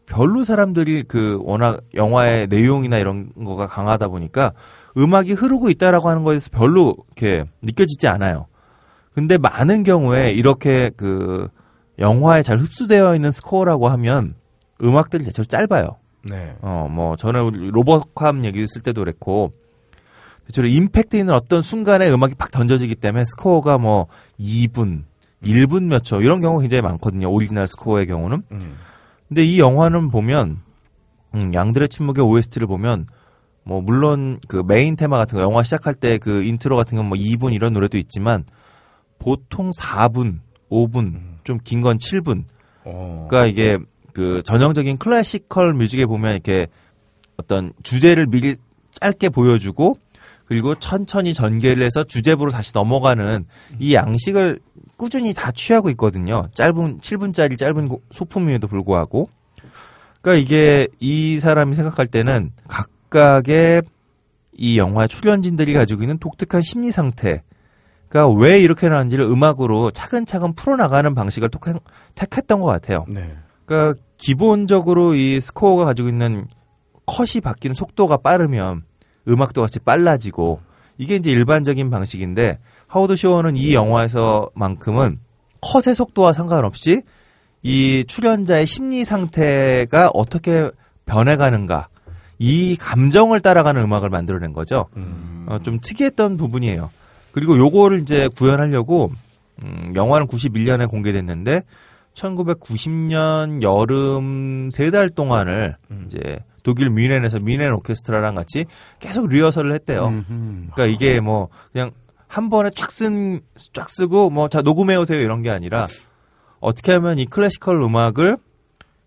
별로 사람들이 그 워낙 영화의 내용이나 이런 거가 강하다 보니까 음악이 흐르고 있다라고 하는 거에서 별로 이렇게 느껴지지 않아요. 근데 많은 경우에 이렇게 그 영화에 잘 흡수되어 있는 스코어라고 하면 음악들이 대체로 짧아요. 네. 어, 뭐 전에 우리 로버캅 얘기했을 때도 그랬고 대체로 임팩트 있는 어떤 순간에 음악이 팍 던져지기 때문에 스코어가 뭐 이 분 일 분 몇 초 이런 경우가 굉장히 많거든요. 오리지널 스코어의 경우는. 음. 근데 이 영화는 보면 음, 양들의 침묵의 오에스티를 보면 뭐 물론 그 메인 테마 같은 거 영화 시작할 때 그 인트로 같은 건 뭐 이 분 이런 노래도 있지만 보통 사 분, 오 분, 좀 긴 건 칠 분. 어. 그러니까 이게 그 전형적인 클래시컬 뮤직에 보면 이렇게 어떤 주제를 미리 짧게 보여주고 그리고 천천히 전개를 해서 주제부로 다시 넘어가는 이 양식을 꾸준히 다 취하고 있거든요. 짧은 칠 분짜리 짧은 소품임에도 불구하고. 그러니까 이게 이 사람이 생각할 때는 각각의 이 영화 출연진들이 가지고 있는 독특한 심리 상태. 그러니까 왜 이렇게 나는지를 음악으로 차근차근 풀어나가는 방식을 택했던 것 같아요. 네. 그러니까 기본적으로 이 스코어가 가지고 있는 컷이 바뀌는 속도가 빠르면 음악도 같이 빨라지고 이게 이제 일반적인 방식인데 하워드 쇼어는 이 영화에서만큼은 컷의 속도와 상관없이 이 출연자의 심리 상태가 어떻게 변해가는가 이 감정을 따라가는 음악을 만들어낸 거죠. 어, 좀 특이했던 부분이에요. 그리고 요거를 이제 구현하려고, 음, 영화는 구십일 년에 공개됐는데, 천구백구십 년 여름 세 달 동안을 음. 이제 독일 뮌헨에서 뮌헨 오케스트라랑 같이 계속 리허설을 했대요. 음흠. 그러니까 이게 뭐, 그냥 한 번에 쫙 쓴, 쫙 쓰고, 뭐, 자, 녹음해오세요 이런 게 아니라, 어떻게 하면 이 클래시컬 음악을,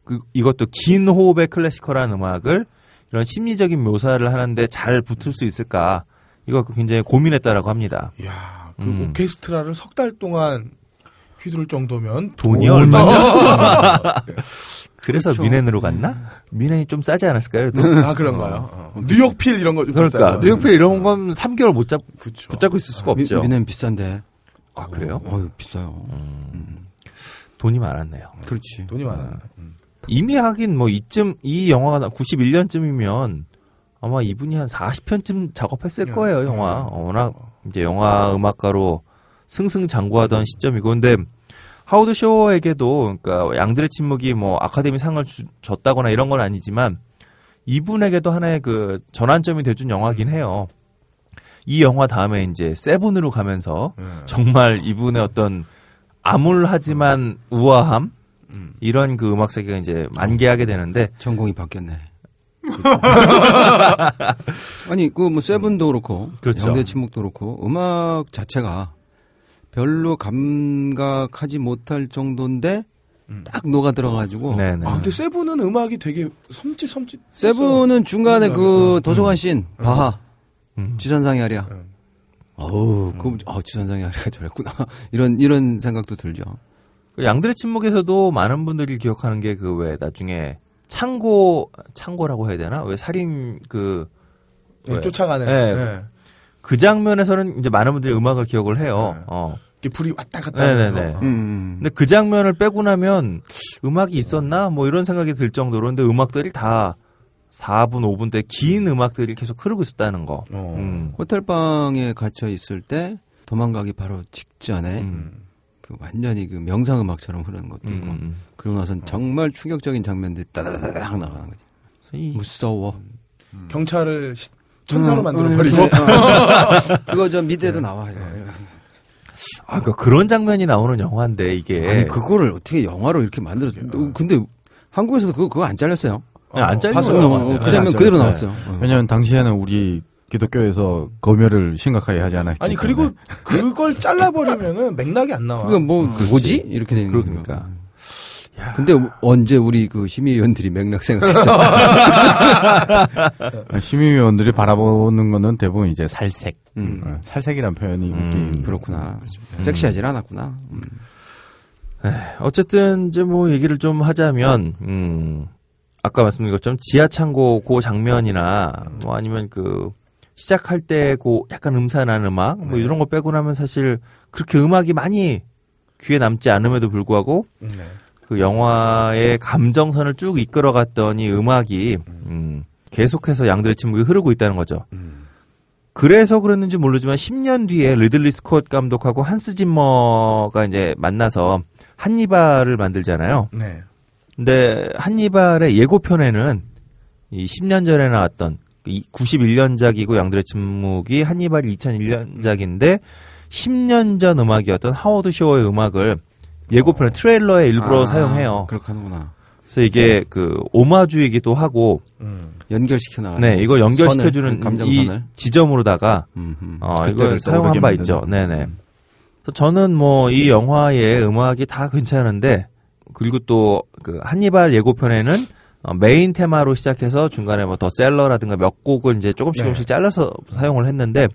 그, 이것도 긴 호흡의 클래시컬한 음악을 이런 심리적인 묘사를 하는데 잘 붙을 수 있을까. 이거 굉장히 고민했다라고 합니다. 이야, 그 음. 오케스트라를 석 달 동안 휘두를 정도면 돈이, 돈이 얼마냐? 그래서 그렇죠. 뮌헨으로 갔나? 뮌헨이 좀 싸지 않았을까요? 아, 그런가요? 어, 어. 뉴욕필 이런 거 그러니까 뉴욕필 이런 건 삼 개월 못 잡, 그렇죠. 붙잡고 있을 수가 없죠. 뮌헨 비싼데. 아, 그래요? 어, 어 비싸요. 음. 음. 돈이 많았네요. 그렇지. 돈이 많아. 음. 이미 하긴 뭐 이쯤 이 영화가 구십일 년쯤이면 아마 이분이 한 사십 편쯤 작업했을 거예요, 영화. 어, 워낙 이제 영화 음악가로 승승장구하던 시점이고. 근데 하워드 쇼어에게도 그러니까 양들의 침묵이 뭐 아카데미 상을 주, 줬다거나 이런 건 아니지만 이분에게도 하나의 그 전환점이 돼준 영화긴 해요. 이 영화 다음에 이제 세븐으로 가면서 정말 이분의 어떤 암울하지만 우아함 이런 그 음악 세계가 이제 만개하게 되는데 전공이 바뀌었네. 아니 그 뭐 세븐도 그렇고 그렇죠. 양대 침묵도 그렇고 음악 자체가 별로 감각하지 못할 정도인데 음. 딱 녹아 들어가지고. 네네. 아 근데 세븐은 음악이 되게 섬찟섬찟. 세븐은 중간에 그 음. 도서관 씬 음. 바하 음. 지선상의 아리아. 음. 어우 그 어, 지선상의 아리아가 저랬구나 이런 이런 생각도 들죠. 양들의 침묵에서도 많은 분들이 기억하는 게 그 왜 나중에. 창고 창고라고 해야 되나? 왜 살인 그 네, 쫓아가는 네. 네. 그 장면에서는 이제 많은 분들이 음악을 기억을 해요. 네. 어. 이게 불이 왔다 갔다 하면서. 음. 근데 그 장면을 빼고 나면 음악이 있었나? 뭐 이런 생각이 들 정도로 근데 음악들이 다 사 분, 오 분 대 긴 음악들이 계속 흐르고 있었다는 거. 어. 음. 호텔 방에 갇혀 있을 때 도망가기 바로 직전에 음. 그 완전히 그 명상 음악처럼 흐르는 것도 있고. 음. 그러고 나선 정말 충격적인 장면들이 따다다닥 나가는 거지. 이... 무서워. 음. 경찰을 시... 천사로 음, 만들어버리고. 음, 그거 저 밑에도 네. 나와요. 아, 그러니까 그런 장면이 나오는 영화인데 이게. 아니 그거를 어떻게 영화로 이렇게 만들었어. 근데 한국에서도 그거 그거 안 잘렸어요. 어, 안 잘렸어요. 어, 어, 그 장면 그대로 나왔어요. 네. 왜냐면 당시에는 우리. 기독교에서 검열을 심각하게 하지 않았기 아니 때문에. 그리고 그걸 잘라버리면은 맥락이 안 나와. 그러니까 뭐 아, 뭐지 이렇게 되는 거니까. 그러니까. 근데 언제 우리 그 심의위원들이 맥락 생각했어? 심의위원들이 바라보는 거는 대부분 이제 살색, 음. 살색이란 표현이 음. 그렇구나. 음. 섹시하지 않았구나. 음. 에이, 어쨌든 이제 뭐 얘기를 좀 하자면. 음. 아까 말씀드린 것처럼 지하 창고 그 장면이나 뭐 아니면 그. 시작할 때 고 약간 음산한 음악 뭐 네. 이런 거 빼고 나면 사실 그렇게 음악이 많이 귀에 남지 않음에도 불구하고 네. 그 영화의 감정선을 쭉 이끌어갔던 이 음악이 음 계속해서 양들의 침묵이 흐르고 있다는 거죠. 음. 그래서 그랬는지 모르지만 십 년 뒤에 리들리 스콧 감독하고 한스 짐머가 이제 만나서 한니발을 만들잖아요. 네. 근데 한니발의 예고편에는 이 십 년 전에 나왔던 구십일 년작이고 양들의 침묵이 한니발이 이천일 년작인데 십 년 전 음악이었던 하워드 쇼어의 음악을 예고편의 트레일러에 일부러 아, 사용해요. 그렇게 하는구나. 그래서 이게 네. 그 오마주이기도 하고 음. 연결시켜 나가요. 네, 이걸 연결시켜 주는 이 지점으로다가 음흠. 어 이걸 사용한 바 있죠. 네네. 음. 그래서 저는 뭐 이 영화의 음악이 다 괜찮은데 그리고 또 그 한니발 예고편에는 어, 메인 테마로 시작해서 중간에 뭐 더 셀러라든가 몇 곡을 이제 조금씩 조금씩 네. 잘라서 사용을 했는데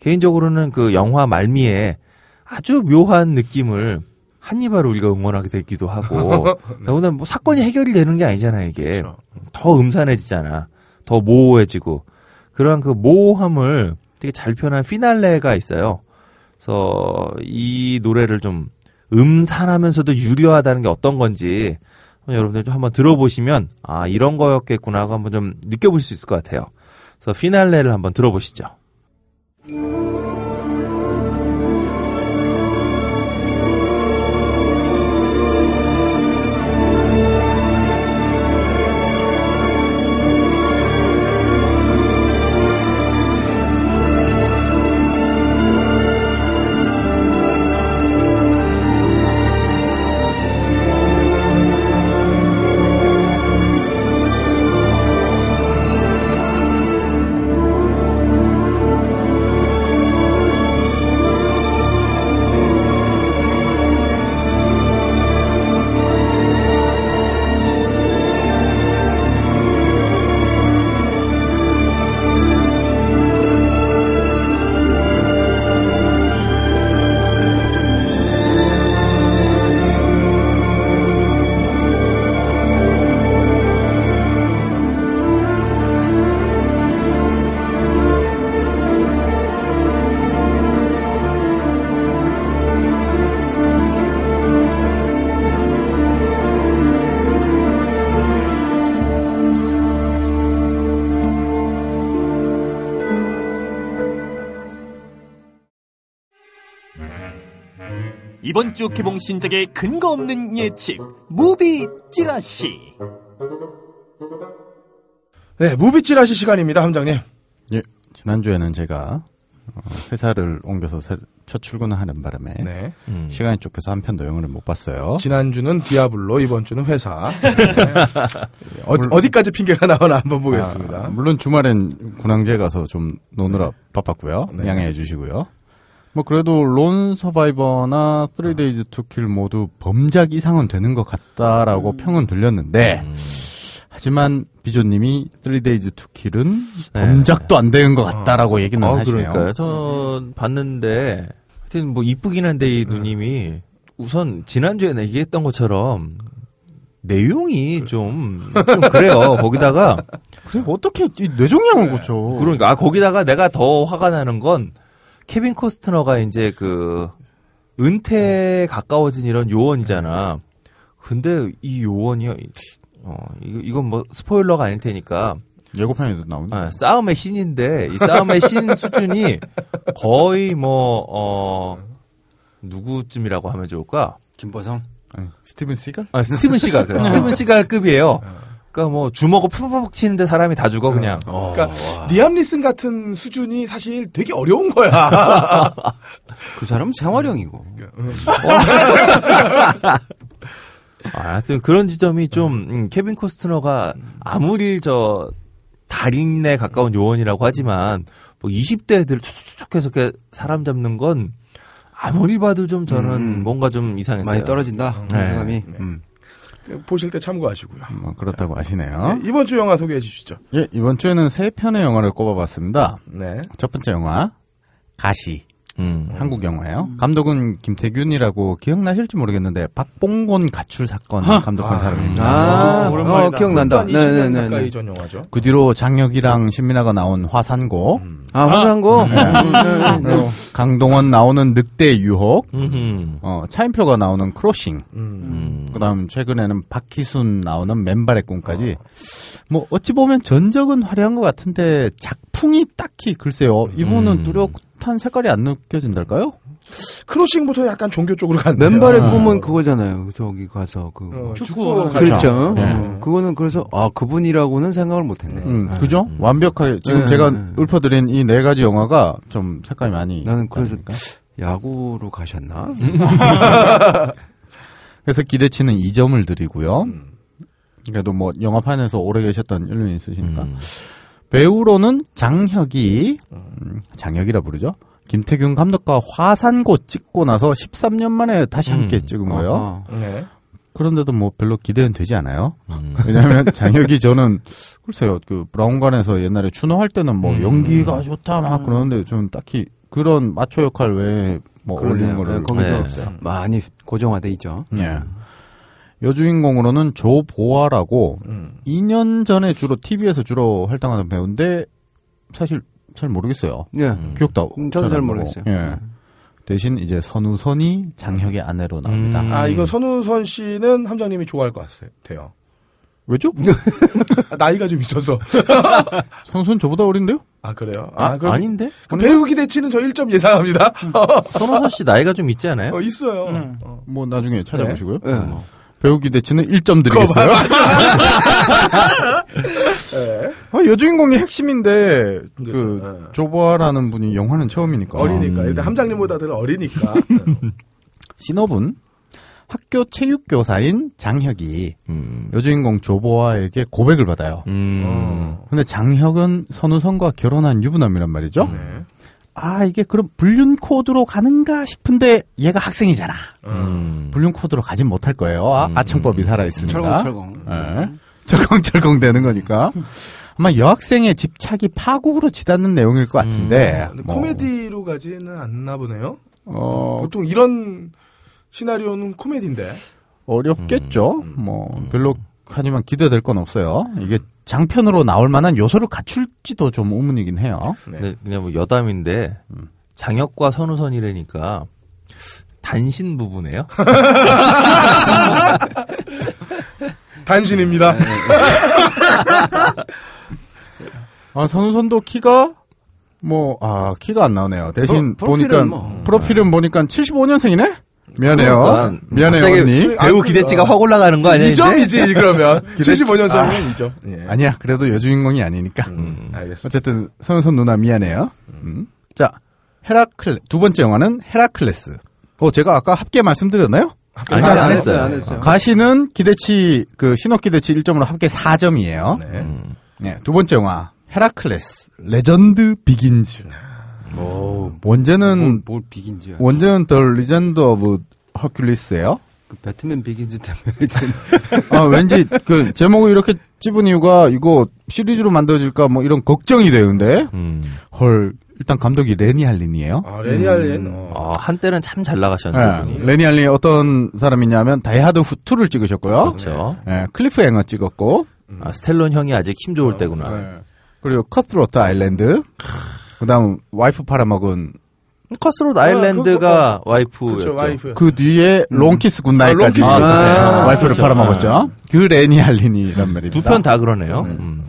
개인적으로는 그 영화 말미에 아주 묘한 느낌을 한니발 우리가 응원하게 되기도 하고 더구나 뭐 사건이 해결이 되는 게 아니잖아요 이게. 그쵸. 더 음산해지잖아. 더 모호해지고 그러한 그 모호함을 되게 잘 표현한 피날레가 있어요. 그래서 이 노래를 좀 음산하면서도 유려하다는 게 어떤 건지 여러분들 좀 한번 들어보시면 아 이런 거였겠구나 하고 한번 좀 느껴볼 수 있을 것 같아요. 그래서 피날레를 한번 들어보시죠. 이번 주 개봉 신작의 근거 없는 예측 무비 찌라시. 네, 무비 찌라시 시간입니다, 함장님. 예, 지난주에는 제가 회사를 옮겨서 첫 출근을 하는 바람에 네. 음. 시간이 쫓겨서 한 편도 영화를 못 봤어요. 지난주는 디아블로, 이번주는 회사. 네. 어, 물론, 어디까지 핑계가 나오나 한번 보겠습니다. 아, 물론 주말엔 군항제 가서 좀 노느라 네. 바빴고요. 네. 양해해 주시고요. 뭐 그래도 론 서바이버나 쓰리 데이즈 투 킬 모두 범작 이상은 되는 것 같다라고 음. 평은 들렸는데 음. 하지만 비조님이 쓰리 데이즈 투 킬은 네. 범작도 안 되는 것 같다라고 어. 얘기는 어, 하시네요. 그러니까요. 저 봤는데 하여튼 뭐 이쁘긴 한데 이 누님이 음. 우선 지난주에 얘기했던 것처럼 내용이 좀, 좀 그래요. 거기다가 그래 어떻게 이 뇌종양을 고쳐. 그러니까 아 거기다가 내가 더 화가 나는 건 케빈 코스트너가 이제 그 은퇴에 가까워진 이런 요원이잖아. 근데 이 요원이요, 어 이거 이건 뭐 스포일러가 아닐 테니까 예고편에도 나오네. 아, 싸움의 신인데 이 싸움의 신 수준이 거의 뭐 어 누구쯤이라고 하면 좋을까? 김보성, 아니, 스티븐 시갈? 아 스티븐 시갈, 그래. 스티븐 시갈급이에요. 그러니까 뭐 주먹으로 팍팍 치는데 사람이 다 죽어 그냥. 어, 그러니까 와. 리암 리슨 같은 수준이 사실 되게 어려운 거야. 그 사람은 생활형이고. 아, 하여튼 그런 지점이 좀 음, 케빈 코스트너가 아무리 저 달인에 가까운 요원이라고 하지만 뭐 이십 대 애들 툭툭툭해서 사람 잡는 건 아무리 봐도 좀 저는 음, 뭔가 좀 이상했어요. 많이 떨어진다. 네. 사람이. 음. 보실 때 참고하시고요. 뭐 그렇다고 하시네요. 네, 이번 주 영화 소개해 주시죠. 예, 이번 주에는 세 편의 영화를 꼽아봤습니다. 네. 첫 번째 영화 가시. 음, 한국 영화예요. 음. 감독은 김태균이라고 기억나실지 모르겠는데 박봉곤 가출 사건 감독한 아, 사람입니다. 아, 아 오랜만에 어, 기억난다. 네네네. 가까이 전 영화죠. 그 뒤로 장혁이랑 신민아가 나온 화산고. 음. 아 화산고. 아, 네. 강동원 나오는 늑대 유혹. 음흠. 어 차인표가 나오는 크로싱. 음. 음. 그다음 최근에는 박희순 나오는 맨발의 꿈까지. 어. 뭐 어찌 보면 전적은 화려한 것 같은데 작품이 딱히 글쎄요. 이분은 음. 뚜렷. 탄 색깔이 안 느껴진달까요? 크로싱부터 약간 종교 쪽으로 갔네요. 맨발의 아, 꿈은 그거잖아요. 저기 가서 그 어, 축구 그렇죠. 네. 어. 그거는 그래서 아 그분이라고는 생각을 못했네. 음, 네. 그죠? 음. 완벽하게 지금 네, 제가 네. 읊어드린 이 네 가지 영화가 좀 색깔이 많이. 나는 그래서 있다니까? 야구로 가셨나? 그래서 기대치는 이 점을 드리고요. 음. 그래도 뭐 영화판에서 오래 계셨던 연륜이 있으시니까. 음. 배우로는 장혁이, 음, 장혁이라 부르죠. 김태균 감독과 화산고 찍고 나서 십삼 년 만에 다시 음. 함께 찍은 거예요. 아, 네. 그런데도 뭐 별로 기대는 되지 않아요. 음. 왜냐하면 장혁이 저는 글쎄요, 그 브라운관에서 옛날에 추노할 때는 뭐 음. 연기가 좋다 막 그러는데 저는 딱히 그런 마초 역할 외에 뭐 어울리는 거를 거기도 네. 없어요. 많이 고정화돼 있죠. 네. 여주인공으로는 조보아라고 음. 이 년 전에 주로 티비에서 주로 활동하는 배우인데 사실 잘 모르겠어요. 예. 음. 기억도 음, 저도 잘 모르겠어요. 예. 대신 이제 선우선이 장혁의 아내로 나옵니다. 음. 아, 이거 선우선 씨는 함장님이 좋아할 것 같아요. 왜죠? 나이가 좀 있어서. 선우선 저보다 어린데요? 아, 그래요? 아, 아 그럼, 아닌데? 그럼 배우 기대치는 저 일 점 예상합니다. 선우선 씨 나이가 좀 있지 않아요? 어, 있어요. 음. 어. 뭐 나중에 찾아보시고요. 네. 네. 어. 배우 기대치는 일 점 드리겠어요. 네. 아, 여주인공이 핵심인데, 그렇죠. 그, 네. 조보아라는 분이 영화는 처음이니까. 어리니까. 일단 함장님보다들 어리니까. 신업은 학교 체육교사인 장혁이 음. 여주인공 조보아에게 고백을 받아요. 음. 어. 근데 장혁은 선우선과 결혼한 유부남이란 말이죠. 네. 아, 이게 그럼 불륜 코드로 가는가 싶은데 얘가 학생이잖아. 음. 불륜 코드로 가진 못할 거예요. 아, 음. 아청법이 살아있으니까. 철공철공. 네. 철컹철컹 되는 거니까. 아마 여학생의 집착이 파국으로 치닫는 내용일 것 같은데. 음, 뭐. 코미디로 가지는 않나 보네요. 어, 보통 이런 시나리오는 코미디인데. 어렵겠죠. 음, 뭐, 별로, 하지만 기대될 건 없어요. 이게 장편으로 나올 만한 요소를 갖출지도 좀 의문이긴 해요. 네. 근데 그냥 뭐 여담인데, 장혁과 선우선이라니까, 단신 부부네요? 단신입니다. 아, 선우선도 키가 뭐 아 키가 안 나오네요. 대신 프로, 보니까 뭐. 프로필은 보니까 칠십오 년생이네. 미안해요. 그러니까 미안해요, 언니. 배우 기대치가 확 올라가는 거 아니야? 이 점이지 그러면. 칠십오 년생이면 이 점. 예. 아니야. 그래도 여주인공이 아니니까. 음, 알겠습니다. 어쨌든 선우선 누나 미안해요. 음. 자, 헤라클레 두 번째 영화는 헤라클레스. 어, 제가 아까 합계 말씀드렸나요? 아니, 안, 안 했어요. 안 했어요. 가시는 기대치, 그, 신업 기대치 일 점으로 합계 사 점이에요. 네. 음. 네. 두 번째 영화, 헤라클레스, 레전드 비긴즈. 오. 원제는, 뭘, 뭘 비긴즈야? 원제는 더 리전드 오브 허큘리스예요. 그 배트맨 비긴즈 때문에. 아, 왠지, 그, 제목을 이렇게 찝은 이유가 이거 시리즈로 만들어질까 뭐 이런 걱정이 되는데. 음. 헐. 일단 감독이 레니 할린이에요. 아, 레니 할린. 음. 어, 한때는 참 잘 나가셨는데. 네. 레니 할린이 어떤 사람이냐면 다이하드 후투를 찍으셨고요. 그렇죠. 네. 클리프 앵어 찍었고. 음. 아, 스텔론 형이 아직 힘 좋을 어, 때구나. 네. 그리고 커스로트 아일랜드. 그다음 와이프 팔아먹은. 커스로트 아일랜드가 아, 와이프였죠. 그쵸, 그 뒤에 롱키스 굿나잇까지. 아, 아, 아, 와이프를 그렇죠. 팔아먹었죠. 네. 그 레니 할린이란 말입니다. 두 편 다 그러네요. 네. 음.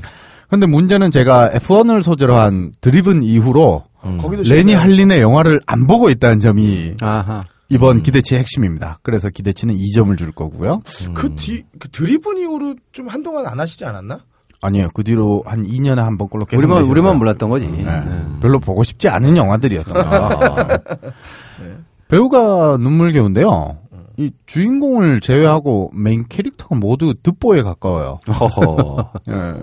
근데 문제는 제가 에프원을 소재로 한 드리븐 이후로 음. 레니 할린의 영화를 안 보고 있다는 점이 아하. 이번 음. 기대치의 핵심입니다. 그래서 기대치는 이 점을 줄 거고요. 음. 그 뒤, 그 드리븐 이후로 좀 한동안 안 하시지 않았나? 아니에요. 그 뒤로 한 이 년에 한 번꼴로 계속 우리만, 되셨어요. 우리만 몰랐던 거지. 네. 네. 별로 보고 싶지 않은 영화들이었던 거야. 네. 배우가 눈물겨운데요. 이 주인공을 제외하고 메인 캐릭터가 모두 득보에 가까워요. 허허. 네.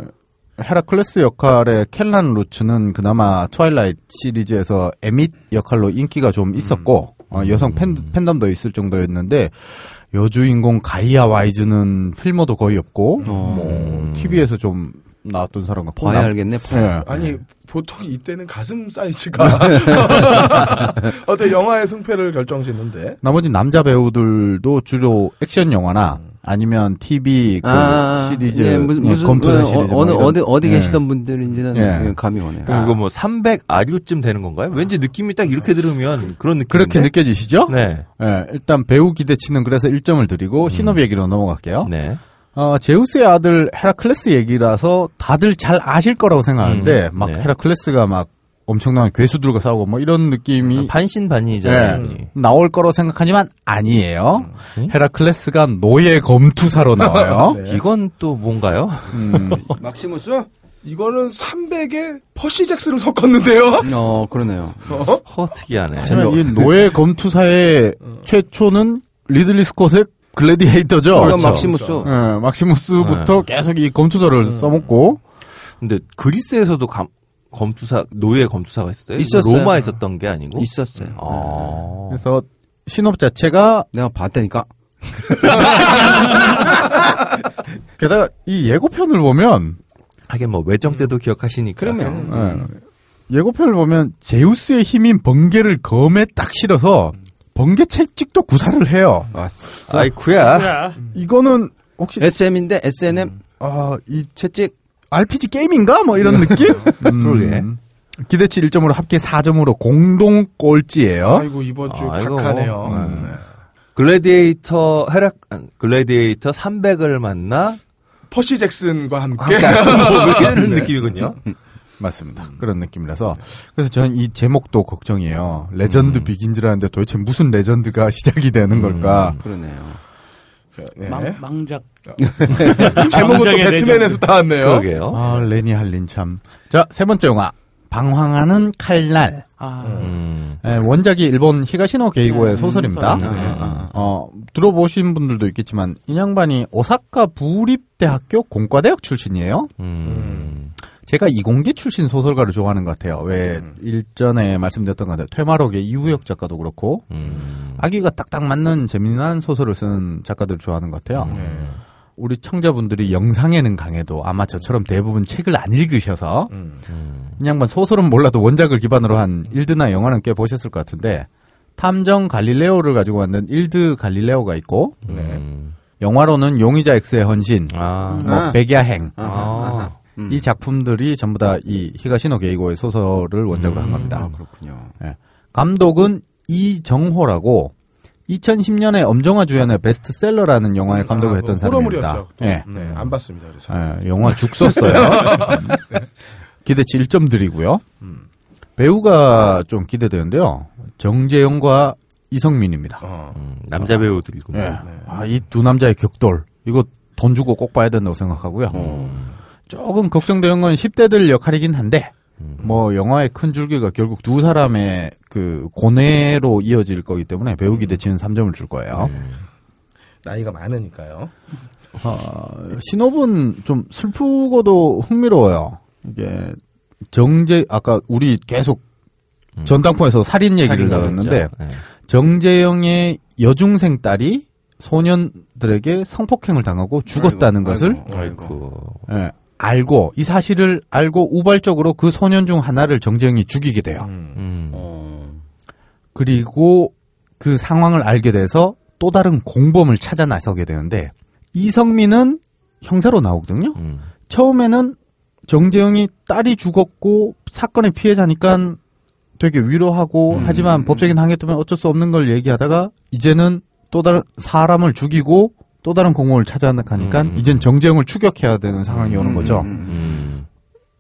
헤라클레스 역할의 켈란 루츠는 그나마 트와일라이트 시리즈에서 에밋 역할로 인기가 좀 있었고 음. 어, 여성 팬, 팬덤도 있을 정도였는데 여주인공 가이아 와이즈는 필모도 거의 없고 어. 뭐 티비에서 좀 나왔던 사람과 봐야 알겠네. 네. 아니 보통 이때는 가슴 사이즈가 어때 영화의 승패를 결정짓는데 나머지 남자 배우들도 주로 액션 영화나 아니면 티비 그 아, 시리즈 예, 무슨, 무슨, 검투사 시리즈 어, 어느 뭐 어디 어디 예. 계시던 분들인지는 예. 감이 오네요. 그리고 뭐 삼백 아류쯤 되는 건가요? 왠지 느낌이 딱 이렇게 들으면 그런 느낌 그렇게 느껴지시죠? 네. 예, 일단 배우 기대치는 그래서 일 점을 드리고 신업 음. 얘기로 넘어갈게요. 네. 어, 제우스의 아들 헤라클레스 얘기라서 다들 잘 아실 거라고 생각하는데 음, 막 네. 헤라클레스가 막 엄청난 괴수들과 싸우고 뭐 이런 느낌이 반신반의잖아요. 네. 나올 거라고 생각하지만 아니에요. 음? 헤라클레스가 노예 검투사로 나와요. 네. 이건 또 뭔가요? 음. 막시무스? 이거는 삼백에 퍼시 잭슨을 섞었는데요. 어 그러네요. 어? 허 특이하네. 이 노예 검투사의 최초는 리들리 스콧의 글래디에이터죠. 물론 그렇죠. 막시무스. 예, 네, 막시무스부터 네. 계속 이 검투사를 음. 써먹고. 근데 그리스에서도 감, 검투사, 노예 검투사가 있었어요? 있었어요. 로마에 있었던 게 아니고? 있었어요. 아. 그래서 신업 자체가 내가 봤다니까. 게다가 이 예고편을 보면 하긴 뭐 외정 때도 음. 기억하시니까. 그러면 음. 네. 예고편을 보면 제우스의 힘인 번개를 검에 딱 실어서 번개 채찍도 구사를 해요. 왔어. 아이쿠야. 이거는 혹시 에스엠인데 에스엔엠? 음. 아, 이 채찍 알피지 게임인가? 뭐 이런 느낌? 음. 그러게. 기대치 일 점으로 합계 사 점으로 공동 꼴찌예요. 아이고 이번 주 박하네요. 아, 음. 네. 글래디에이터 헤라 글래디에이터 삼백을 만나 퍼시 잭슨과 함께 이런 느낌이군요. 맞습니다. 음. 그런 느낌이라서 그래서 저는 이 제목도 걱정이에요. 레전드 음. 비긴즈라는데 도대체 무슨 레전드가 시작이 되는 음. 걸까? 그러네요. 네. 망, 망작 제목은 또 배트맨에서 따왔네요. 그러게요. 아, 레니 할린 참. 자, 세 번째 영화 방황하는 칼날. 아. 음. 네, 원작이 일본 히가시노 게이고의 음, 소설입니다. 네. 아. 어, 들어보신 분들도 있겠지만 이 양반이 오사카 부립대학교 공과대학 출신이에요. 음. 제가 이공기 출신 소설가를 좋아하는 것 같아요. 왜 음. 일전에 말씀드렸던 것 같아요. 퇴마록의 이우혁 작가도 그렇고 음. 아기가 딱딱 맞는 재미난 소설을 쓰는 작가들을 좋아하는 것 같아요. 음. 우리 청자분들이 영상에는 강해도 아마 저처럼 대부분 책을 안 읽으셔서 음. 이 양반 소설은 몰라도 원작을 기반으로 한 일드나 영화는 꽤 보셨을 것 같은데 탐정 갈릴레오를 가지고 만든 일드 갈릴레오가 있고 음. 영화로는 용의자 X의 헌신, 아. 뭐 백야행 아. 음. 이 작품들이 전부 다 이 히가시노 게이고의 소설을 원작으로 음. 한 겁니다. 아, 그렇군요. 네. 감독은 이정호라고 이천십 년에 엄정화 주연의 베스트셀러라는 영화의 감독을 아, 했던 뭐, 사람입니다. 네. 네, 안 봤습니다. 그래서 네, 영화 죽 썼어요. 네. 기대치 일 점 드리고요. 음. 배우가 좀 기대되는데요. 정재영과 이성민입니다. 어. 음, 남자 배우들이군요. 네. 네. 아, 이 두 남자의 격돌 이거 돈 주고 꼭 봐야 된다고 생각하고요. 음. 조금 걱정되는 건 십 대들 역할이긴 한데 뭐 영화의 큰 줄기가 결국 두 사람의 그 고뇌로 이어질 거기 때문에 배우 기대치는 삼 점을 줄 거예요. 네. 나이가 많으니까요. 어, 신업은 좀 슬프고도 흥미로워요. 이게 정재 아까 우리 계속 음. 전당포에서 살인 얘기를 나눴는데 네. 정재영의 여중생 딸이 소년들에게 성폭행을 당하고 죽었다는 아이고, 것을 아이고, 아이고. 예, 알고 이 사실을 알고 우발적으로 그 소년 중 하나를 정재영이 죽이게 돼요. 음, 음. 어. 그리고 그 상황을 알게 돼서 또 다른 공범을 찾아 나서게 되는데 이성민은 형사로 나오거든요. 음. 처음에는 정재영이 딸이 죽었고 사건의 피해자니까 되게 위로하고 음. 하지만 법적인 항해 때문에 어쩔 수 없는 걸 얘기하다가 이제는 또 다른 사람을 죽이고 또 다른 공범을 찾아내니까 음. 이젠 정재영을 추격해야 되는 상황이 음. 오는 거죠. 음.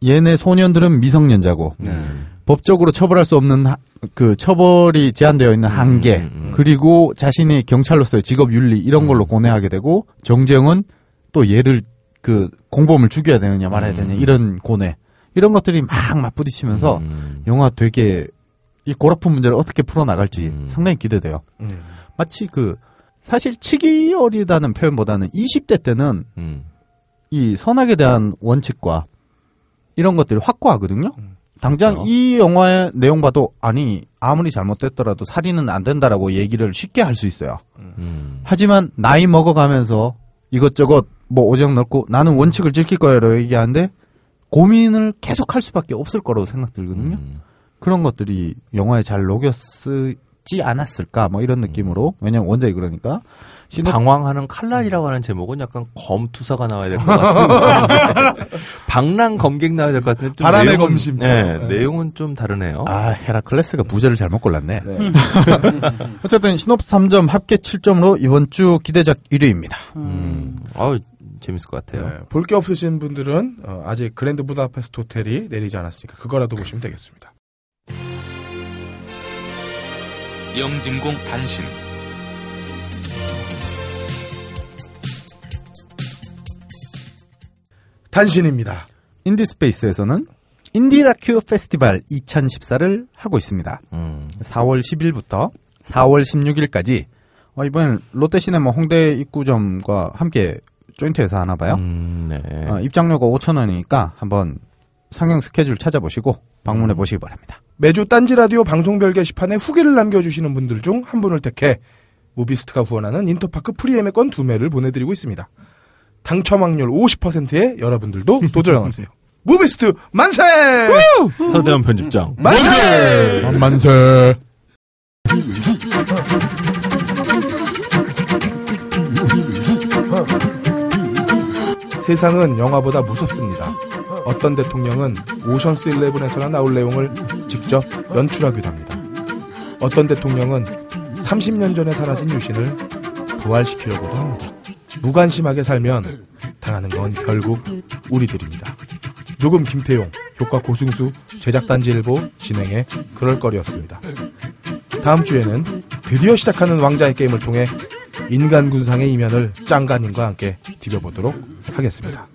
얘네 소년들은 미성년자고 네. 법적으로 처벌할 수 없는 하, 그 처벌이 제한되어 있는 한계 음. 그리고 자신이 경찰로서의 직업 윤리 이런 걸로 고뇌하게 되고 정재영은 또 얘를 그 공범을 죽여야 되느냐 말아야 되느냐 이런 고뇌 이런 것들이 막 맞부딪히면서 음. 영화 되게 이 고라푼 문제를 어떻게 풀어나갈지 음. 상당히 기대돼요. 음. 마치 그 사실 치기 어리다는 표현보다는 이십 대 때는 음. 이 선악에 대한 원칙과 이런 것들이 확고하거든요. 음. 당장 어. 이 영화의 내용 봐도 아니 아무리 잘못됐더라도 살인은 안 된다라고 얘기를 쉽게 할 수 있어요. 음. 하지만 나이 먹어가면서 이것저것 뭐 오정 넓고 나는 원칙을 지킬 거야라고 얘기하는데 고민을 계속 할 수밖에 없을 거라고 생각 들거든요. 음. 그런 것들이 영화에 잘 녹였을 지 않았을까 뭐 이런 느낌으로 왜냐면 원작이 그러니까 신업... 방황하는 칼날이라고 하는 제목은 약간 검투사가 나와야 될 것 같은데 방랑 검객 나와야 될 것 같은데 바람의 내용은, 검심 네, 네. 내용은 좀 다르네요. 아 헤라클레스가 부제를 잘못 골랐네. 네. 어쨌든 신업 삼 점 합계 칠 점으로 이번 주 기대작 일 위입니다. 음. 아우 재밌을 것 같아요. 네, 볼 게 없으신 분들은 어, 아직 그랜드 부다페스트 호텔이 내리지 않았으니까 그거라도 보시면 되겠습니다. 영진공 단신 단신입니다. 인디스페이스에서는 인디다큐 페스티벌 이천십사를 하고 있습니다. 음. 사월 십 일부터 사월 십육 일까지 어, 이번엔 롯데시네마 홍대 입구점과 함께 조인트에서 하나 봐요. 음, 네. 어, 입장료가 오천 원이니까 한번 상영 스케줄 찾아보시고 방문해 보시기 바랍니다. 매주 딴지라디오 방송별 게시판에 후기를 남겨주시는 분들 중 한 분을 택해 무비스트가 후원하는 인터파크 프리엠에권 두 매를 보내드리고 있습니다. 당첨 확률 오십 퍼센트에 여러분들도 도전하세요. 무비스트 만세! 서대원 편집장 만세! 만세! 만세! 세상은 영화보다 무섭습니다. 어떤 대통령은 오션스 일레븐에서나 나올 내용을 직접 연출하기도 합니다. 어떤 대통령은 삼십 년 전에 사라진 유신을 부활시키려고도 합니다. 무관심하게 살면 당하는 건 결국 우리들입니다. 녹음 김태용, 효과 고승수, 제작단지일보, 진행의 그럴거리였습니다. 다음 주에는 드디어 시작하는 왕자의 게임을 통해 인간군상의 이면을 짱가님과 함께 디벼보도록 하겠습니다.